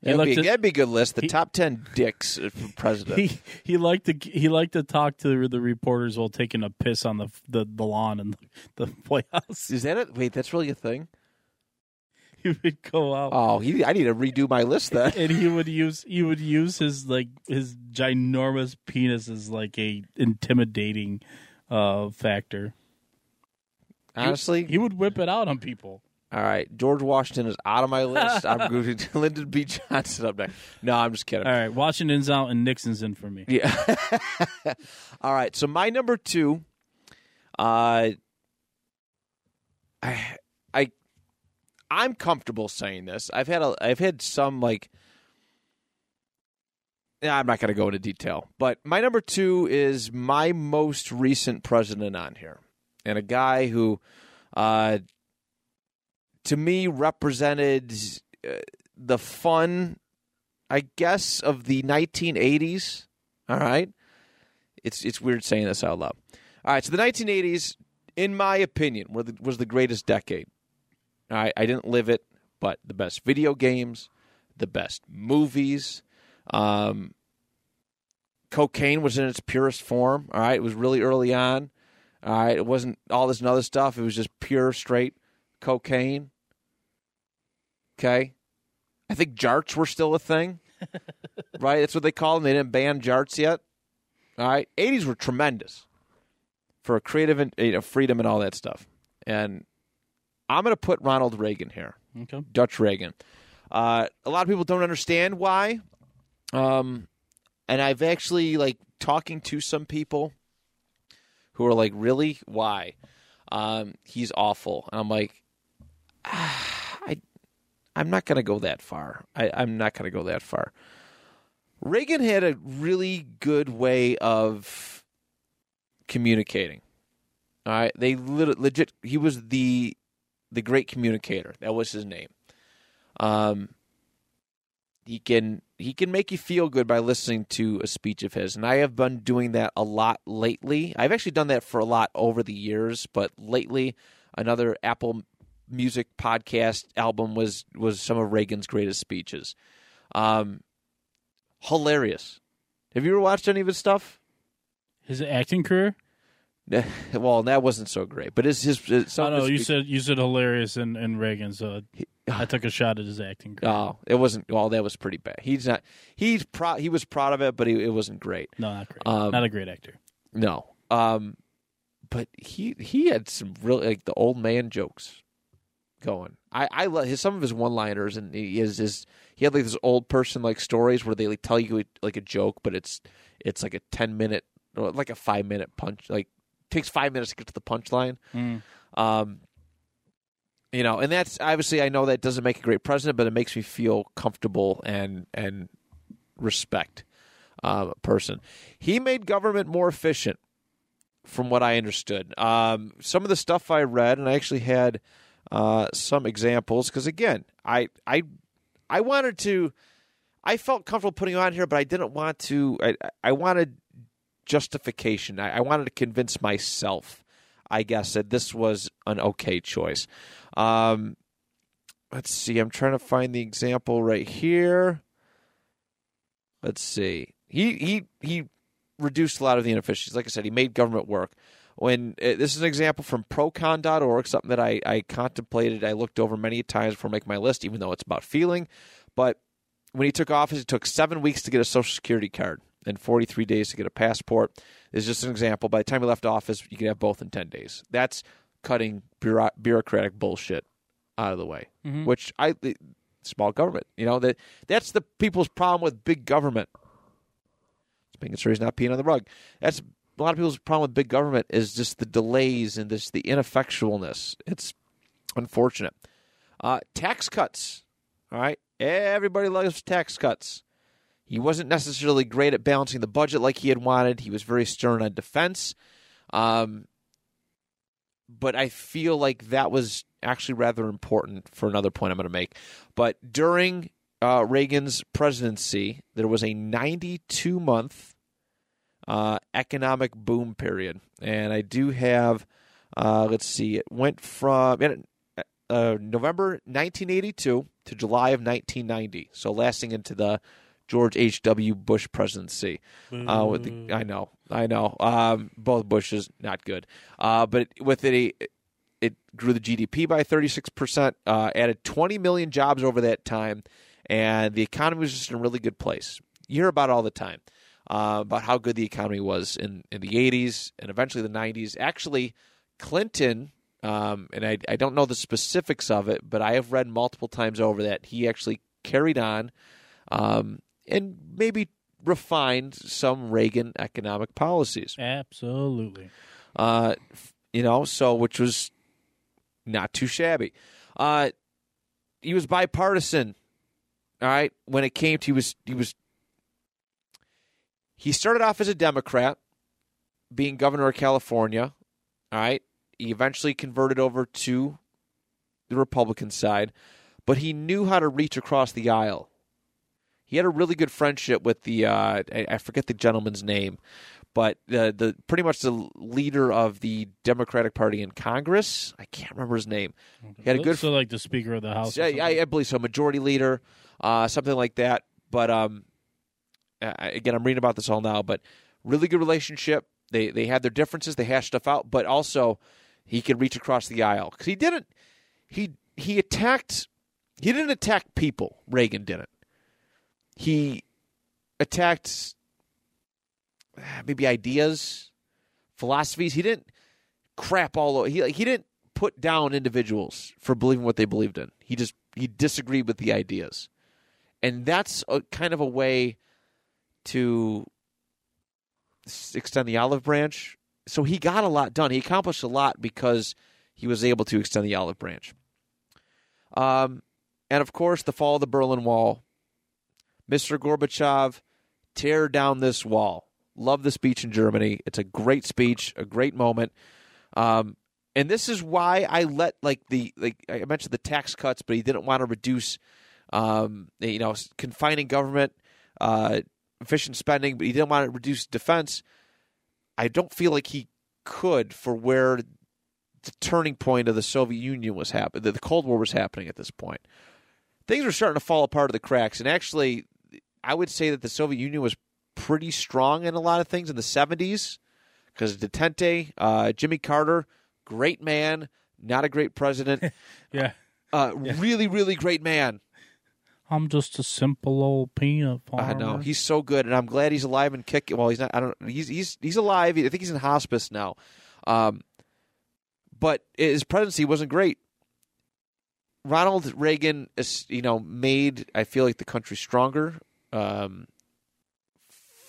That'd be a good list. The top 10 dicks for president. He liked to talk to the reporters while taking a piss on the lawn in the White House. Is that it? Wait, that's really a thing? He would go out. Oh, I need to redo my list then. And he would use his ginormous penis as like a intimidating factor. Honestly, he would whip it out on people. All right, George Washington is out of my list. I'm going to Lyndon B. Johnson up next. No, I'm just kidding. All right, Washington's out and Nixon's in for me. Yeah. All right, so my number two, I'm comfortable saying this. I've had some like. I'm not going to go into detail, but my number two is my most recent president on here, and a guy who. To me, represented the fun, I guess, of the 1980s. All right? It's weird saying this out loud. All right, so the 1980s, in my opinion, was the greatest decade. All right, I didn't live it, but the best video games, the best movies. Cocaine was in its purest form. All right, it was really early on. All right, it wasn't all this and other stuff. It was just pure, straight cocaine. Okay, I think jarts were still a thing, right? That's what they call them. They didn't ban jarts yet. All right, 80s were tremendous for creative and freedom and all that stuff. And I'm going to put Ronald Reagan here, okay. Dutch Reagan. A lot of people don't understand why, and I've actually talking to some people who are like, "Really, why? He's awful." And I'm like. I'm not going to go that far. I'm not going to go that far. Reagan had a really good way of communicating. All right, he was the great communicator. That was his name. He can make you feel good by listening to a speech of his, and I have been doing that a lot lately. I've actually done that for a lot over the years, but lately, another Apple Music podcast album was some of Reagan's greatest speeches. Hilarious. Have you ever watched any of his stuff? His acting career? Well, that wasn't so great. But his I know you said hilarious and Reagan's. I took a shot at his acting career. Oh, it wasn't. Well, that was pretty bad. He was proud of it, but it wasn't great. No, not great. Not a great actor. No. But he had some really the old man jokes. Going, I love some of his one-liners, and he had this old person stories where they tell you a joke, but it's like a 10-minute or like a 5-minute punch, takes 5 minutes to get to the punchline. And that's obviously I know that doesn't make a great president, but it makes me feel comfortable and respect a person. He made government more efficient, from what I understood. Some of the stuff I read, and I actually had. Some examples, because again, I wanted to, I felt comfortable putting on here, but I didn't want to. I wanted justification. I wanted to convince myself, I guess, that this was an okay choice. Let's see. I'm trying to find the example right here. Let's see. He reduced a lot of the inefficiencies. Like I said, he made government work. This is an example from procon.org, something that I contemplated, I looked over many times before making my list, even though it's about feeling. But when he took office, it took 7 weeks to get a Social Security card and 43 days to get a passport. It's just an example. By the time he left office, you could have both in 10 days. That's cutting bureaucratic bullshit out of the way, which small government. You know, that's the people's problem with big government. It's making sure he's not peeing on the rug. That's a lot of people's problem with big government is just the delays and just the ineffectualness. It's unfortunate. Tax cuts. All right. Everybody loves tax cuts. He wasn't necessarily great at balancing the budget like he had wanted. He was very stern on defense. But I feel like that was actually rather important for another point I'm going to make. But during Reagan's presidency, there was a 92-month economic boom period. And I do have, let's see, it went from November 1982 to July of 1990, so lasting into the George H.W. Bush presidency. With the, I know. Both Bushes, not good. But with it grew the GDP by 36%, added 20 million jobs over that time, and the economy was just in a really good place. You hear about it all the time, about how good the economy was in the 80s and eventually the 90s. Actually, Clinton, and I don't know the specifics of it, but I have read multiple times over that he actually carried on and maybe refined some Reagan economic policies. Absolutely. You know, so which was not too shabby. He was bipartisan. All right. When it came to he started off as a Democrat, being governor of California. All right. He eventually converted over to the Republican side, but he knew how to reach across the aisle. He had a really good friendship with the I forget the gentleman's name, but the pretty much the leader of the Democratic Party in Congress. I can't remember his name. Okay. He had a good like the Speaker of the House. I believe so, Majority Leader, something like that. But again, I'm reading about this all now. But really good relationship. They had their differences. They hashed stuff out. But also, he could reach across the aisle because he didn't. He attacked. He didn't attack people. Reagan didn't. He attacked maybe ideas, philosophies. He didn't crap all over. He didn't put down individuals for believing what they believed in. He disagreed with the ideas. And that's kind of a way to extend the olive branch. So he got a lot done. He accomplished a lot because he was able to extend the olive branch. And, of course, the fall of the Berlin Wall. Mr. Gorbachev, tear down this wall. Love the speech in Germany. It's a great speech, a great moment. And this is why I I mentioned the tax cuts, but he didn't want to reduce, confining government, efficient spending, but he didn't want to reduce defense. I don't feel like he could for where the turning point of the Soviet Union was happening. The Cold War was happening at this point. Things were starting to fall apart of the cracks, and actually, I would say that the Soviet Union was pretty strong in a lot of things in the 70s, because Detente, Jimmy Carter, great man, not a great president. Really, really great man. I'm just a simple old peanut farmer. I know, he's so good, and I'm glad he's alive and kicking. Well, he's not. I don't. He's alive. I think he's in hospice now. But his presidency wasn't great. Ronald Reagan, made, I feel like, the country stronger,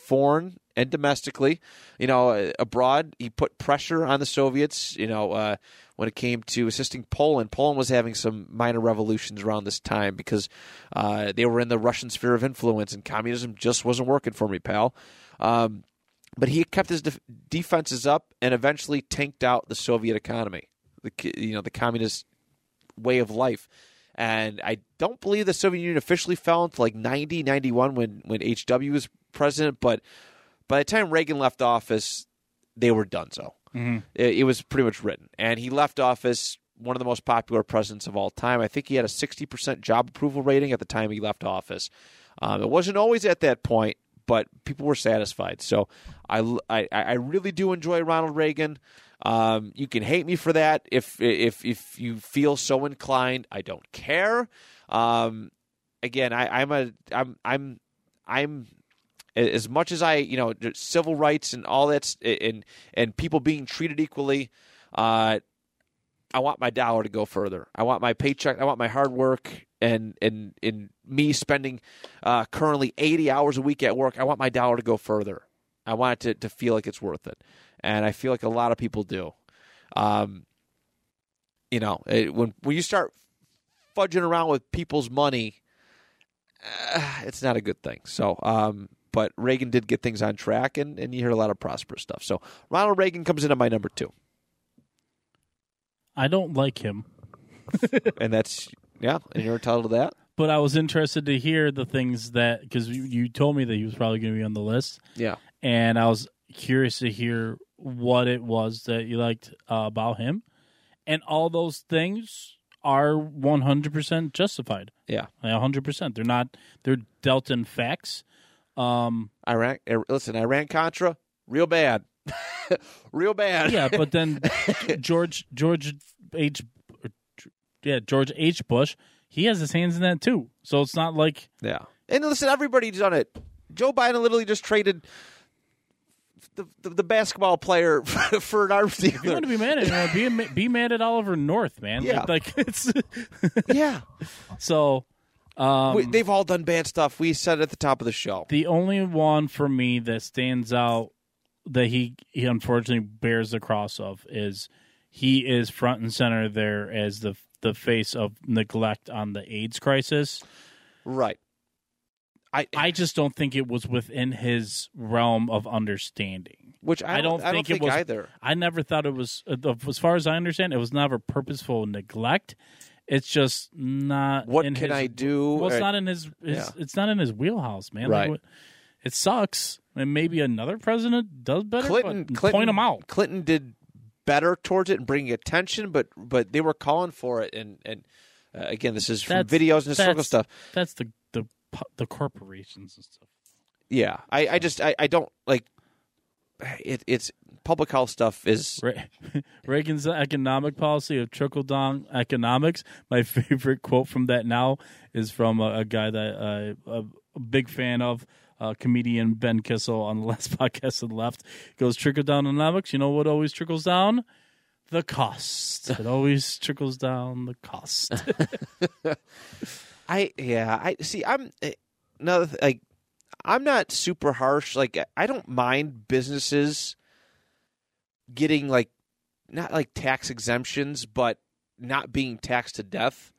foreign and domestically. You know, abroad, he put pressure on the Soviets, when it came to assisting Poland. Poland was having some minor revolutions around this time because they were in the Russian sphere of influence, and communism just wasn't working for me, pal. But he kept his defenses up and eventually tanked out the Soviet economy, the communist way of life. And I don't believe the Soviet Union officially fell into like 90, 91 when HW was president, but by the time Reagan left office, they were donezo. It was pretty much written. And he left office one of the most popular presidents of all time. I think he had a 60% job approval rating at the time he left office. It wasn't always at that point, but people were satisfied. So I really do enjoy Ronald Reagan. You can hate me for that if you feel so inclined. I don't care. Again, I'm as much as civil rights and all that, and people being treated equally. I want my dollar to go further. I want my paycheck. I want my hard work and me spending currently 80 hours a week at work. I want my dollar to go further. I want it to feel like it's worth it. And I feel like a lot of people do. You know, when you start fudging around with people's money, it's not a good thing. So, but Reagan did get things on track, and you hear a lot of prosperous stuff. So Ronald Reagan comes into my number two. I don't like him. And that's, yeah, and you're entitled to that. But I was interested to hear the things that, because you told me that he was probably going to be on the list. Yeah. And I was curious to hear what it was that you liked about him. And all those things are 100% justified. Yeah. 100%. They're dealt in facts. Iran-Contra, real bad. Real bad. Yeah, but then George H. Bush, he has his hands in that too. So it's not like... Yeah. And listen, everybody's done it. Joe Biden literally just traded... The basketball player for an arms dealer. If you want to be mad at him, be mad at Oliver North, man. Yeah. Like it's yeah. So they've all done bad stuff. We said it at the top of the show. The only one for me that stands out that he unfortunately bears the cross of is he is front and center there as the face of neglect on the AIDS crisis. Right. I just don't think it was within his realm of understanding. Which I don't think it was either. I never thought it was, as far as I understand, it was never purposeful neglect. It's just not. What can I do? Well, it's not in his It's not in his wheelhouse, man. Right. Like, it sucks, and maybe another president does better. Clinton, point him out. Clinton did better towards it and bringing attention, but they were calling for it. And again, this is from videos and historical stuff. That's the corporations and stuff. Yeah, I just don't like it. It's public health stuff is Reagan's economic policy of trickle down economics. My favorite quote from that now is from a guy that I'm a big fan of, comedian Ben Kissel on the last podcast on the left. He goes, trickle down economics. You know what always trickles down? The cost. It always trickles down the cost. I'm not super harsh. Like, I don't mind businesses getting not tax exemptions, but not being taxed to death.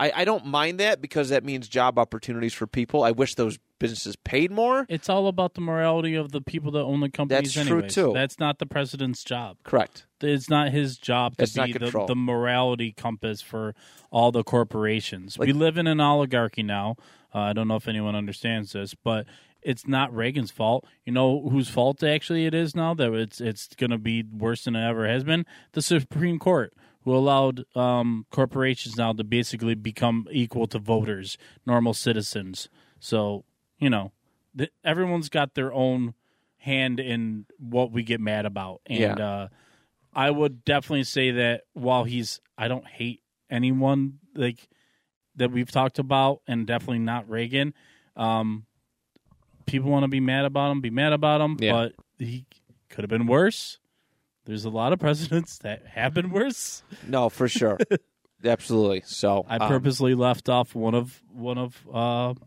I don't mind that because that means job opportunities for people. I wish those businesses paid more. It's all about the morality of the people that own the companies. That's anyways. True too. That's not the president's job. Correct. It's not his job to be the morality compass for all the corporations. Like, we live in an oligarchy now. I don't know if anyone understands this, but it's not Reagan's fault. You know whose fault actually it is now that it's going to be worse than it ever has been? The Supreme Court. Who allowed corporations now to basically become equal to voters, normal citizens. So, you know, everyone's got their own hand in what we get mad about. And I would definitely say that while I don't hate anyone like that we've talked about, and definitely not Reagan. People want to be mad about him, yeah. But he could have been worse. There's a lot of presidents that have been worse. No, for sure. Absolutely. So I purposely left off one of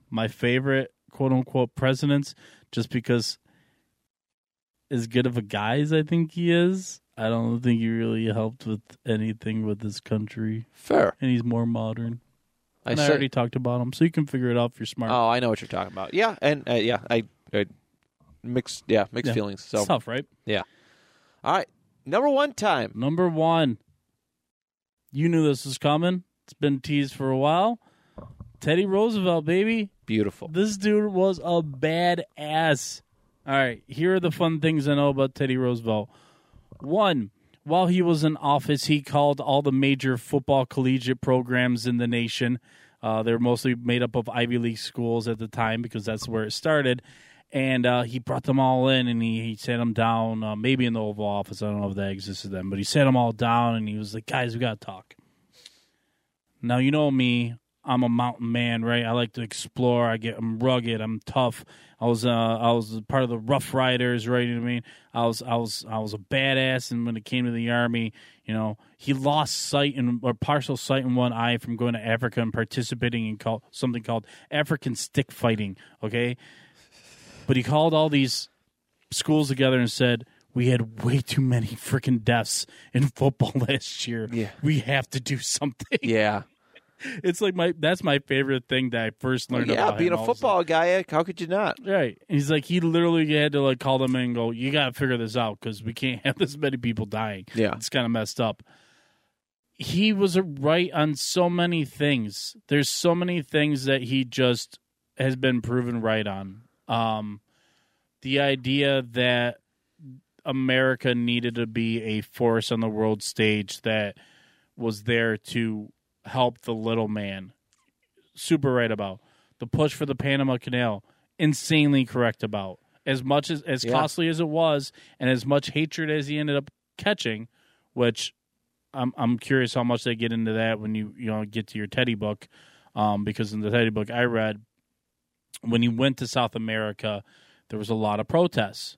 my favorite quote unquote presidents just because as good of a guy as I think he is, I don't think he really helped with anything with this country. Fair. And he's more modern. I already talked about him, so you can figure it out if you're smart. Oh, I know what you're talking about. Yeah, and I mixed feelings. So. It's tough, right? Yeah. All right. Number one. You knew this was coming. It's been teased for a while. Teddy Roosevelt, baby. Beautiful. This dude was a badass. All right. Here are the fun things I know about Teddy Roosevelt. One, while he was in office, he called all the major football collegiate programs in the nation. They were mostly made up of Ivy League schools at the time because that's where it started. And he brought them all in, and he sat them down, maybe in the Oval Office. I don't know if that existed then, but he sat them all down, and he was like, guys, we got to talk. Now, you know me. I'm a mountain man, right? I like to explore. I'm rugged. I'm tough. I was part of the Rough Riders, right? You know what I mean? I was a badass. And when it came to the army, you know, he lost sight or partial sight in one eye from going to Africa and participating in something called African stick fighting. Okay, but he called all these schools together and said, we had way too many freaking deaths in football last year. Yeah. We have to do something. Yeah. It's like that's my favorite thing that I first learned about. Yeah, being a football guy, how could you not? Right. And he's like, he literally had to like call them in and go, you got to figure this out because we can't have this many people dying. Yeah. It's kind of messed up. He was right on so many things. There's so many things that he just has been proven right on. The idea that America needed to be a force on the world stage that was there to help the little man. Super right about. The push for the Panama Canal, insanely correct about. As much as costly as it was and as much hatred as he ended up catching, which I'm curious how much they get into that when you get to your Teddy book, because in the Teddy book I read, when he went to South America, there was a lot of protests.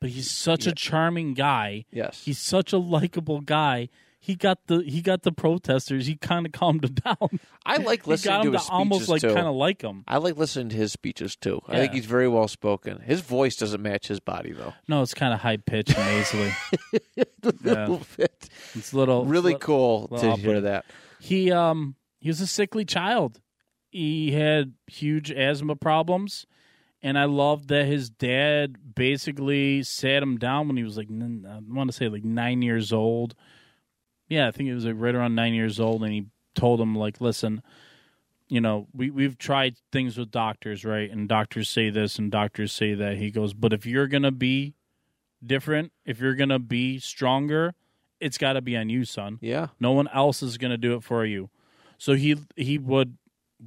But he's such a charming guy. Yes. He's such a likable guy. He got the protesters. He kind of calmed them down. I like listening to his speeches, almost like kind of like him. I like listening to his speeches, too. Yeah. I think he's very well spoken. His voice doesn't match his body, though. No, it's kind of high-pitched and nasally. a little bit. It's a little... Really cool to hear that. He was a sickly child. He had huge asthma problems. And I loved that his dad basically sat him down when he was like, I want to say like 9 years old. Yeah, I think it was like right around 9 years old, and he told him, like, listen, you know, we've tried things with doctors, right? And doctors say this and doctors say that. He goes, but if you're going to be different, if you're going to be stronger, it's got to be on you, son. Yeah. No one else is going to do it for you. So he would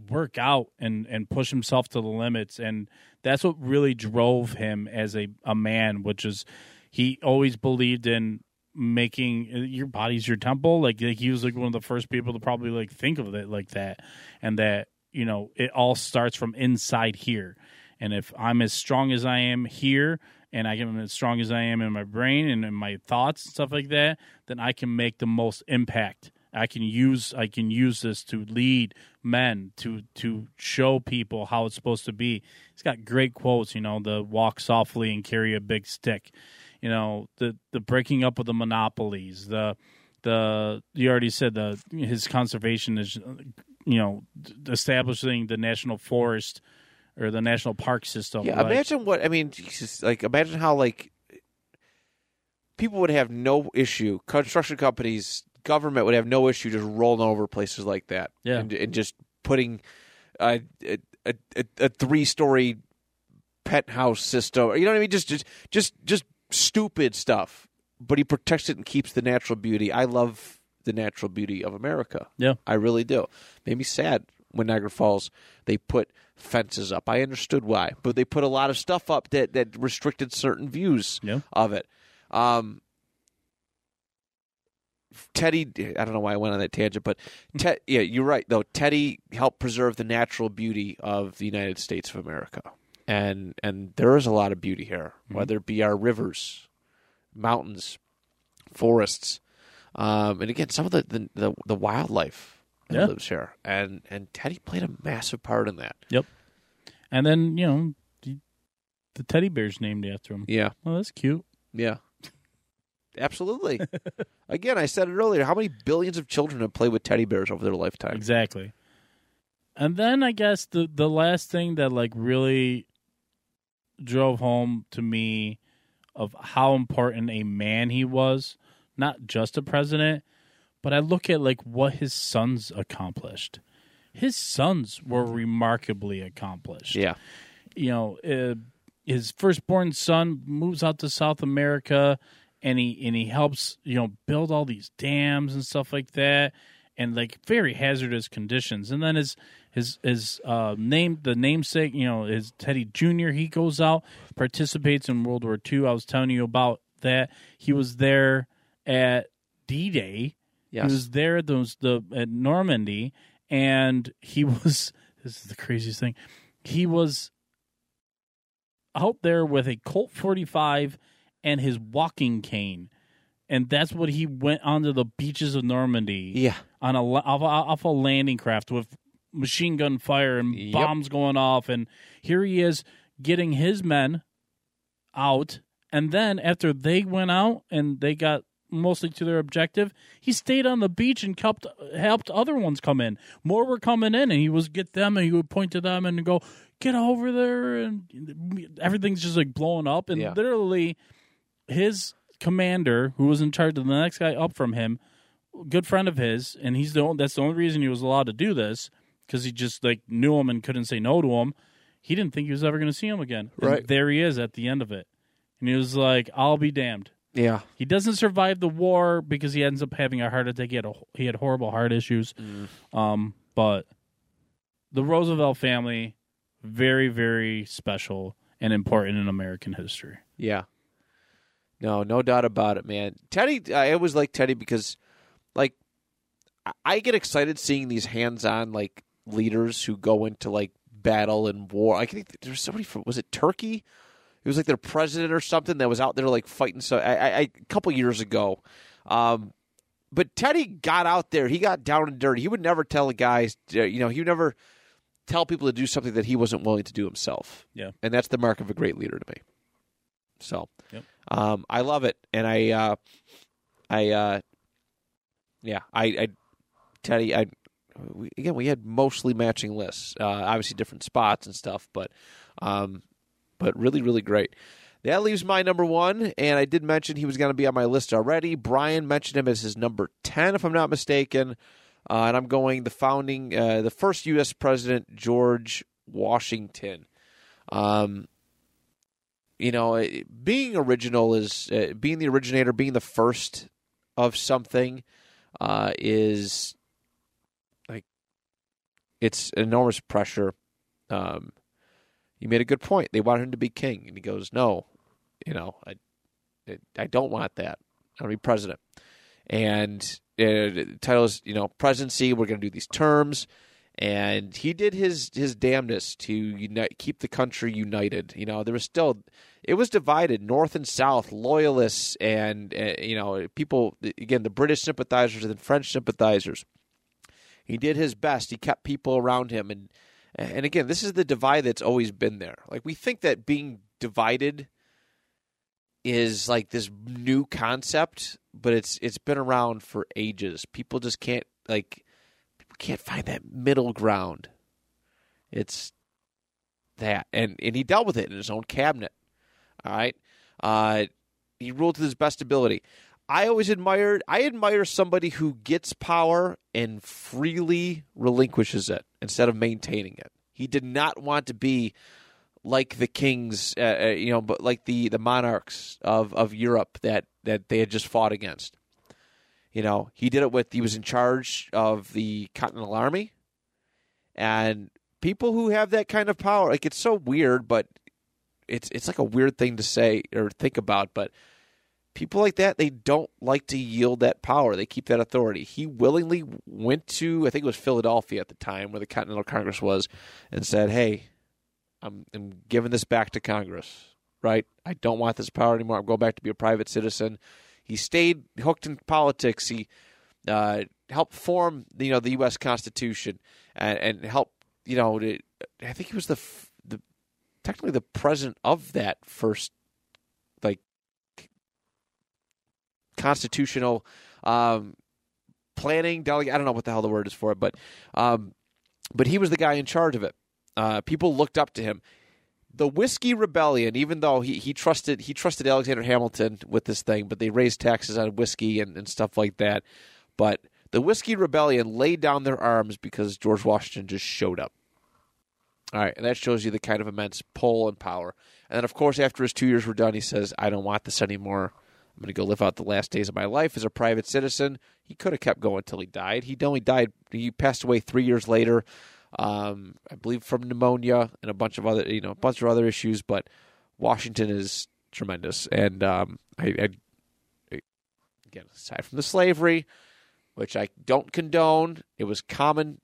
work out and push himself to the limits, and that's what really drove him as a man, which is he always believed in making your body's your temple. Like he was like one of the first people to probably like think of it like that, and that, you know, it all starts from inside here. And if I'm as strong as I am here, and I am as strong as I am in my brain and in my thoughts and stuff like that, then I can make the most impact. I can use this to lead men, to show people how it's supposed to be. He's got great quotes, you know, the walk softly and carry a big stick. You know, the breaking up of the monopolies, the you already said his conservation is, you know, establishing the national forest or the national park system. Yeah, like, imagine what I mean. Just, like, imagine how like people would have no issue. Construction companies, government would have no issue just rolling over places like that. Yeah, and just putting a 3-story penthouse system. You know what I mean? Just stupid stuff, but he protects it and keeps the natural beauty. I love the natural beauty of America. Yeah, I really do. Made me sad when Niagara Falls, they put fences up. I understood why, but they put a lot of stuff up that restricted certain views of it. Teddy, I don't know why I went on that tangent, but yeah, you're right though. Teddy helped preserve the natural beauty of the United States of America. And there is a lot of beauty here, whether it be our rivers, mountains, forests, and again some of the wildlife that lives here. And Teddy played a massive part in that. Yep. And then, you know, the teddy bear's named after him. Yeah. Well, that's cute. Yeah. Absolutely. Again, I said it earlier. How many billions of children have played with teddy bears over their lifetime? Exactly. And then I guess the last thing that like really drove home to me of how important a man he was, not just a president, but I look at like what his sons accomplished. His sons were remarkably accomplished. Yeah. You know, his firstborn son moves out to South America, and he helps, you know, build all these dams and stuff like that, and like very hazardous conditions. And then his name, the namesake, you know, is Teddy Jr. He goes out, participates in World War II. I was telling you about that. He was there at D-Day. Yes. He was there at Normandy, And he was, this is the craziest thing, he was out there with a Colt 45 and his walking cane. And that's what he went onto the beaches of Normandy on a, off a landing craft with machine gun fire and bombs going off. And here he is getting his men out. And then after they went out and they got mostly to their objective, he stayed on the beach and helped other ones come in. More were coming in, and he would get them, and he would point to them and go, get over there. And everything's just like blowing up. And literally his commander, who was in charge of the next guy up from him, good friend of his, and he's the only, that's the only reason he was allowed to do this, because he just like knew him and couldn't say no to him. He didn't think he was ever going to see him again. Right. And there he is at the end of it. And he was like, I'll be damned. Yeah. He doesn't survive the war because he ends up having a heart attack. He had horrible heart issues. But the Roosevelt family, very, very special and important in American history. Yeah. No, no doubt about it, man. Teddy, I always like Teddy because, like, I get excited seeing these hands-on, like, leaders who go into, like, battle and war. I think there was somebody from, was it Turkey? It was, like, their president or something that was out there, like, fighting. So, I a couple years ago. But Teddy got out there. He got down and dirty. He would never tell the guys, you know, he would never tell people to do something that he wasn't willing to do himself. Yeah. And that's the mark of a great leader to me. So. Yep. I love it, and Teddy, we had mostly matching lists, obviously different spots and stuff, but really, really great. That leaves my number one, and I did mention he was going to be on my list already. Brian mentioned him as his number 10, if I'm not mistaken, and I'm going the founding, the first U.S. president, George Washington. You know, being original is being the originator, being the first of something is like it's enormous pressure. You made a good point. They wanted him to be king, and he goes, "No, you know, I don't want that. I want to be president." And the title is, you know, presidency. We're going to do these terms. And he did his damnedest to keep the country united. You know, there was still, it was divided, North and South, loyalists and, you know, people, again, the British sympathizers and the French sympathizers. He did his best. He kept people around him. And again, this is the divide that's always been there. Like, we think that being divided is like this new concept, but it's been around for ages. People just can't, like, can't find that middle ground. It's that. And he dealt with it in his own cabinet. All right. He ruled to his best ability. I admire somebody who gets power and freely relinquishes it instead of maintaining it. He did not want to be like the kings, you know, but like the monarchs of Europe that they had just fought against. You know, he did it with, he was in charge of the Continental Army, and people who have that kind of power, like, it's so weird, but it's like a weird thing to say or think about, but people like that, they don't like to yield that power. They keep that authority. He willingly went to, I think it was Philadelphia at the time where the Continental Congress was, and said, hey, I'm giving this back to Congress, right? I don't want this power anymore. I'm going back to be a private citizen. He stayed hooked in politics. He helped form, you know, the U.S. Constitution and helped, you know, I think he was the technically the president of that first, like, constitutional planning delegate. I don't know what the hell the word is for it, but he was the guy in charge of it. People looked up to him. The Whiskey Rebellion, even though he trusted Alexander Hamilton with this thing, but they raised taxes on whiskey and stuff like that. But the Whiskey Rebellion laid down their arms because George Washington just showed up. All right, and that shows you the kind of immense pull and power. And then, of course, after his 2 years were done, he says, I don't want this anymore. I'm going to go live out the last days of my life as a private citizen. He could have kept going until he died. He only died. He passed away 3 years later. I believe from pneumonia and a bunch of other issues, but Washington is tremendous. And I again, aside from the slavery, which I don't condone, it was common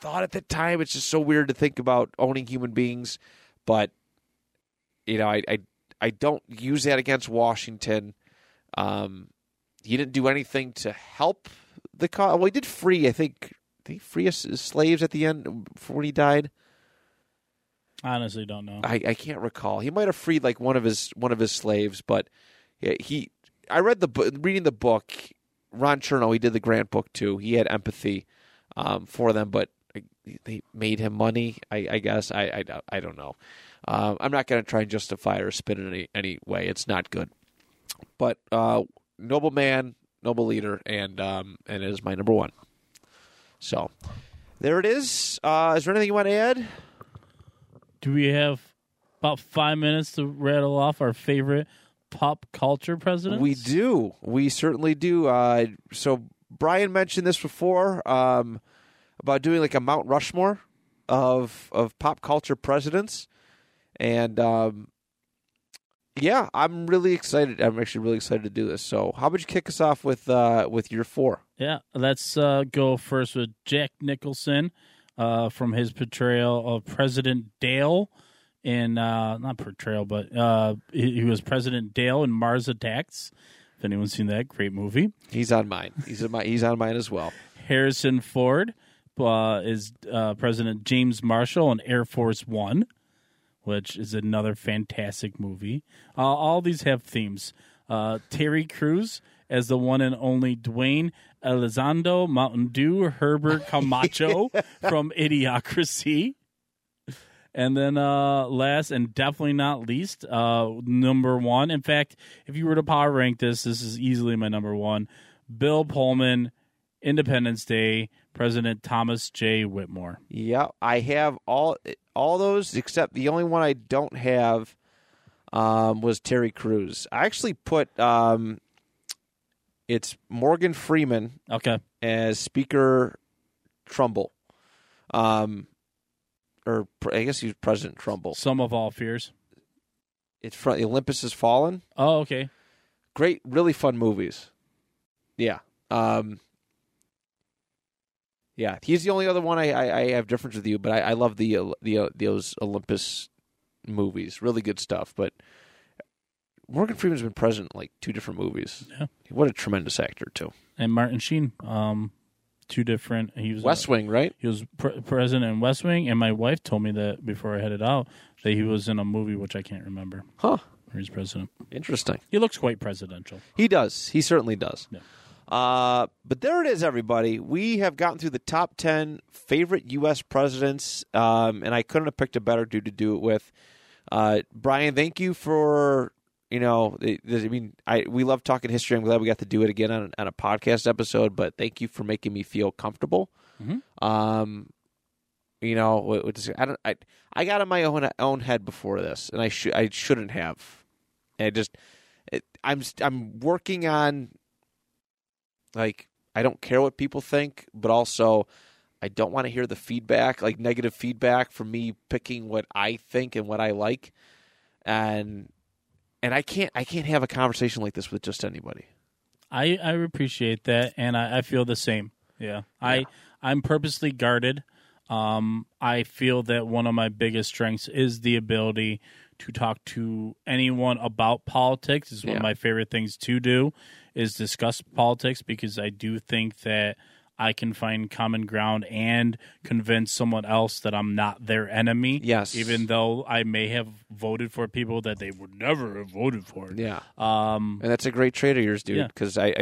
thought at the time. It's just so weird to think about owning human beings. But, you know, I don't use that against Washington. He didn't do anything to help the cause. Well, he did free, I think. Did he free us as slaves at the end for when he died? I honestly don't know. I can't recall. He might have freed like one of his slaves, but he. I read the book. Ron Chernow, he did the Grant book too. He had empathy for them, but they made him money. I guess I don't know. I'm not going to try and justify it or spin it any way. It's not good. But noble man, noble leader, and it is my number one. So there it is. Is there anything you want to add? Do we have about 5 minutes to rattle off our favorite pop culture presidents? We do. We certainly do. So Brian mentioned this before about doing like a Mount Rushmore of pop culture presidents. And yeah, I'm really excited. I'm actually really excited to do this. So how about you kick us off with your four? Yeah, let's go first with Jack Nicholson. From his portrayal of President Dale in, not portrayal, but he was President Dale in Mars Attacks. If anyone's seen that, great movie. He's on mine. He's on mine as well. Harrison Ford is President James Marshall in Air Force One, which is another fantastic movie. All these have themes. Terry Crews as the one and only Dwayne Elizondo, Mountain Dew, Herbert Camacho from Idiocracy. And then last and definitely not least, number one. In fact, if you were to power rank this is easily my number one. Bill Pullman, Independence Day, President Thomas J. Whitmore. Yeah, I have all those except the only one I don't have was Terry Crews. I actually put... it's Morgan Freeman as Speaker Trumbull. Or I guess he's President Trumbull. Some of all fears. It's from Olympus Has Fallen. Oh, okay. Great, really fun movies. Yeah. Yeah, he's the only other one I have difference with you, but I love those Olympus movies. Really good stuff, but... Morgan Freeman's been president in like two different movies. Yeah. What a tremendous actor, too. And Martin Sheen, two different. He was West Wing, right? He was president in West Wing, and my wife told me that before I headed out that he was in a movie which I can't remember. Huh. Where he's president. Interesting. He looks quite presidential. He does. He certainly does. Yeah. But there it is, everybody. We have gotten through the top 10 favorite U.S. presidents, and I couldn't have picked a better dude to do it with. Brian, thank you for... You know, we love talking history. I'm glad we got to do it again on a podcast episode, but thank you for making me feel comfortable. Mm-hmm. You know, I got in my own head before this, and I shouldn't have. And I'm working on, like, I don't care what people think, but also I don't want to hear the feedback, like negative feedback from me picking what I think and what I like. And I can't have a conversation like this with just anybody. I appreciate that, and I feel the same. Yeah. I'm purposely guarded. I feel that one of my biggest strengths is the ability to talk to anyone about politics. It's one of my favorite things to do is discuss politics, because I do think that I can find common ground and convince someone else that I'm not their enemy. Yes. Even though I may have voted for people that they would never have voted for. Yeah. And that's a great trait of yours, dude, because I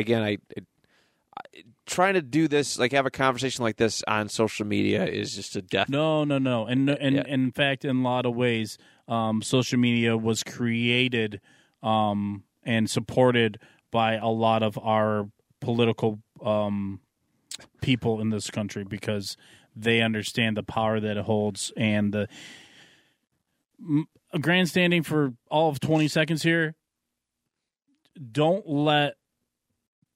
trying to do this, like have a conversation like this on social media is just a death. No. And in fact, in a lot of ways, social media was created and supported by a lot of our political people in this country, because they understand the power that it holds. And the grandstanding for all of 20 seconds here, don't let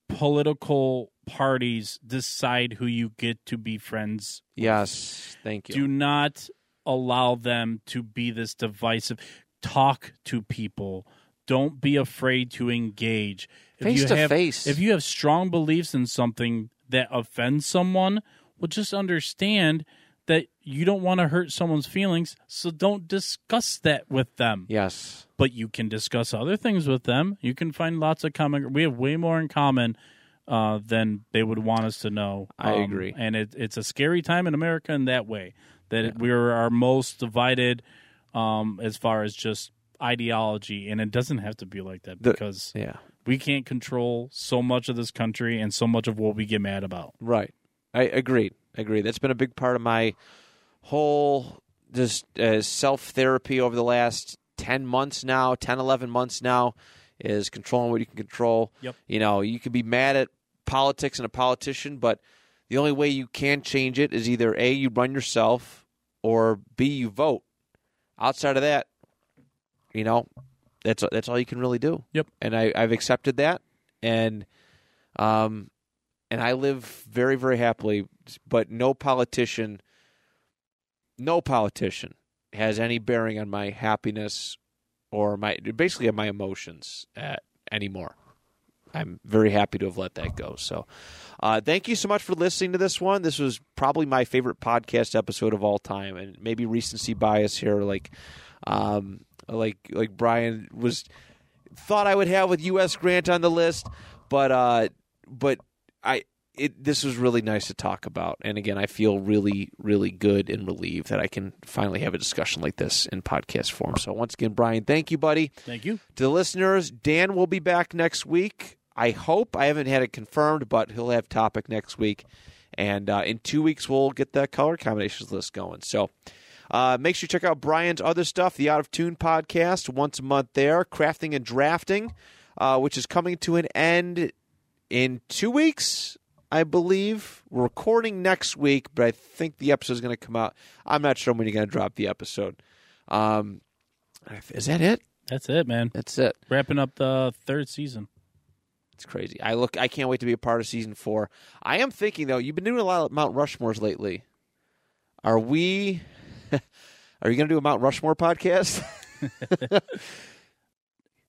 political parties decide who you get to be friends with. Yes, thank you. Do not allow them to be this divisive. Talk to people. Don't be afraid to engage. Face to face. If you have strong beliefs in something that offends someone, well, just understand that you don't want to hurt someone's feelings, so don't discuss that with them. Yes. But you can discuss other things with them. You can find lots of common. We have way more in common than they would want us to know. I agree. And it's a scary time in America in that way, that we're our most divided as far as just ideology. And it doesn't have to be like that because we can't control so much of this country and so much of what we get mad about. Right. I agree. That's been a big part of my whole just self-therapy over the last 10 months now, 10, 11 months now, is controlling what you can control. Yep. You know, you can be mad at politics and a politician, but the only way you can change it is either A, you run yourself, or B, you vote. Outside of that, you know, that's all you can really do. Yep. And I've accepted that, and I live very, very happily, but no politician has any bearing on my happiness or basically on my emotions anymore. I'm very happy to have let that go. So thank you so much for listening to this one. This was probably my favorite podcast episode of all time, and maybe recency bias here, like Brian thought I would have with U.S. Grant on the list, but this was really nice to talk about. And again, I feel really, really good and relieved that I can finally have a discussion like this in podcast form. So once again, Brian, thank you, buddy. Thank you. To the listeners, Dan will be back next week. I hope. I haven't had it confirmed, but he'll have topic next week. And in 2 weeks, we'll get the color combinations list going. So make sure you check out Brian's other stuff, the Out of Tune podcast, once a month there, Crafting and Drafting, which is coming to an end in 2 weeks. I believe we're recording next week, but I think the episode is going to come out. I'm not sure when you're going to drop the episode. Is that it? That's it, man. That's it. Wrapping up the third season. It's crazy. I can't wait to be a part of season 4. I am thinking, though, you've been doing a lot of Mount Rushmores lately. Are you going to do a Mount Rushmore podcast?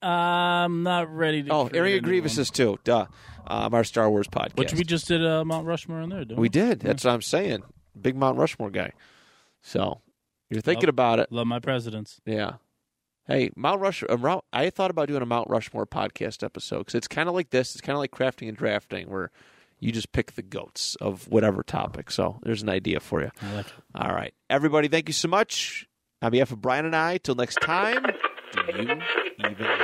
I'm not ready to. Oh, Area Grievous is too. Duh. Our Star Wars podcast. Which we just did Mount Rushmore in there, didn't we? We did. That's what I'm saying. Big Mount Rushmore guy. So you're thinking about it. Love my presidents. Yeah. Hey, Mount Rushmore. I thought about doing a Mount Rushmore podcast episode because it's kind of like this. It's kind of like Crafting and Drafting where you just pick the goats of whatever topic. So there's an idea for you. I like it. All right. Everybody, thank you so much. On behalf of Brian and I, till next time. Do you even exist?